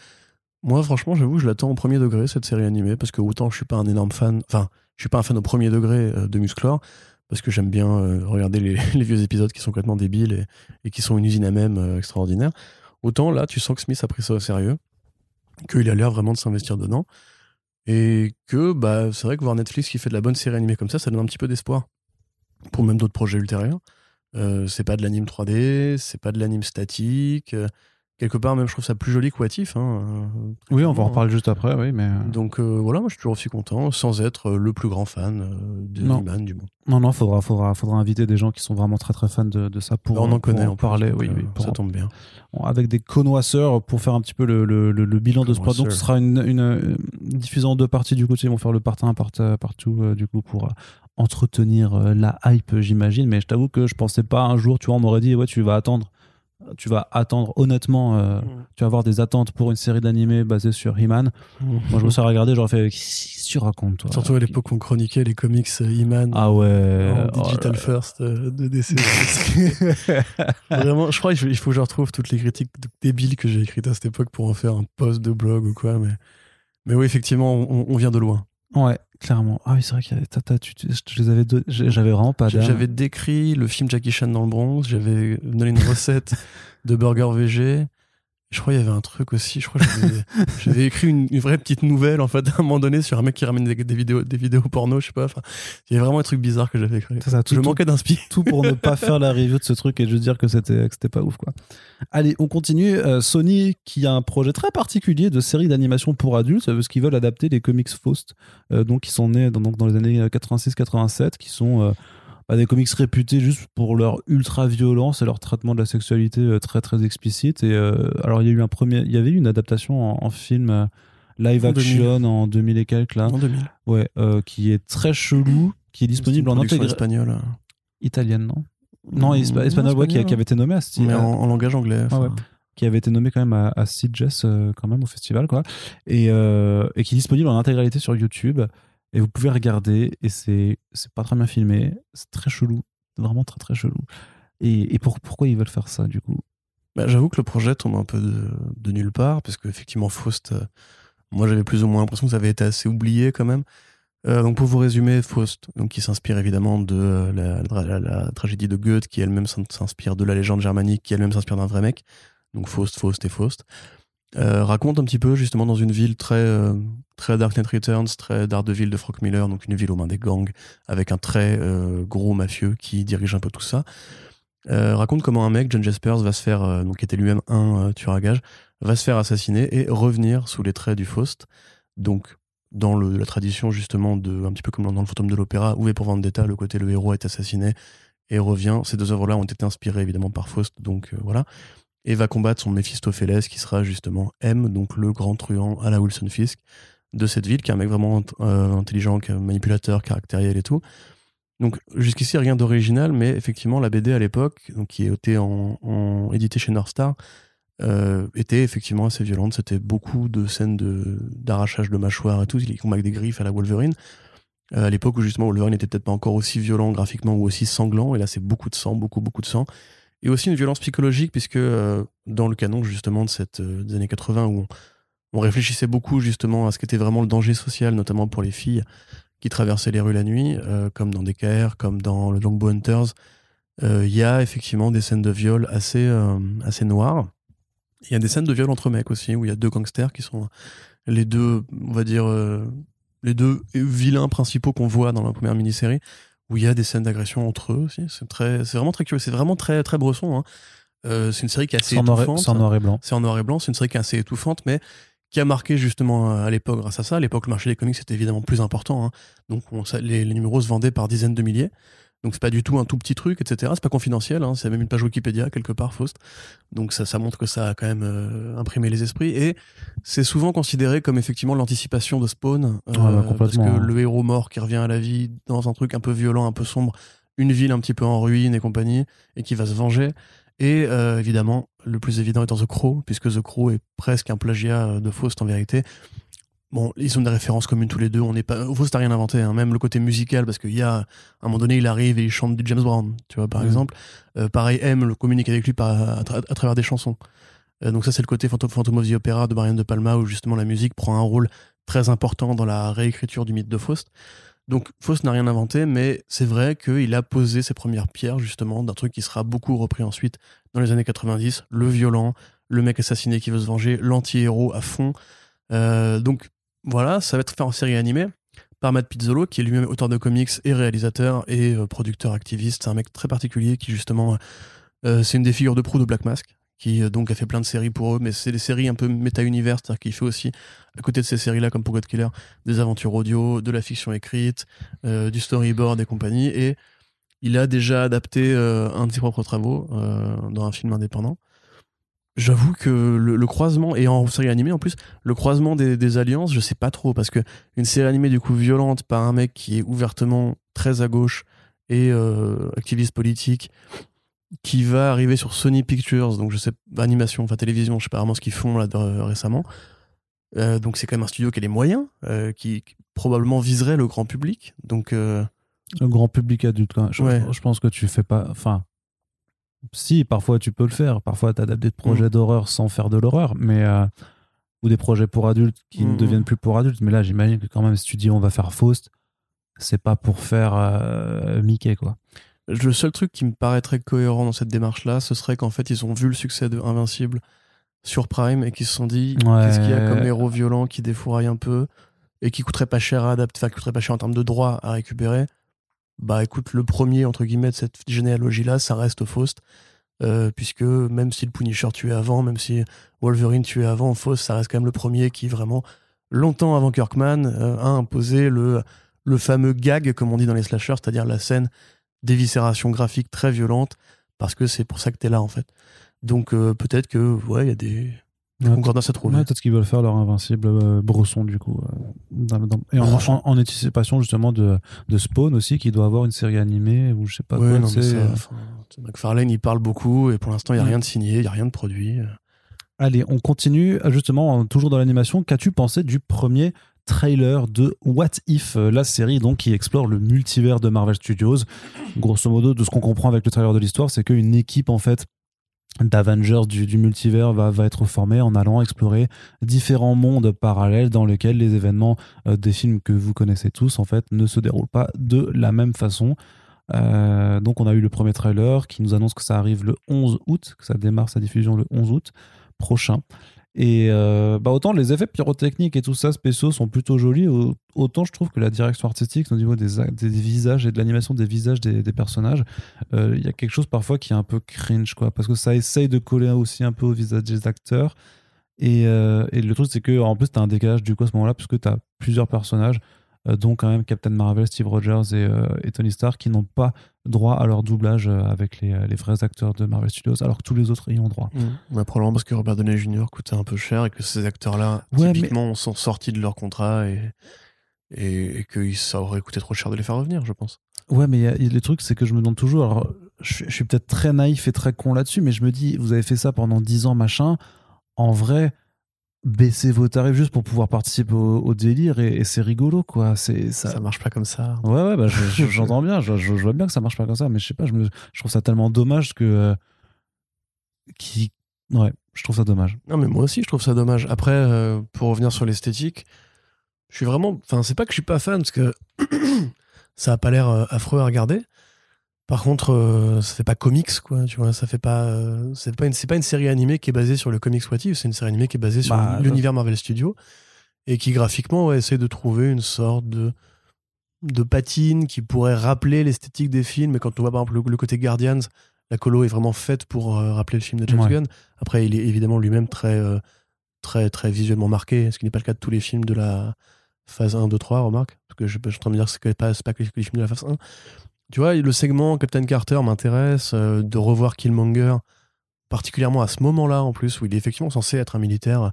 Moi, franchement, j'avoue, je l'attends au premier degré, cette série animée, parce que autant je suis pas un énorme fan, enfin, je suis pas un fan au premier degré de Musclor, parce que j'aime bien regarder les vieux épisodes qui sont complètement débiles et qui sont une usine à mème extraordinaire. Autant là, tu sens que Smith a pris ça au sérieux, qu'il a l'air vraiment de s'investir dedans, et que bah, c'est vrai que voir Netflix qui fait de la bonne série animée comme ça, ça donne un petit peu d'espoir pour même d'autres projets ultérieurs. C'est pas de l'anime 3D, c'est pas de l'anime statique. Quelque part, même, je trouve ça plus joli que What If. Hein, oui, on va en reparler juste après. Oui, mais... Donc voilà, moi je suis toujours aussi content, sans être le plus grand fan des He-Man du monde. Non, faudra inviter des gens qui sont vraiment très très fans de ça pour, on en connaît, pour en parler. Donc, oui, ça tombe bien. Avec des connoisseurs pour faire un petit peu le bilan de ce point. Donc ce sera une diffusée en deux parties du coup. Ils vont faire le part 1, partout du coup pour entretenir la hype, j'imagine. Mais je t'avoue que je pensais pas un jour, tu vois, on m'aurait dit ouais, tu vas attendre honnêtement, tu vas avoir des attentes pour une série d'animés basée sur He-Man. Moi je me suis regardé, j'aurais fait qu'est-ce que tu racontes toi. Surtout à l'époque où on chroniquait les comics He-Man. Ah ouais, en digital first de DC. Vraiment, je crois qu'il faut que je retrouve toutes les critiques débiles que j'ai écrites à cette époque pour en faire un post de blog ou quoi, mais oui, effectivement, on vient de loin. Ouais, clairement. Ah oui, c'est vrai que j'avais vraiment pas d'air. J'avais décrit le film Jackie Chan dans le Bronx, j'avais donné une recette de burger VG. Je crois qu'il y avait un truc aussi, j'avais écrit une vraie petite nouvelle en fait à un moment donné sur un mec qui ramène des vidéos porno, je sais pas. Enfin, il y avait vraiment un truc bizarre que j'avais écrit. Ça, je manquais d'inspiration. Tout pour ne pas faire la review de ce truc et juste dire que c'était pas ouf quoi. Allez, on continue. Sony qui a un projet très particulier de série d'animation pour adultes, parce qu'ils veulent adapter les comics Faust, donc qui sont nés dans les années 86-87, qui sont des comics réputés juste pour leur ultra-violence et leur traitement de la sexualité très très explicite. Et alors il y avait eu une adaptation en film live action en 2000 et quelques là. En 2000. Ouais, qui est très chelou, qui est disponible en intégrale espagnole. Italienne, non, espagnole, ouais, qui avait été nommée à Style. Mais en langage anglais. Ah, ouais. Qui avait été nommé quand même à Sitges quand même au festival quoi. Et qui est disponible en intégralité sur YouTube. Et vous pouvez regarder, et c'est pas très bien filmé, c'est très chelou, vraiment très très chelou. Et pourquoi ils veulent faire ça du coup ? Bah, j'avoue que le projet tombe un peu de nulle part, parce qu'effectivement Faust, moi j'avais plus ou moins l'impression que ça avait été assez oublié quand même. Donc pour vous résumer, Faust, donc, qui s'inspire évidemment de la tragédie de Goethe, qui elle-même s'inspire de la légende germanique, qui elle-même s'inspire d'un vrai mec, donc Faust. Raconte un petit peu justement dans une ville très Dark Knight Returns, très Daredevil de Frank Miller, donc une ville aux mains des gangs avec un très gros mafieux qui dirige un peu tout ça. Raconte comment un mec, John Jaspers, va se faire donc était lui-même un tueur à gages, va se faire assassiner et revenir sous les traits du Faust, donc dans la tradition justement de un petit peu comme dans le Fantôme de l'Opéra ou V pour Vendetta, le côté le héros est assassiné et revient. Ces deux œuvres-là ont été inspirées évidemment par Faust, donc voilà. Et va combattre son Méphistophélès qui sera justement M, donc le grand truand à la Wilson Fisk de cette ville, qui est un mec vraiment intelligent, manipulateur, caractériel et tout. Donc jusqu'ici rien d'original, mais effectivement la BD à l'époque, donc, qui était éditée chez North Star, était effectivement assez violente. C'était beaucoup de scènes d'arrachage de mâchoires et tout, il combat avec des griffes à la Wolverine. À l'époque où justement Wolverine n'était peut-être pas encore aussi violent graphiquement ou aussi sanglant, et là c'est beaucoup de sang, beaucoup beaucoup de sang. Et aussi une violence psychologique, puisque dans le canon justement de des années 80, où on réfléchissait beaucoup justement à ce qu'était vraiment le danger social, notamment pour les filles qui traversaient les rues la nuit, comme dans DKR, comme dans le Longbow Hunters, il y a effectivement des scènes de viol assez noires. Il y a des scènes de viol entre mecs aussi, où il y a deux gangsters qui sont les deux, on va dire, les deux vilains principaux qu'on voit dans la première mini-série, où il y a des scènes d'agression entre eux aussi. C'est vraiment très curieux, c'est vraiment très, très Bresson. Hein. C'est une série qui est assez étouffante. C'est en noir et blanc. C'est une série qui est assez étouffante, mais qui a marqué justement à l'époque grâce à ça. À l'époque, le marché des comics était évidemment plus important. Hein. Donc les numéros se vendaient par dizaines de milliers. Donc c'est pas du tout un tout petit truc, etc. C'est pas confidentiel, hein. C'est même une page Wikipédia quelque part, Faust. Donc ça montre que ça a quand même imprimé les esprits. Et c'est souvent considéré comme effectivement l'anticipation de Spawn, parce que le héros mort qui revient à la vie dans un truc un peu violent, un peu sombre, une ville un petit peu en ruine et compagnie, et qui va se venger. Et évidemment, le plus évident étant The Crow, puisque The Crow est presque un plagiat de Faust en vérité. Bon, ils ont des références communes tous les deux. On est pas... Faust n'a rien inventé, hein. Même le côté musical, parce qu'il y a, à un moment donné, il arrive et il chante du James Brown, tu vois, par exemple. Pareil, M le communique avec lui à travers des chansons. Donc ça, c'est le côté Phantom of the Opera de Brian De Palma, où justement la musique prend un rôle très important dans la réécriture du mythe de Faust. Donc Faust n'a rien inventé, mais c'est vrai qu'il a posé ses premières pierres justement d'un truc qui sera beaucoup repris ensuite dans les années 90, le violent, le mec assassiné qui veut se venger, l'anti-héros à fond. Donc voilà, ça va être fait en série animée par Matt Pizzolo, qui est lui-même auteur de comics et réalisateur et producteur activiste. C'est un mec très particulier qui justement, c'est une des figures de proue de Black Mask, qui donc a fait plein de séries pour eux, mais c'est des séries un peu méta-univers, c'est-à-dire qu'il fait aussi, à côté de ces séries-là, comme pour Godkiller, des aventures audio, de la fiction écrite, du storyboard et compagnie, et il a déjà adapté un de ses propres travaux dans un film indépendant. J'avoue que le croisement, et en série animée en plus, le croisement des alliances, je sais pas trop, parce que une série animée du coup violente par un mec qui est ouvertement très à gauche et activiste politique, qui va arriver sur Sony Pictures, donc je sais, animation, enfin télévision, je sais pas vraiment ce qu'ils font là récemment. Donc c'est quand même un studio qui a les moyens, qui probablement viserait le grand public. Donc le grand public adulte, quand même. Je pense que tu fais pas. Enfin, si parfois tu peux le faire, parfois t'adaptes des projets d'horreur sans faire de l'horreur, mais ou des projets pour adultes qui ne deviennent plus pour adultes. Mais là, j'imagine que quand même, si tu dis on va faire Faust, c'est pas pour faire Mickey, quoi. Le seul truc qui me paraîtrait cohérent dans cette démarche-là, ce serait qu'en fait, ils ont vu le succès de Invincible sur Prime et qu'ils se sont dit qu'est-ce qu'il y a comme héros violent qui défouraille un peu et qui coûterait pas cher à adapter, enfin, qui coûterait pas cher en termes de droits à récupérer. Bah écoute, le premier, entre guillemets, de cette généalogie-là, ça reste Faust, puisque même si le Punisher tuait avant, même si Wolverine tuait avant, Faust, ça reste quand même le premier qui, vraiment, longtemps avant Kirkman, a imposé le fameux gag, comme on dit dans les slashers, c'est-à-dire la scène d'éviscération graphique très violente, parce que c'est pour ça que t'es là en fait. Donc peut-être que il y a des concordances à trouver. Peut-être qu'ils veulent faire leur invincible Bresson du coup. Et en anticipation justement de Spawn aussi, qui doit avoir une série animée ou je sais pas quoi. McFarlane il parle beaucoup et pour l'instant il n'y a rien de signé, il n'y a rien de produit. Allez, on continue justement toujours dans l'animation. Qu'as-tu pensé du premier trailer de What If, la série donc qui explore le multivers de Marvel Studios. Grosso modo, de ce qu'on comprend avec le trailer de l'histoire, c'est qu'une équipe en fait d'Avengers du multivers va être formée en allant explorer différents mondes parallèles dans lesquels les événements des films que vous connaissez tous en fait ne se déroulent pas de la même façon. Donc on a eu le premier trailer qui nous annonce que ça arrive le 11 août, que ça démarre sa diffusion le 11 août prochain. Et autant les effets pyrotechniques et tout ça spéciaux sont plutôt jolis, autant je trouve que la direction artistique au niveau des visages et de l'animation des visages des personnages, y a quelque chose parfois qui est un peu cringe quoi, parce que ça essaye de coller aussi un peu au visage des acteurs et le truc c'est que en plus t'as un décalage du coup à ce moment là parce que t'as plusieurs personnages dont quand même Captain Marvel, Steve Rogers et Tony Stark qui n'ont pas droit à leur doublage avec les vrais acteurs de Marvel Studios, alors que tous les autres y ont droit. Bah, probablement parce que Robert Downey Jr. coûtait un peu cher et que ces acteurs-là, typiquement, sont sortis de leur contrat et que ça aurait coûté trop cher de les faire revenir, je pense. Ouais, mais le truc, c'est que je me demande toujours, alors je suis peut-être très naïf et très con là-dessus, mais je me dis, vous avez fait ça pendant 10 ans, machin, en vrai... baisser vos tarifs juste pour pouvoir participer au délire et c'est rigolo quoi, ça marche pas comme ça. Ouais bah j'entends bien, je vois bien que ça marche pas comme ça, mais je sais pas, je trouve ça tellement dommage que je trouve ça dommage. Non mais moi aussi je trouve ça dommage. Après pour revenir sur l'esthétique, je suis vraiment, enfin c'est pas que je suis pas fan parce que ça a pas l'air affreux à regarder. Par contre, ça fait pas comics, quoi. Tu vois, ça fait pas. C'est pas une série animée qui est basée sur le comics What If. C'est une série animée qui est basée sur l'univers Marvel Studios et qui graphiquement essaie de trouver une sorte de patine qui pourrait rappeler l'esthétique des films. Mais quand on voit par exemple le côté Guardians, la colo est vraiment faite pour rappeler le film de James Gunn. Après, il est évidemment lui-même très, très, très visuellement marqué, ce qui n'est pas le cas de tous les films de la phase 1, 2, 3. Remarque, parce que je suis en train de me dire que c'est pas que les films de la phase 1. Tu vois, le segment Captain Carter m'intéresse, de revoir Killmonger, particulièrement à ce moment-là en plus, où il est effectivement censé être un militaire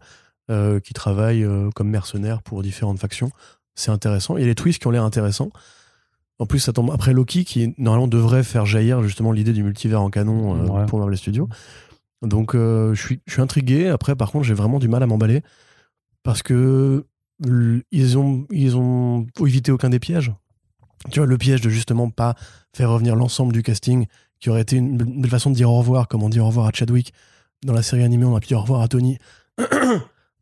qui travaille comme mercenaire pour différentes factions. C'est intéressant. Il y a les twists qui ont l'air intéressants. En plus, ça tombe après Loki, qui normalement devrait faire jaillir justement l'idée du multivers en canon pour Marvel Studios. Donc, je suis intrigué. Après, par contre, j'ai vraiment du mal à m'emballer parce que ils ont évité aucun des pièges. Tu vois, le piège de justement pas faire revenir l'ensemble du casting, qui aurait été une façon de dire au revoir, comme on dit au revoir à Chadwick. Dans la série animée, on aurait pu dire au revoir à Tony.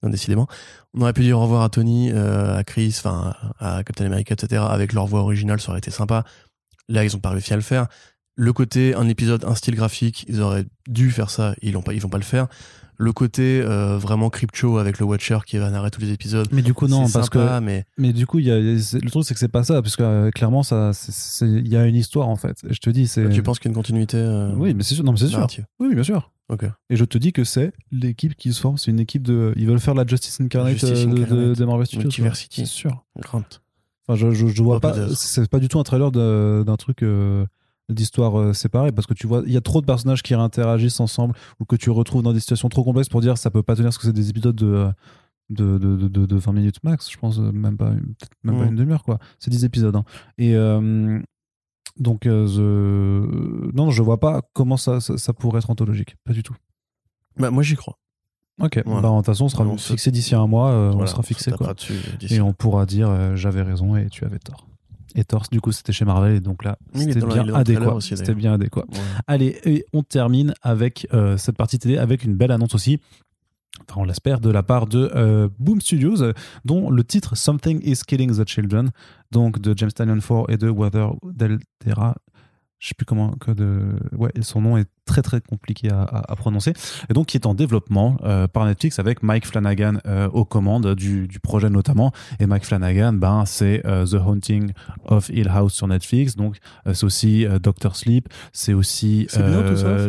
Non, décidément. On aurait pu dire au revoir à Tony, à Chris, enfin, à Captain America, etc. Avec leur voix originale, ça aurait été sympa. Là, ils ont pas réussi à le faire. Le côté, un épisode, un style graphique, ils auraient dû faire ça, ils vont pas le faire. Le côté vraiment crypto avec le Watcher qui va narrer tous les épisodes. Mais du coup, non, c'est parce sympa, que. Mais du coup, le truc, c'est que c'est pas ça, parce que clairement, il y a une histoire, en fait. Et je te dis, c'est. Tu penses qu'il y a une continuité Oui, mais c'est sûr. Non, mais c'est sûr. Oui, bien sûr. Okay. Et je te dis que c'est l'équipe qui se forme. C'est une équipe de. Ils veulent faire la Justice Incarnate de Marvel Studios. C'est sûr. Grant. Enfin, je vois pas. C'est pas du tout un trailer d'un truc. D'histoires séparées, parce que tu vois, il y a trop de personnages qui réinteragissent ensemble ou que tu retrouves dans des situations trop complexes pour dire ça peut pas tenir, parce que c'est des épisodes de 20 minutes max, je pense, même pas une demi-heure, quoi. C'est 10 épisodes. Hein. Et donc, non, je vois pas comment ça pourrait être anthologique, pas du tout. Bah, moi, j'y crois. Ok, voilà. Bah, de toute façon, on sera fixé d'ici un mois, voilà, on sera fixé, quoi. Et on pourra dire j'avais raison et tu avais tort. Et Torse, du coup, c'était chez Marvel, et donc là, c'était bien adéquat. C'était bien adéquat. Ouais. Allez, et on termine avec cette partie télé, avec une belle annonce aussi, enfin, on l'espère, de la part de Boom Studios, dont le titre Something is Killing the Children, donc de James Tynion IV et de Whether Del Terra. Je ne sais plus comment. Ouais, son nom est très très compliqué à prononcer. Et donc, qui est en développement par Netflix avec Mike Flanagan aux commandes du projet notamment. Et Mike Flanagan, c'est The Haunting of Hill House sur Netflix. Donc, c'est aussi Doctor Sleep. C'est aussi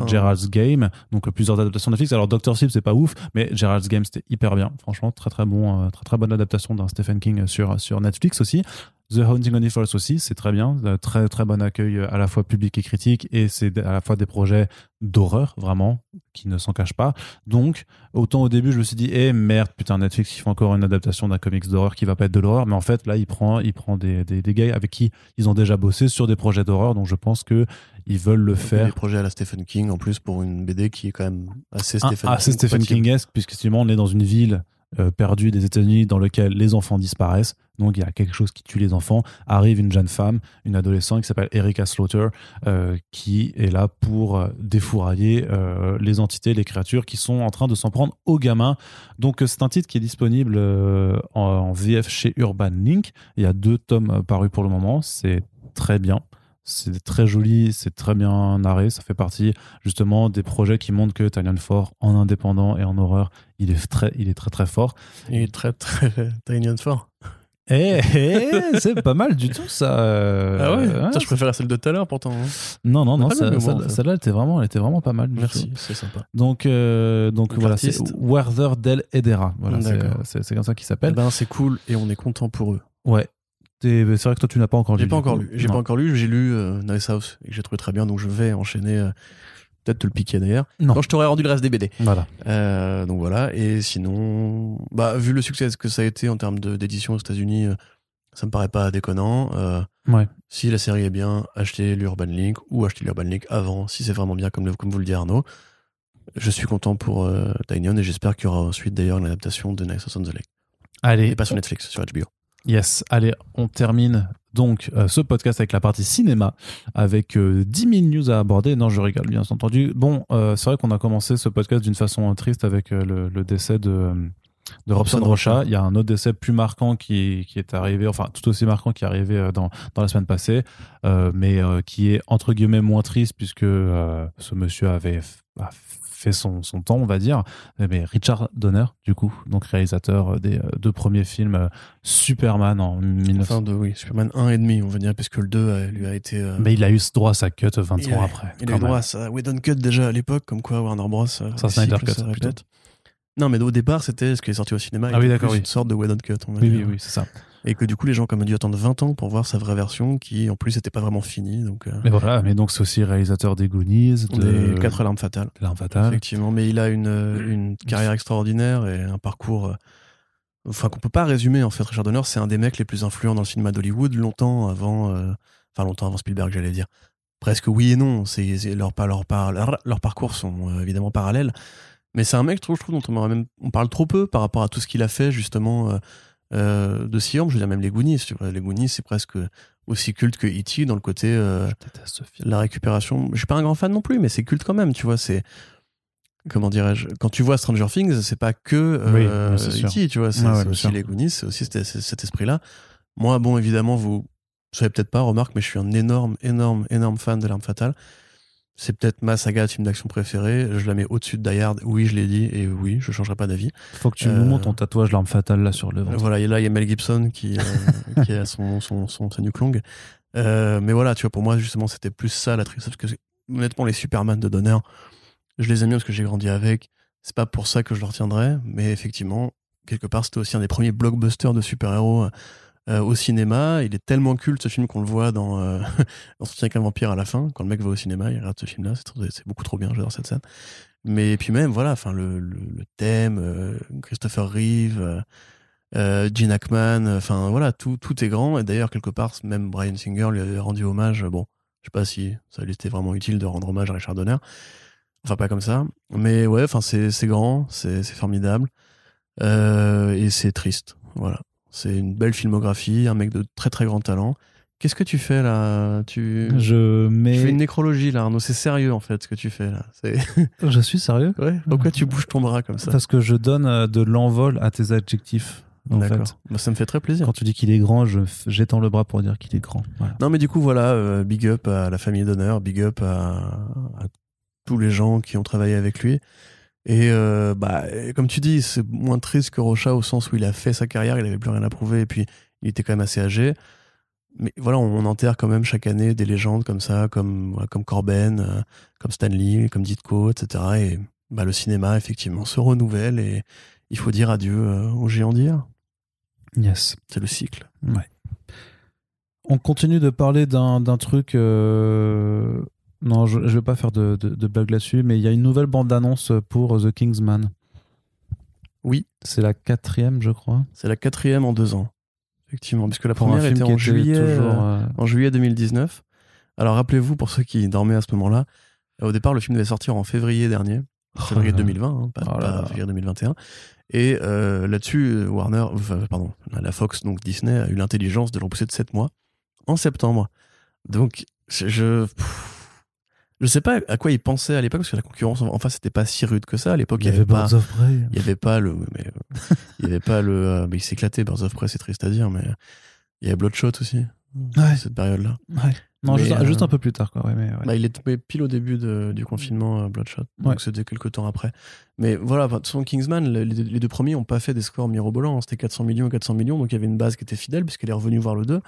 Gerald's Game. Donc, plusieurs adaptations Netflix. Alors, Doctor Sleep, c'est pas ouf, mais Gerald's Game, c'était hyper bien. Franchement, très très bon, très très bonne adaptation d'un Stephen King sur Netflix aussi. The Haunting of Hill House aussi, c'est très bien, très très bon accueil à la fois public et critique, et c'est à la fois des projets d'horreur vraiment qui ne s'en cachent pas. Donc autant au début je me suis dit merde putain, Netflix qui fait encore une adaptation d'un comics d'horreur qui va pas être de l'horreur, mais en fait là il prend des gars avec qui ils ont déjà bossé sur des projets d'horreur, donc je pense que ils veulent le faire. Des projets à la Stephen King en plus pour une BD qui est quand même assez Stephen King-esque, puisque on est dans une ville perdue des États-Unis dans lequel les enfants disparaissent. Donc il y a quelque chose qui tue les enfants. Arrive une jeune femme, une adolescente qui s'appelle Erica Slaughter, qui est là pour défourailler les entités, les créatures qui sont en train de s'en prendre aux gamins. Donc c'est un titre qui est disponible en VF chez Urban Link. Il y a 2 tomes parus pour le moment. C'est très bien. C'est très joli, c'est très bien narré. Ça fait partie justement des projets qui montrent que Tynion IV, en indépendant et en horreur, il est très fort. Il est très très Tynion IV. C'est pas mal du tout ça. Ah ouais, je préfère la celle de tout à l'heure pourtant. Non, celle-là elle était vraiment pas mal. Merci, c'est sympa. Donc voilà, c'est Whether Del Edera. Voilà, c'est comme ça qu'il s'appelle. C'est cool et on est content pour eux. Ouais. C'est vrai que toi tu n'as pas encore lu. J'ai lu Nice House et que j'ai trouvé très bien, donc je vais enchaîner, peut-être te le piquer d'ailleurs quand je t'aurai rendu le reste des BD. Voilà. Donc voilà, et sinon vu le succès que ça a été en termes d'édition aux États-Unis, ça me paraît pas déconnant. Si la série est bien, achetez l'Urban Link ou achetez l'Urban Link avant si c'est vraiment bien comme vous le dit Arnaud. Je suis content pour Tynion et j'espère qu'il y aura ensuite d'ailleurs une adaptation de Nice House on the Lake. Allez, et pas sur Netflix, sur HBO. Yes, allez, on termine donc ce podcast avec la partie cinéma, avec 10 000 news à aborder. Non, je rigole, bien entendu. Bon, c'est vrai qu'on a commencé ce podcast d'une façon triste avec le décès de Robson Rocha. Il y a un autre décès plus marquant qui est arrivé, enfin tout aussi marquant, qui est arrivé dans la semaine passée, mais qui est entre guillemets moins triste, puisque ce monsieur avait fait son temps, on va dire. Mais Richard Donner, du coup, donc réalisateur des 2 premiers films Superman en 1900. Enfin, Superman 1 et demi, on va dire, puisque le 2 lui a été. Mais il a eu droit à sa cut 20 ans après. Il a eu droit à sa Whedon Cut déjà à l'époque, comme quoi Warner Bros. Snyder Cut, peut-être. Non, mais au départ, c'était ce qui est sorti au cinéma. Ah oui, d'accord. Une sorte de Whedon Cut, on va dire. Oui, c'est ça. Et que du coup, les gens ont dû attendre 20 ans pour voir sa vraie version, qui en plus n'était pas vraiment finie. Donc, mais voilà, mais donc c'est aussi réalisateur des Goonies, des 4 larmes fatales. Larmes fatales. Effectivement, mais il a une carrière extraordinaire et un parcours qu'on ne peut pas résumer en fait. Richard Donner, c'est un des mecs les plus influents dans le cinéma d'Hollywood, longtemps avant Enfin, longtemps avant Spielberg, j'allais dire. Presque oui et non. C'est leurs parcours sont évidemment parallèles. Mais c'est un mec, je trouve, dont on parle trop peu par rapport à tout ce qu'il a fait, justement, de Siam. Je veux dire, même les Goonies. Les Goonies, c'est presque aussi culte que E.T. dans le côté la récupération. Je suis pas un grand fan non plus, mais c'est culte quand même. Tu vois, c'est... Comment dirais-je ? Quand tu vois Stranger Things, c'est pas que E.T., tu vois. C'est aussi les Goonies, c'est aussi cet esprit-là. Moi, bon, évidemment, vous savez peut-être pas, remarque, mais je suis un énorme fan de L'Arme Fatale. C'est peut-être ma saga film d'action préférée. Je la mets au-dessus de Die Hard. Oui, je l'ai dit. Et oui, je changerai pas d'avis. Faut que tu nous montres ton tatouage L'Arme Fatale là sur le ventre. Voilà, et là, il y a Mel Gibson qui a sa nuque longue. Mais voilà, tu vois, pour moi, justement, c'était plus ça la tristesse. Parce que honnêtement, les Superman de Donner, je les aime bien parce que j'ai grandi avec. C'est pas pour ça que je le retiendrai. Mais effectivement, quelque part, c'était aussi un des premiers blockbusters de super-héros au cinéma. Il est tellement culte ce film qu'on le voit dans Entretien avec un vampire à la fin, quand le mec va au cinéma, il regarde ce film là, c'est beaucoup trop bien, j'adore cette scène. Mais puis même voilà, enfin le thème, Christopher Reeve, Gene Hackman, enfin voilà, tout est grand. Et d'ailleurs quelque part même Bryan Singer lui avait rendu hommage. Bon, je sais pas si ça lui était vraiment utile de rendre hommage à Richard Donner, enfin pas comme ça, mais ouais, enfin c'est grand, c'est formidable, et c'est triste, voilà. C'est une belle filmographie, un mec de très très grand talent. Qu'est-ce que tu fais là ? Tu fais une nécrologie là, Arnaud. C'est sérieux en fait ce que tu fais là. Je suis sérieux ? Ouais. Pourquoi tu bouges ton bras comme ça ? Parce que je donne de l'envol à tes adjectifs. D'accord. Bah, ça me fait très plaisir. Quand tu dis qu'il est grand, j'étends le bras pour dire qu'il est grand. Voilà. Non mais du coup voilà, big up à la famille Donner, big up à tous les gens qui ont travaillé avec lui. Et bah, comme tu dis, c'est moins triste que Rocha au sens où il a fait sa carrière, il n'avait plus rien à prouver, et puis il était quand même assez âgé. Mais voilà, on enterre quand même chaque année des légendes comme ça, comme Corben, comme Stan Lee, comme Ditko, etc. Et bah, le cinéma, effectivement, se renouvelle et il faut dire adieu aux géants d'hier. Yes. C'est le cycle. Ouais. On continue de parler d'un truc... Non, je ne vais pas faire de blague là-dessus, mais il y a une nouvelle bande-annonce pour The Kingsman. Oui. C'est la 4e, je crois. C'est la 4e en 2 ans, effectivement, puisque la première était en juillet 2019. Alors rappelez-vous, pour ceux qui dormaient à ce moment-là, au départ, le film devait sortir en février dernier, février 2020, hein, pas février 2021. Et là-dessus, la Fox, donc Disney, a eu l'intelligence de le repousser de 7 mois, en septembre. Donc, je sais pas à quoi ils pensaient à l'époque, parce que la concurrence en face c'était pas si rude que ça à l'époque. Il y avait pas le mais il s'éclatait. BRZRKR, c'est triste à dire, mais il y avait Bloodshot aussi, ouais. Cette période là, ouais. Non, mais, juste un peu plus tard quoi, ouais, mais ouais. Bah, il est tombé pile au début du confinement, Bloodshot, donc ouais. C'était quelques temps après, mais voilà. De toute façon, Kingsman, les deux premiers ont pas fait des scores mirobolants, hein. C'était 400 millions, donc il y avait une base qui était fidèle puisqu'elle est revenue voir le 2.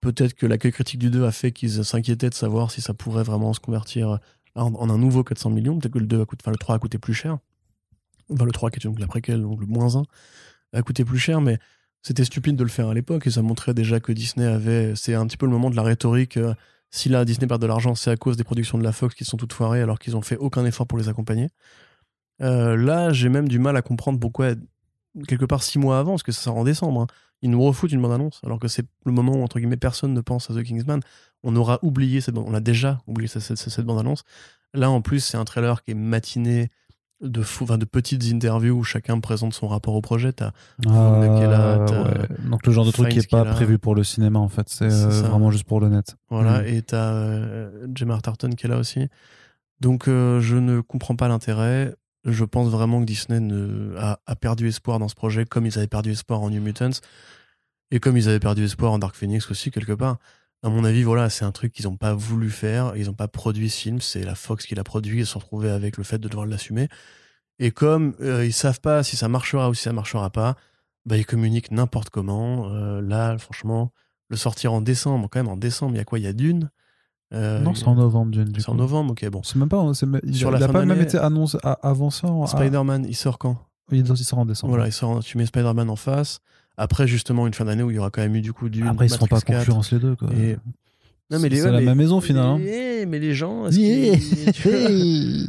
Peut-être que l'accueil critique du 2 a fait qu'ils s'inquiétaient de savoir si ça pourrait vraiment se convertir en un nouveau 400 millions. Peut-être que le 3 a coûté plus cher. Enfin, le 3, qui est donc la préquelle, donc le moins 1, a coûté plus cher. Mais c'était stupide de le faire à l'époque. Et ça montrait déjà que Disney avait... C'est un petit peu le moment de la rhétorique. Si là, Disney perd de l'argent, c'est à cause des productions de la Fox qui sont toutes foirées alors qu'ils n'ont fait aucun effort pour les accompagner. Là, j'ai même du mal à comprendre pourquoi, quelque part 6 mois avant, parce que ça sort en décembre, hein. Ils nous refoutent une bande-annonce, alors que c'est le moment où, entre guillemets, personne ne pense à The Kingsman. On a déjà oublié cette bande-annonce. Là, en plus, c'est un trailer qui est matiné de petites interviews où chacun présente son rapport au projet. T'as Fond qui est là, donc le genre de truc qui n'est pas prévu pour le cinéma, en fait. C'est vraiment juste pour le net. Voilà, Et t'as Gemma Arterton qui est là aussi. Donc, je ne comprends pas l'intérêt. Je pense vraiment que Disney a perdu espoir dans ce projet, comme ils avaient perdu espoir en New Mutants et comme ils avaient perdu espoir en Dark Phoenix aussi, quelque part. À mon avis, voilà, c'est un truc qu'ils n'ont pas voulu faire. Ils n'ont pas produit ce film. C'est la Fox qui l'a produit. Ils se sont retrouvés avec le fait de devoir l'assumer. Et comme ils ne savent pas si ça marchera ou si ça ne marchera pas, bah, ils communiquent n'importe comment. Là, franchement, le sortir en décembre, quand même, il y a quoi ? Il y a Dune. Non, c'est en novembre, Dune. C'est en novembre, ok, bon. C'est même pas. Il n'a pas même été annoncé avant ça. Spider-Man, il sort quand ? Il sort en décembre. Voilà, tu mets Spider-Man en face. Après, justement, une fin d'année où il y aura quand même eu du coup Dune. Après, ils ne seront pas en concurrence les deux, quoi. Et... Non, mais c'est la même maison, finalement. Mais les gens. Là, ils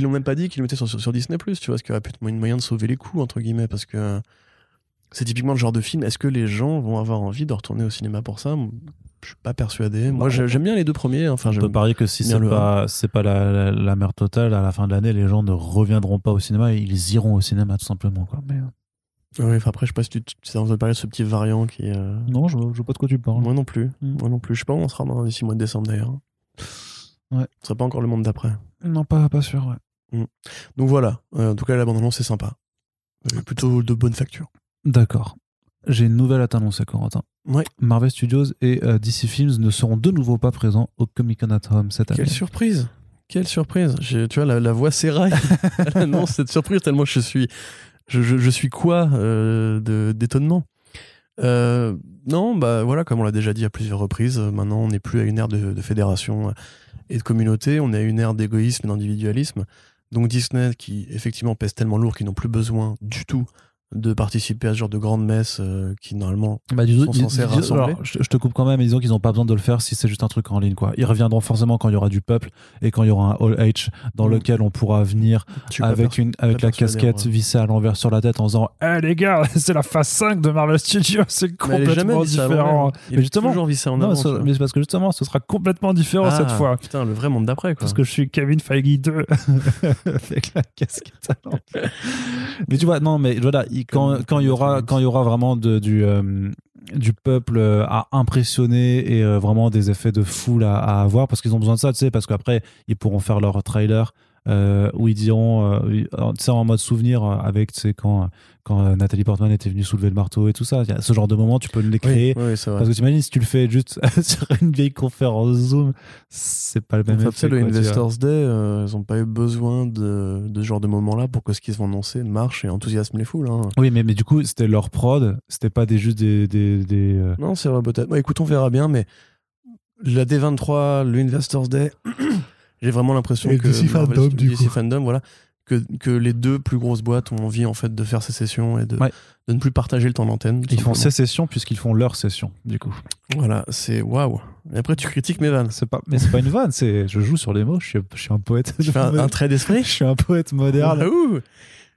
l'ont même pas dit qu'ils le mettaient sur Disney+, tu vois, ce qui aurait pu être moyen de sauver les coups, entre guillemets, parce que. C'est typiquement le genre de film. Est-ce que les gens vont avoir envie de retourner au cinéma pour ça ? Je suis pas persuadé. Moi, j'aime bien les deux premiers. Enfin, on peut parier que si c'est pas la merde totale, à la fin de l'année, les gens ne reviendront pas au cinéma. Ils iront au cinéma, tout simplement. Quoi. Mais... Oui, enfin, après, je sais pas si tu sais, on peut parler de ce petit variant qui... Non, je vois pas de quoi tu parles. Moi non plus. Moi non plus. Je sais pas où on sera d'ici le mois de décembre, d'ailleurs. Ouais. Ce sera pas encore le monde d'après. Non, pas sûr, ouais. Donc voilà. En tout cas, la bande-annonce, c'est sympa. Plutôt de bonne facture. D'accord. J'ai une nouvelle à t'annoncer, Corentin. Ouais. Marvel Studios et DC Films ne seront de nouveau pas présents au Comic-Con at Home cette année. Quelle surprise! Quelle surprise! Tu vois, la voix s'éraille à l'annonce, cette surprise, tellement je suis quoi d'étonnement. Non, bah voilà, comme on l'a déjà dit à plusieurs reprises, maintenant on n'est plus à une ère de fédération et de communauté, on est à une ère d'égoïsme et d'individualisme. Donc Disney, qui effectivement pèse tellement lourd qu'ils n'ont plus besoin du tout de participer à ce genre de grandes messes qui normalement sont censées rassembler. Alors, je te coupe quand même, mais disons qu'ils n'ont pas besoin de le faire si c'est juste un truc en ligne, quoi. Ils reviendront forcément quand il y aura du peuple et quand il y aura un All Age dans lequel on pourra venir avec la casquette vissée à l'envers sur la tête en disant « Hey les gars, c'est la phase 5 de Marvel Studios, c'est complètement différent ». Mais justement, mais parce que justement, ce sera complètement différent cette fois. Putain, le vrai monde d'après, quoi. Parce que je suis Kevin Feige 2 avec la casquette à l'envers. Mais tu vois, non, mais voilà, Quand il y aura vraiment du peuple à impressionner et vraiment des effets de foule à avoir, parce qu'ils ont besoin de ça, tu sais, parce qu'après ils pourront faire leur trailer où ils diront tu sais, en mode souvenir, avec, tu sais, quand Nathalie Portman était venue soulever le marteau et tout ça, ce genre de moment tu peux les créer. Oui, parce que t'imagines, si tu le fais juste sur une vieille conférence Zoom, c'est pas le même effet. Le Investors Day, ils ont pas eu besoin de ce genre de moment là pour que ce qu'ils vont annoncer marche et enthousiasme les foules, hein. Oui, mais du coup c'était leur prod, c'était pas juste des Non, c'est vrai, peut-être. Ouais, écoute, on verra bien, mais la D23, le Investors Day, j'ai vraiment l'impression que DC Fandom, voilà, que les deux plus grosses boîtes ont envie en fait de faire ces sessions et de ne plus partager le temps d'antenne. Ils font ces sessions puisqu'ils font leur session, du coup. Voilà, c'est waouh. Et après tu critiques mes vannes. C'est pas une vanne, c'est je joue sur les mots, je suis un poète. Je fais un trait d'esprit. Je suis un poète moderne. Waouh.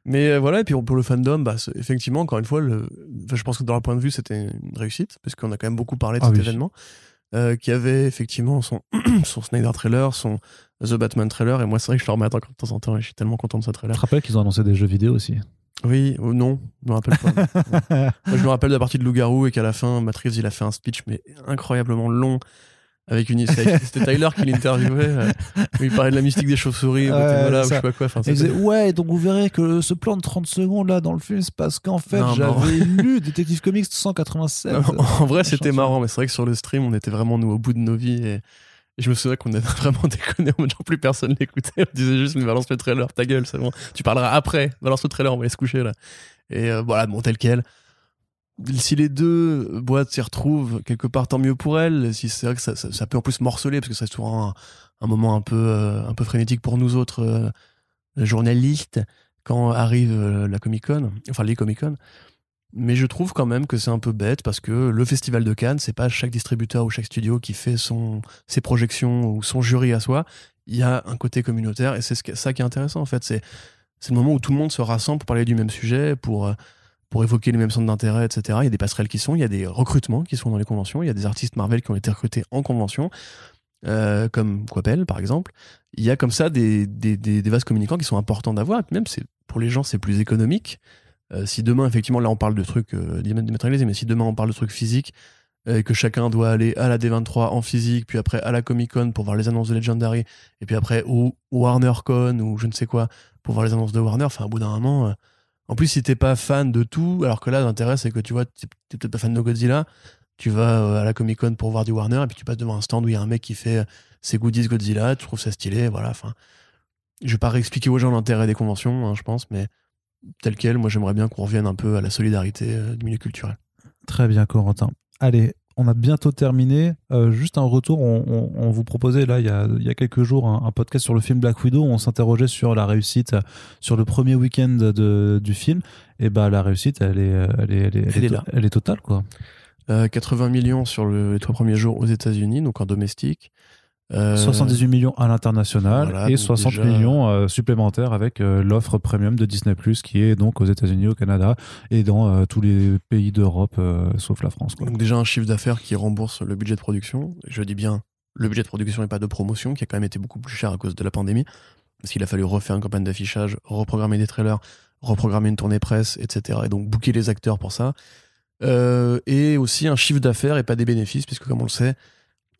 Mais voilà, et puis pour le fandom, effectivement, encore une fois, je pense que dans leur point de vue, c'était une réussite, parce qu'on a quand même beaucoup parlé de cet événement. Qui avait effectivement son Snyder trailer, son The Batman trailer, et moi c'est vrai que je le remets de temps en temps et je suis tellement content de ce trailer. Je te rappelle qu'ils ont annoncé des jeux vidéo aussi. Oui, non, je me rappelle pas. Moi, je me rappelle de la partie de Loup-Garou et qu'à la fin Matt Reeves il a fait un speech mais incroyablement long, avec c'était Tyler qui l'interviewait, où il parlait de la mystique des chauves-souris, voilà, ou je sais pas quoi. Il disait, ouais, donc vous verrez que ce plan de 30 secondes là dans le film, c'est parce qu'en fait lu Detective Comics 187. En vrai, c'était marrant, mais c'est vrai que sur le stream, on était vraiment nous au bout de nos vies, et je me souviens qu'on avait vraiment déconné, en mode genre plus personne l'écoutait, on disait juste, mais balance le trailer, ta gueule, c'est bon, tu parleras après, balance le trailer, on va aller se coucher là. Et voilà, bon, tel quel. Si les deux boîtes s'y retrouvent quelque part, tant mieux pour elles. Si c'est vrai que ça peut en plus morceler, parce que ça c'est toujours un moment un peu frénétique pour nous autres journalistes quand arrive la Comic-Con, enfin les Comic-Con. Mais je trouve quand même que c'est un peu bête, parce que le Festival de Cannes, c'est pas chaque distributeur ou chaque studio qui fait ses projections ou son jury à soi. Il y a un côté communautaire, et c'est ça qui est intéressant en fait. C'est le moment où tout le monde se rassemble pour parler du même sujet, pour évoquer les mêmes centres d'intérêt, etc. Il y a des passerelles qui sont, il y a des recrutements qui sont dans les conventions, il y a des artistes Marvel qui ont été recrutés en convention, comme Coppel, par exemple. Il y a comme ça des vases communicants qui sont importants d'avoir, même pour les gens, c'est plus économique. Si demain, effectivement, là, on parle de trucs dématérialisés, mais si demain, on parle de trucs physiques, que chacun doit aller à la D23 en physique, puis après à la Comic-Con pour voir les annonces de Legendary, et puis après au WarnerCon ou je ne sais quoi, pour voir les annonces de Warner, enfin, au bout d'un moment... En plus, si t'es pas fan de tout, alors que là, l'intérêt, c'est que tu vois, t'es peut-être pas fan de Godzilla, tu vas à la Comic-Con pour voir du Warner, et puis tu passes devant un stand où il y a un mec qui fait ses goodies Godzilla, tu trouves ça stylé, voilà. Enfin, je vais pas réexpliquer aux gens l'intérêt des conventions, hein, je pense, mais tel quel, moi, j'aimerais bien qu'on revienne un peu à la solidarité du milieu culturel. Très bien, Corentin. Allez, on a bientôt terminé. Juste un retour, on vous proposait, là, il y a quelques jours, un podcast sur le film Black Widow. On s'interrogeait sur la réussite, sur le premier week-end du film. Et bah, la réussite, elle est totale, quoi. 80 millions sur les 3 premiers jours aux États-Unis, donc en domestique. 78 millions à l'international, voilà, et 60 déjà... millions supplémentaires avec l'offre premium de Disney+, qui est donc aux États-Unis, au Canada et dans tous les pays d'Europe, sauf la France, quoi. Donc déjà un chiffre d'affaires qui rembourse le budget de production. Je dis bien le budget de production et pas de promotion, qui a quand même été beaucoup plus cher à cause de la pandémie, parce qu'il a fallu refaire une campagne d'affichage, reprogrammer des trailers, reprogrammer une tournée presse, etc. Et donc booker les acteurs pour ça. Et aussi un chiffre d'affaires et pas des bénéfices, puisque comme on le sait,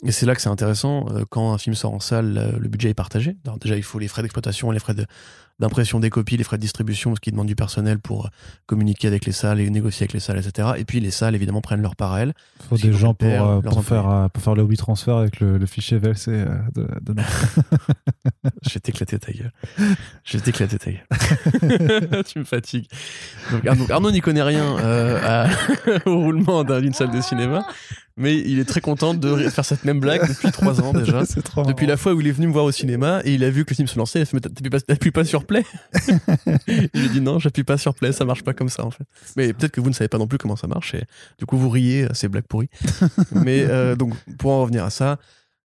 et c'est là que c'est intéressant, quand un film sort en salle, le budget est partagé. Alors déjà, il faut les frais d'exploitation, les frais d'impression des copies, les frais de distribution, ce qui demande du personnel pour communiquer avec les salles et négocier avec les salles, etc. Et puis les salles, évidemment, prennent leur part à elles. Il faut des gens pour faire le hobby transfert avec le fichier VLC de notre... Je vais t'éclater ta gueule. Tu me fatigues. Donc Arnaud n'y connaît rien au roulement d'une salle de cinéma. Mais il est très content de faire cette même blague depuis 3 ans déjà. Depuis la fois où il est venu me voir au cinéma et il a vu que le film se lançait, il a fait: t'appuies pas sur play. Il a dit non, j'appuie pas sur play, ça marche pas comme ça en fait. Mais peut-être que vous ne savez pas non plus comment ça marche et du coup vous riez à ces blagues pourries. Mais donc pour en revenir à ça,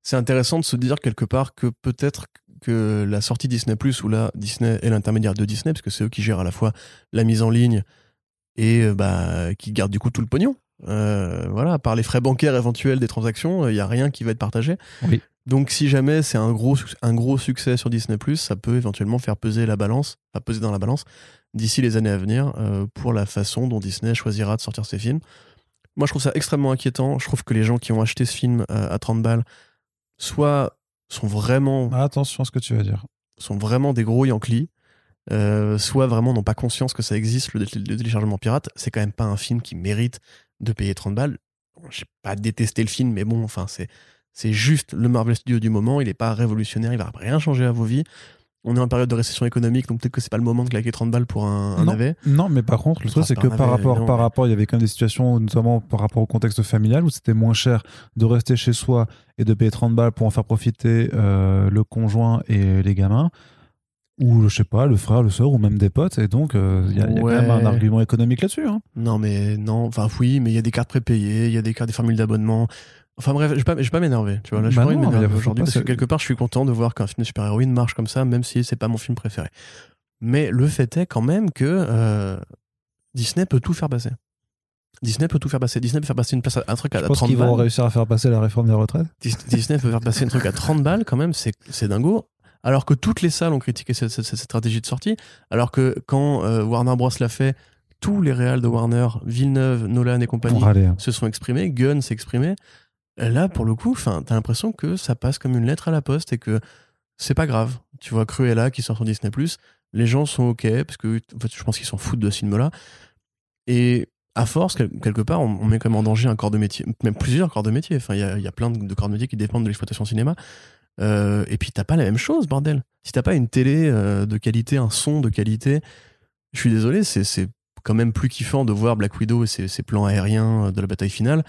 c'est intéressant de se dire quelque part que peut-être que la sortie Disney+, où là Disney est l'intermédiaire de Disney, parce que c'est eux qui gèrent à la fois la mise en ligne et qui gardent du coup tout le pognon. Voilà, par les frais bancaires éventuels des transactions, il n'y a rien qui va être partagé. Oui. Donc si jamais c'est un gros succès sur Disney+, ça peut éventuellement faire peser dans la balance d'ici les années à venir pour la façon dont Disney choisira de sortir ses films. Moi je trouve ça extrêmement inquiétant. Je trouve que les gens qui ont acheté ce film à 30 balles soit sont vraiment... attention à ce que tu vas dire. Sont vraiment des gros Yankees. Soit vraiment n'ont pas conscience que ça existe, le téléchargement pirate. C'est quand même pas un film qui mérite de payer 30 balles. J'ai pas détesté le film, mais bon, enfin, c'est juste le Marvel Studios du moment. Il est pas révolutionnaire, il va rien changer à vos vies. On est en période de récession économique, donc peut-être que c'est pas le moment de claquer 30 balles pour un navet. Non, mais par contre, le truc, c'est que par rapport, il y avait quand même des situations, notamment par rapport au contexte familial, où c'était moins cher de rester chez soi et de payer 30 balles pour en faire profiter le conjoint et les gamins, ou je sais pas, le frère, le sœur, ou même des potes, et donc y a quand même un argument économique là-dessus, hein. Oui, mais il y a des cartes prépayées, il y a des formules d'abonnement, enfin bref, je vais pas m'énerver, tu vois, là je suis pas m'énerver aujourd'hui, parce que quelque part je suis content de voir qu'un film de super-héroïne marche comme ça, même si c'est pas mon film préféré. Mais le fait est quand même que Disney peut tout faire passer. Disney peut faire passer un truc à 30 balles. Je pense qu'ils vont réussir à faire passer la réforme des retraites. Disney peut faire passer un truc à 30 balles quand même, c'est dingo. Alors que toutes les salles ont critiqué cette stratégie de sortie, alors que quand Warner Bros l'a fait, tous les réals de Warner, Villeneuve, Nolan et compagnie se sont exprimés, Gunn s'est exprimé. Et là, pour le coup, t'as l'impression que ça passe comme une lettre à la poste et que c'est pas grave. Tu vois, Cruella qui sort sur Disney+, les gens sont OK, parce que en fait, je pense qu'ils s'en foutent de ce film-là. Et à force, quelque part, on met quand même en danger un corps de métier, même plusieurs corps de métier. Enfin, il y a plein de corps de métier qui dépendent de l'exploitation cinéma. Et puis t'as pas la même chose, bordel. Si t'as pas une télé de qualité, un son de qualité, je suis désolé, c'est quand même plus kiffant de voir Black Widow et ses plans aériens de la bataille finale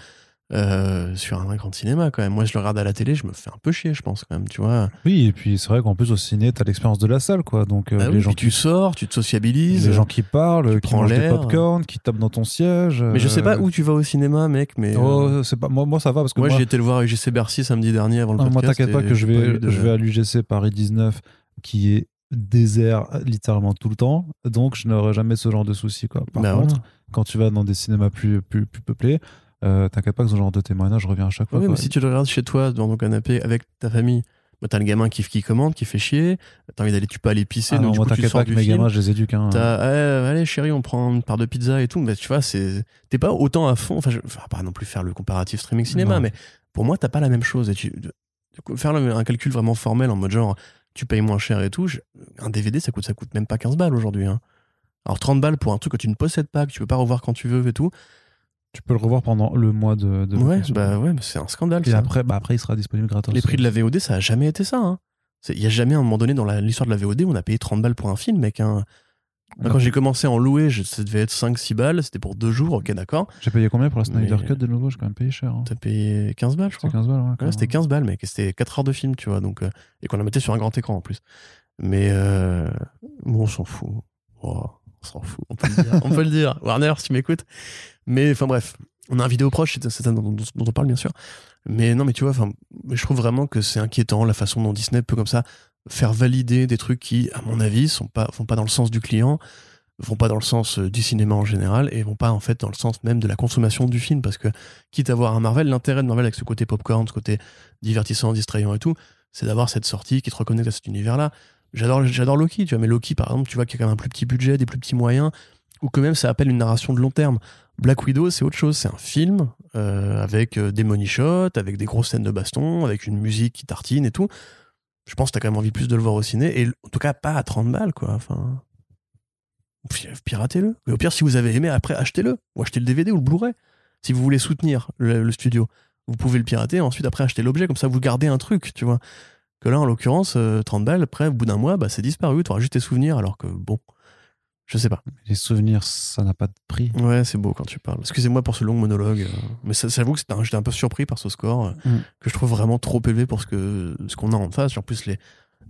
sur un grand cinéma quand même. Moi je le regarde à la télé, je me fais un peu chier, je pense quand même, tu vois. Oui, et puis c'est vrai qu'en plus au ciné t'as l'expérience de la salle, quoi. Donc les gens tu sors, tu te sociabilises, les gens qui parlent, qui mangent des popcorn, qui tapent dans ton siège. Mais je sais pas où tu vas au cinéma, mec. Mais c'est pas moi ça va, parce que moi j'ai été le voir à UGC Bercy samedi dernier avant le podcast. Moi t'inquiète pas que je vais à l'UGC Paris 19 qui est désert littéralement tout le temps, donc je n'aurai jamais ce genre de soucis, quoi. Par contre, quand tu vas dans des cinémas plus peuplés, t'inquiète pas que ce genre de témoignage revient à chaque fois. Oui, mais si tu le regardes chez toi, dans ton canapé, avec ta famille, bah, t'as le gamin qui commande, qui fait chier, t'as envie d'aller, tu peux aller pisser, donc du coup, tu sors du film. Mes gamins, je les éduque, hein. Allez chérie, on prend une part de pizza et tout, mais tu vois, t'es pas autant à fond, enfin, je pas non plus faire le comparatif streaming cinéma, mais pour moi, t'as pas la même chose. Et faire un calcul vraiment formel en mode genre, tu payes moins cher et tout, un DVD, ça coûte même pas 15 balles aujourd'hui, hein. Alors 30 balles pour un truc que tu ne possèdes pas, que tu peux pas revoir quand tu veux et tout. Tu peux le revoir pendant le mois de mais c'est un scandale. Et ça. Après, il sera disponible gratos. Les prix de la VOD, ça a jamais été ça, hein. Il y a jamais un moment donné dans l'histoire de la VOD où on a payé 30 balles pour un film, mec, hein. Quand j'ai commencé à en louer, ça devait être 5-6 balles, c'était pour 2 jours, ok, d'accord. J'ai payé combien pour la Snyder Cut de nouveau? J'ai quand même payé cher, hein. T'as payé 15 balles, je crois. C'était 15 balles, ouais, c'était 15 balles, mec, c'était 4 heures de film, tu vois, donc, et qu'on la mettait sur un grand écran en plus. Mais bon, on s'en fout. Wow. On s'en fout, on peut le dire. Warner, si tu m'écoutes. Mais enfin bref, On a un vidéo proche, c'est ça dont on parle bien sûr. Mais non, mais tu vois, je trouve vraiment que c'est inquiétant la façon dont Disney peut comme ça faire valider des trucs qui, à mon avis, vont pas dans le sens du client, vont pas dans le sens du cinéma en général et vont pas en fait dans le sens même de la consommation du film, parce que quitte à voir un Marvel, l'intérêt de Marvel avec ce côté popcorn, ce côté divertissant, distrayant et tout, c'est d'avoir cette sortie qui te reconnecte à cet univers-là. J'adore Loki, tu vois, mais Loki par exemple, tu vois qu'il y a quand même un plus petit budget, des plus petits moyens, ou quand même ça appelle une narration de long terme. Black Widow, c'est autre chose, c'est un film avec des money shots, avec des grosses scènes de baston, avec une musique qui tartine et tout. Je pense que t'as quand même envie plus de le voir au ciné, et en tout cas pas à 30 balles, quoi. Enfin, piratez-le. Et au pire, si vous avez aimé, après, achetez-le, ou achetez le DVD ou le Blu-ray. Si vous voulez soutenir le studio, vous pouvez le pirater, ensuite après acheter l'objet, comme ça vous gardez un truc, tu vois. Que là, en l'occurrence, 30 balles, après, au bout d'un mois, bah, c'est disparu, t'auras juste tes souvenirs, alors que bon... Je sais pas. Les souvenirs, ça n'a pas de prix. Ouais, c'est beau quand tu parles. Excusez-moi pour ce long monologue. Mais j'avoue que j'étais un peu surpris par ce score que je trouve vraiment trop élevé pour ce qu'on a en face. En plus, les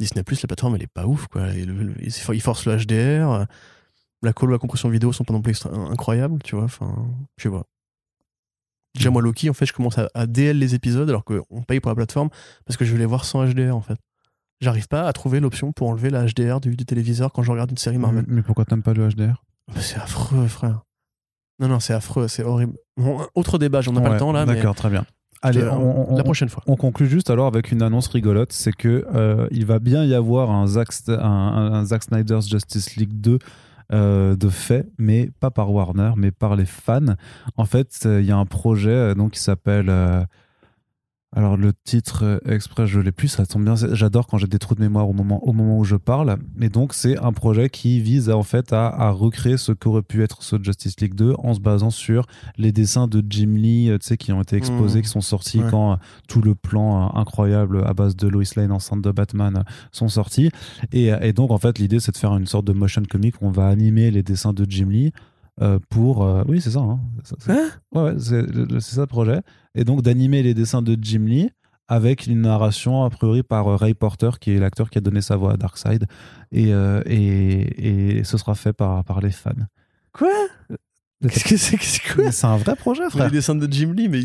Disney+, la plateforme, elle est pas ouf, quoi. Ils forcent le HDR. La colo, la compression vidéo sont pas non plus incroyables, tu vois. Enfin, je sais pas. Déjà, moi, Loki, en fait, je commence à DL les épisodes alors qu'on paye pour la plateforme parce que je vais les voir sans HDR, en fait. J'arrive pas à trouver l'option pour enlever la HDR du téléviseur quand je regarde une série Marvel. Mais pourquoi t'aimes pas le HDR ? C'est affreux, frère. Non, c'est affreux, c'est horrible. Bon, autre débat, j'en ai pas le temps là. D'accord, mais... très bien. Allez, la prochaine fois. On conclut juste alors avec une annonce rigolote, c'est que il va bien y avoir un Zack Snyder's Justice League 2 de fait, mais pas par Warner, mais par les fans. En fait, il y a un projet donc qui s'appelle... Alors le titre exprès je l'ai plus, ça tombe bien, j'adore quand j'ai des trous de mémoire au moment où je parle, mais donc c'est un projet qui vise à recréer ce qu'aurait pu être ce Justice League 2 en se basant sur les dessins de Jim Lee, tu sais, qui ont été exposés, qui sont sortis quand tout le plan incroyable à base de Lois Lane enceinte de Batman sont sortis, et donc en fait l'idée c'est de faire une sorte de motion comic où on va animer les dessins de Jim Lee pour... oui, c'est ça. Hein. C'est ça le projet. Et donc, d'animer les dessins de Jim Lee avec une narration, a priori, par Ray Porter, qui est l'acteur qui a donné sa voix à Darkseid. Et ce sera fait par les fans. Quoi ? Qu'est-ce que c'est ? C'est un vrai projet, frère. Les dessins de Jim Lee, mais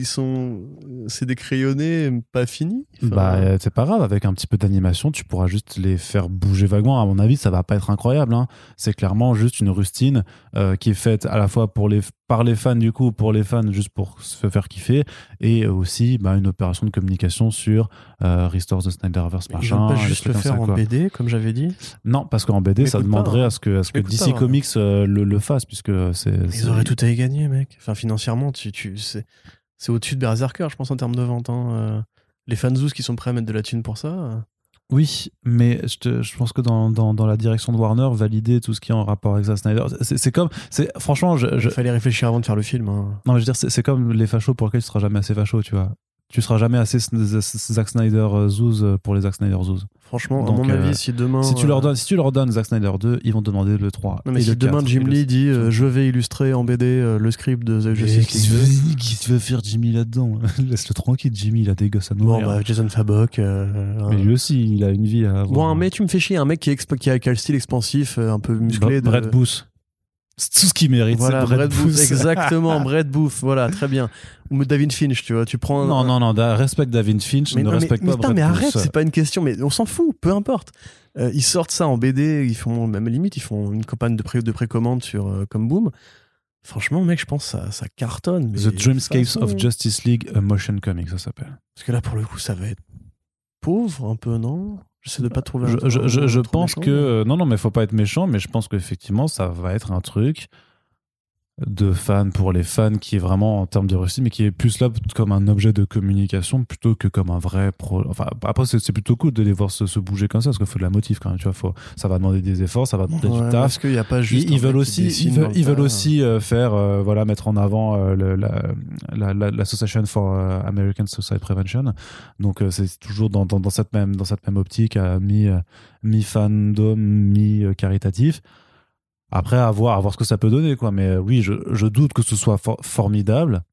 c'est des crayonnés pas finis. Bah, c'est pas grave. Avec un petit peu d'animation, tu pourras juste les faire bouger vaguement. À mon avis, ça va pas être incroyable, hein. C'est clairement juste une rustine qui est faite à la fois par les fans, du coup, pour les fans, juste pour se faire kiffer, et aussi une opération de communication sur Restore the Snyderverse, machin. Ils vont pas juste le faire en BD, comme j'avais dit ? Non, parce qu'en BD, ça demanderait à ce que DC Comics le fasse, puisque Ils auraient tout à y gagner, mec. Enfin, financièrement, c'est au-dessus de BRZRKR, je pense, en termes de vente. Hein. Les fanzous qui sont prêts à mettre de la thune pour ça... Oui, mais je pense que dans la direction de Warner, valider tout ce qui est en rapport avec Zack Snyder, franchement... Il fallait réfléchir avant de faire le film. Hein. Non, mais je veux dire, c'est comme les fachos pour lesquels tu seras jamais assez facho, tu vois. Tu seras jamais assez Zack Snyder Zouz pour les Zack Snyder Zouz. Franchement, donc, à mon avis, si demain... Si tu leur donnes Zack Snyder 2, ils vont demander le 3. Non, mais si demain Jim Lee dit « Je vais illustrer en BD le script de The Justice League », qui se veut faire Jimmy là-dedans ? Laisse-le tranquille, Jimmy, il a des gosses à mourir. Bon, bah, Jason Fabok... mais lui aussi, il a une vie à avoir. Bon, mais tu me fais chier, un mec qui a un style expansif, un peu musclé... Brett Booth. C'est tout ce qu'il mérite. Voilà, Brett Booth, exactement. Brett Booth, voilà, très bien. Ou David Finch, tu vois, tu prends. Non, respecte David Finch, respecte pas Brett Booth. Mais arrête, c'est pas une question, mais on s'en fout, peu importe. Ils sortent ça en BD, ils font, même limite, ils font une campagne de précommande sur Comme Boom. Franchement, mec, je pense que ça cartonne. Mais The Dreamscapes of Justice League, a motion comic, ça s'appelle. Parce que là, pour le coup, ça va être pauvre, un peu, non ? J'essaie de pas trouver. Je pense que non, mais faut pas être méchant, mais je pense qu'effectivement ça va être un truc de fans pour les fans qui est vraiment en termes de réussite, mais qui est plus là comme un objet de communication plutôt que comme un vrai Enfin, après c'est plutôt cool de les voir se bouger comme ça, parce qu'il faut de la motive quand même, tu vois. Ça va demander des efforts, ça va demander du taf. Parce qu'il y a pas juste. Ils veulent aussi faire mettre en avant l'Association for American Suicide Prevention. Donc c'est toujours dans cette même optique mi fandom, mi caritatif. Après, à voir ce que ça peut donner, quoi. Mais oui, je doute que ce soit formidable.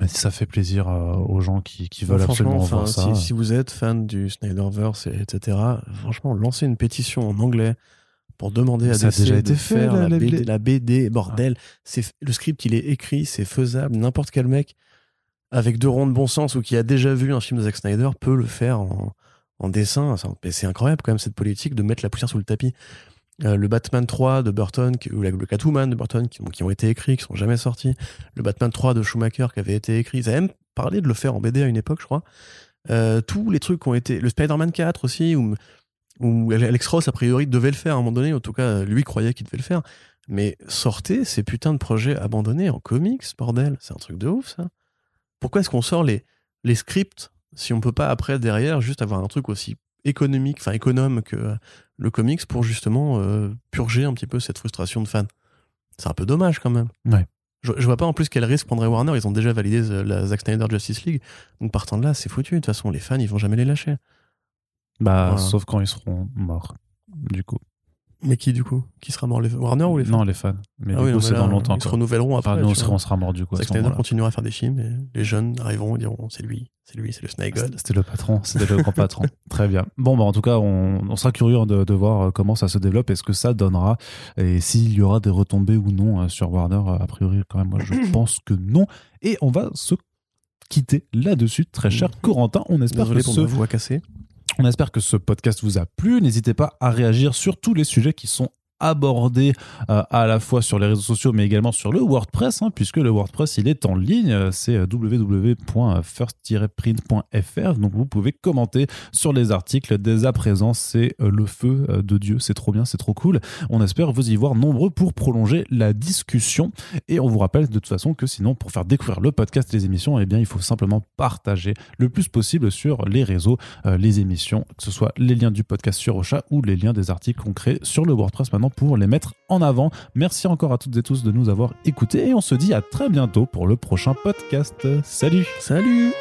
Mais si ça fait plaisir aux gens qui veulent absolument voir ça. Si vous êtes fan du Snyderverse, etc., franchement, lancez une pétition en anglais pour demander à DC de faire la BD, bordel. Ah. Le script, il est écrit, c'est faisable. N'importe quel mec avec deux ronds de bon sens ou qui a déjà vu un film de Zack Snyder peut le faire en dessin. C'est incroyable quand même, cette politique de mettre la poussière sous le tapis. Le Batman 3 de Burton, ou le Catwoman de Burton, qui ont été écrits, qui ne sont jamais sortis. Le Batman 3 de Schumacher, qui avait été écrit. Ils avaient même parlé de le faire en BD à une époque, je crois. Tous les trucs qui ont été... Le Spider-Man 4 aussi, où Alex Ross, a priori, devait le faire à un moment donné. En tout cas, lui croyait qu'il devait le faire. Mais sortez ces putains de projets abandonnés en comics, bordel. C'est un truc de ouf, ça. Pourquoi est-ce qu'on sort les scripts si on ne peut pas, après, derrière, juste avoir un truc aussi économique, enfin économe que le comics pour justement purger un petit peu cette frustration de fan. C'est un peu dommage quand même. Ouais. Je vois pas en plus quel risque prendrait Warner. Ils ont déjà validé la Zack Snyder Justice League. Donc partant de là, c'est foutu. De toute façon, les fans, ils vont jamais les lâcher. Bah, voilà. Sauf quand ils seront morts, du coup. Mais qui, du coup ? Qui sera mort, les Warner ou les fans ? Non, les fans. Mais du coup, mais c'est là, dans longtemps. Ils se renouvelleront après. Enfin, on sera mort du coup. Zack Snyder continuera à faire des films et les jeunes arriveront et diront c'est lui, c'est le Snyder God. C'était le patron, c'était le grand patron. Très bien. Bon, bah, en tout cas, on sera curieux de voir comment ça se développe et ce que ça donnera et s'il y aura des retombées ou non sur Warner. A priori, quand même, moi, je pense que non. Et on va se quitter là-dessus, très cher Corentin. On espère que ce voix cassée. On espère que ce podcast vous a plu. N'hésitez pas à réagir sur tous les sujets qui sont abordés à la fois sur les réseaux sociaux mais également sur le WordPress puisque le WordPress il est en ligne, c'est www.first-print.fr, donc vous pouvez commenter sur les articles dès à présent, c'est le feu de Dieu, c'est trop bien, c'est trop cool, on espère vous y voir nombreux pour prolonger la discussion et on vous rappelle de toute façon que sinon pour faire découvrir le podcast et les émissions, eh bien, il faut simplement partager le plus possible sur les réseaux les émissions, que ce soit les liens du podcast sur Ocha ou les liens des articles qu'on crée sur le WordPress maintenant pour les mettre en avant. Merci encore à toutes et tous de nous avoir écoutés et on se dit à très bientôt pour le prochain podcast. Salut.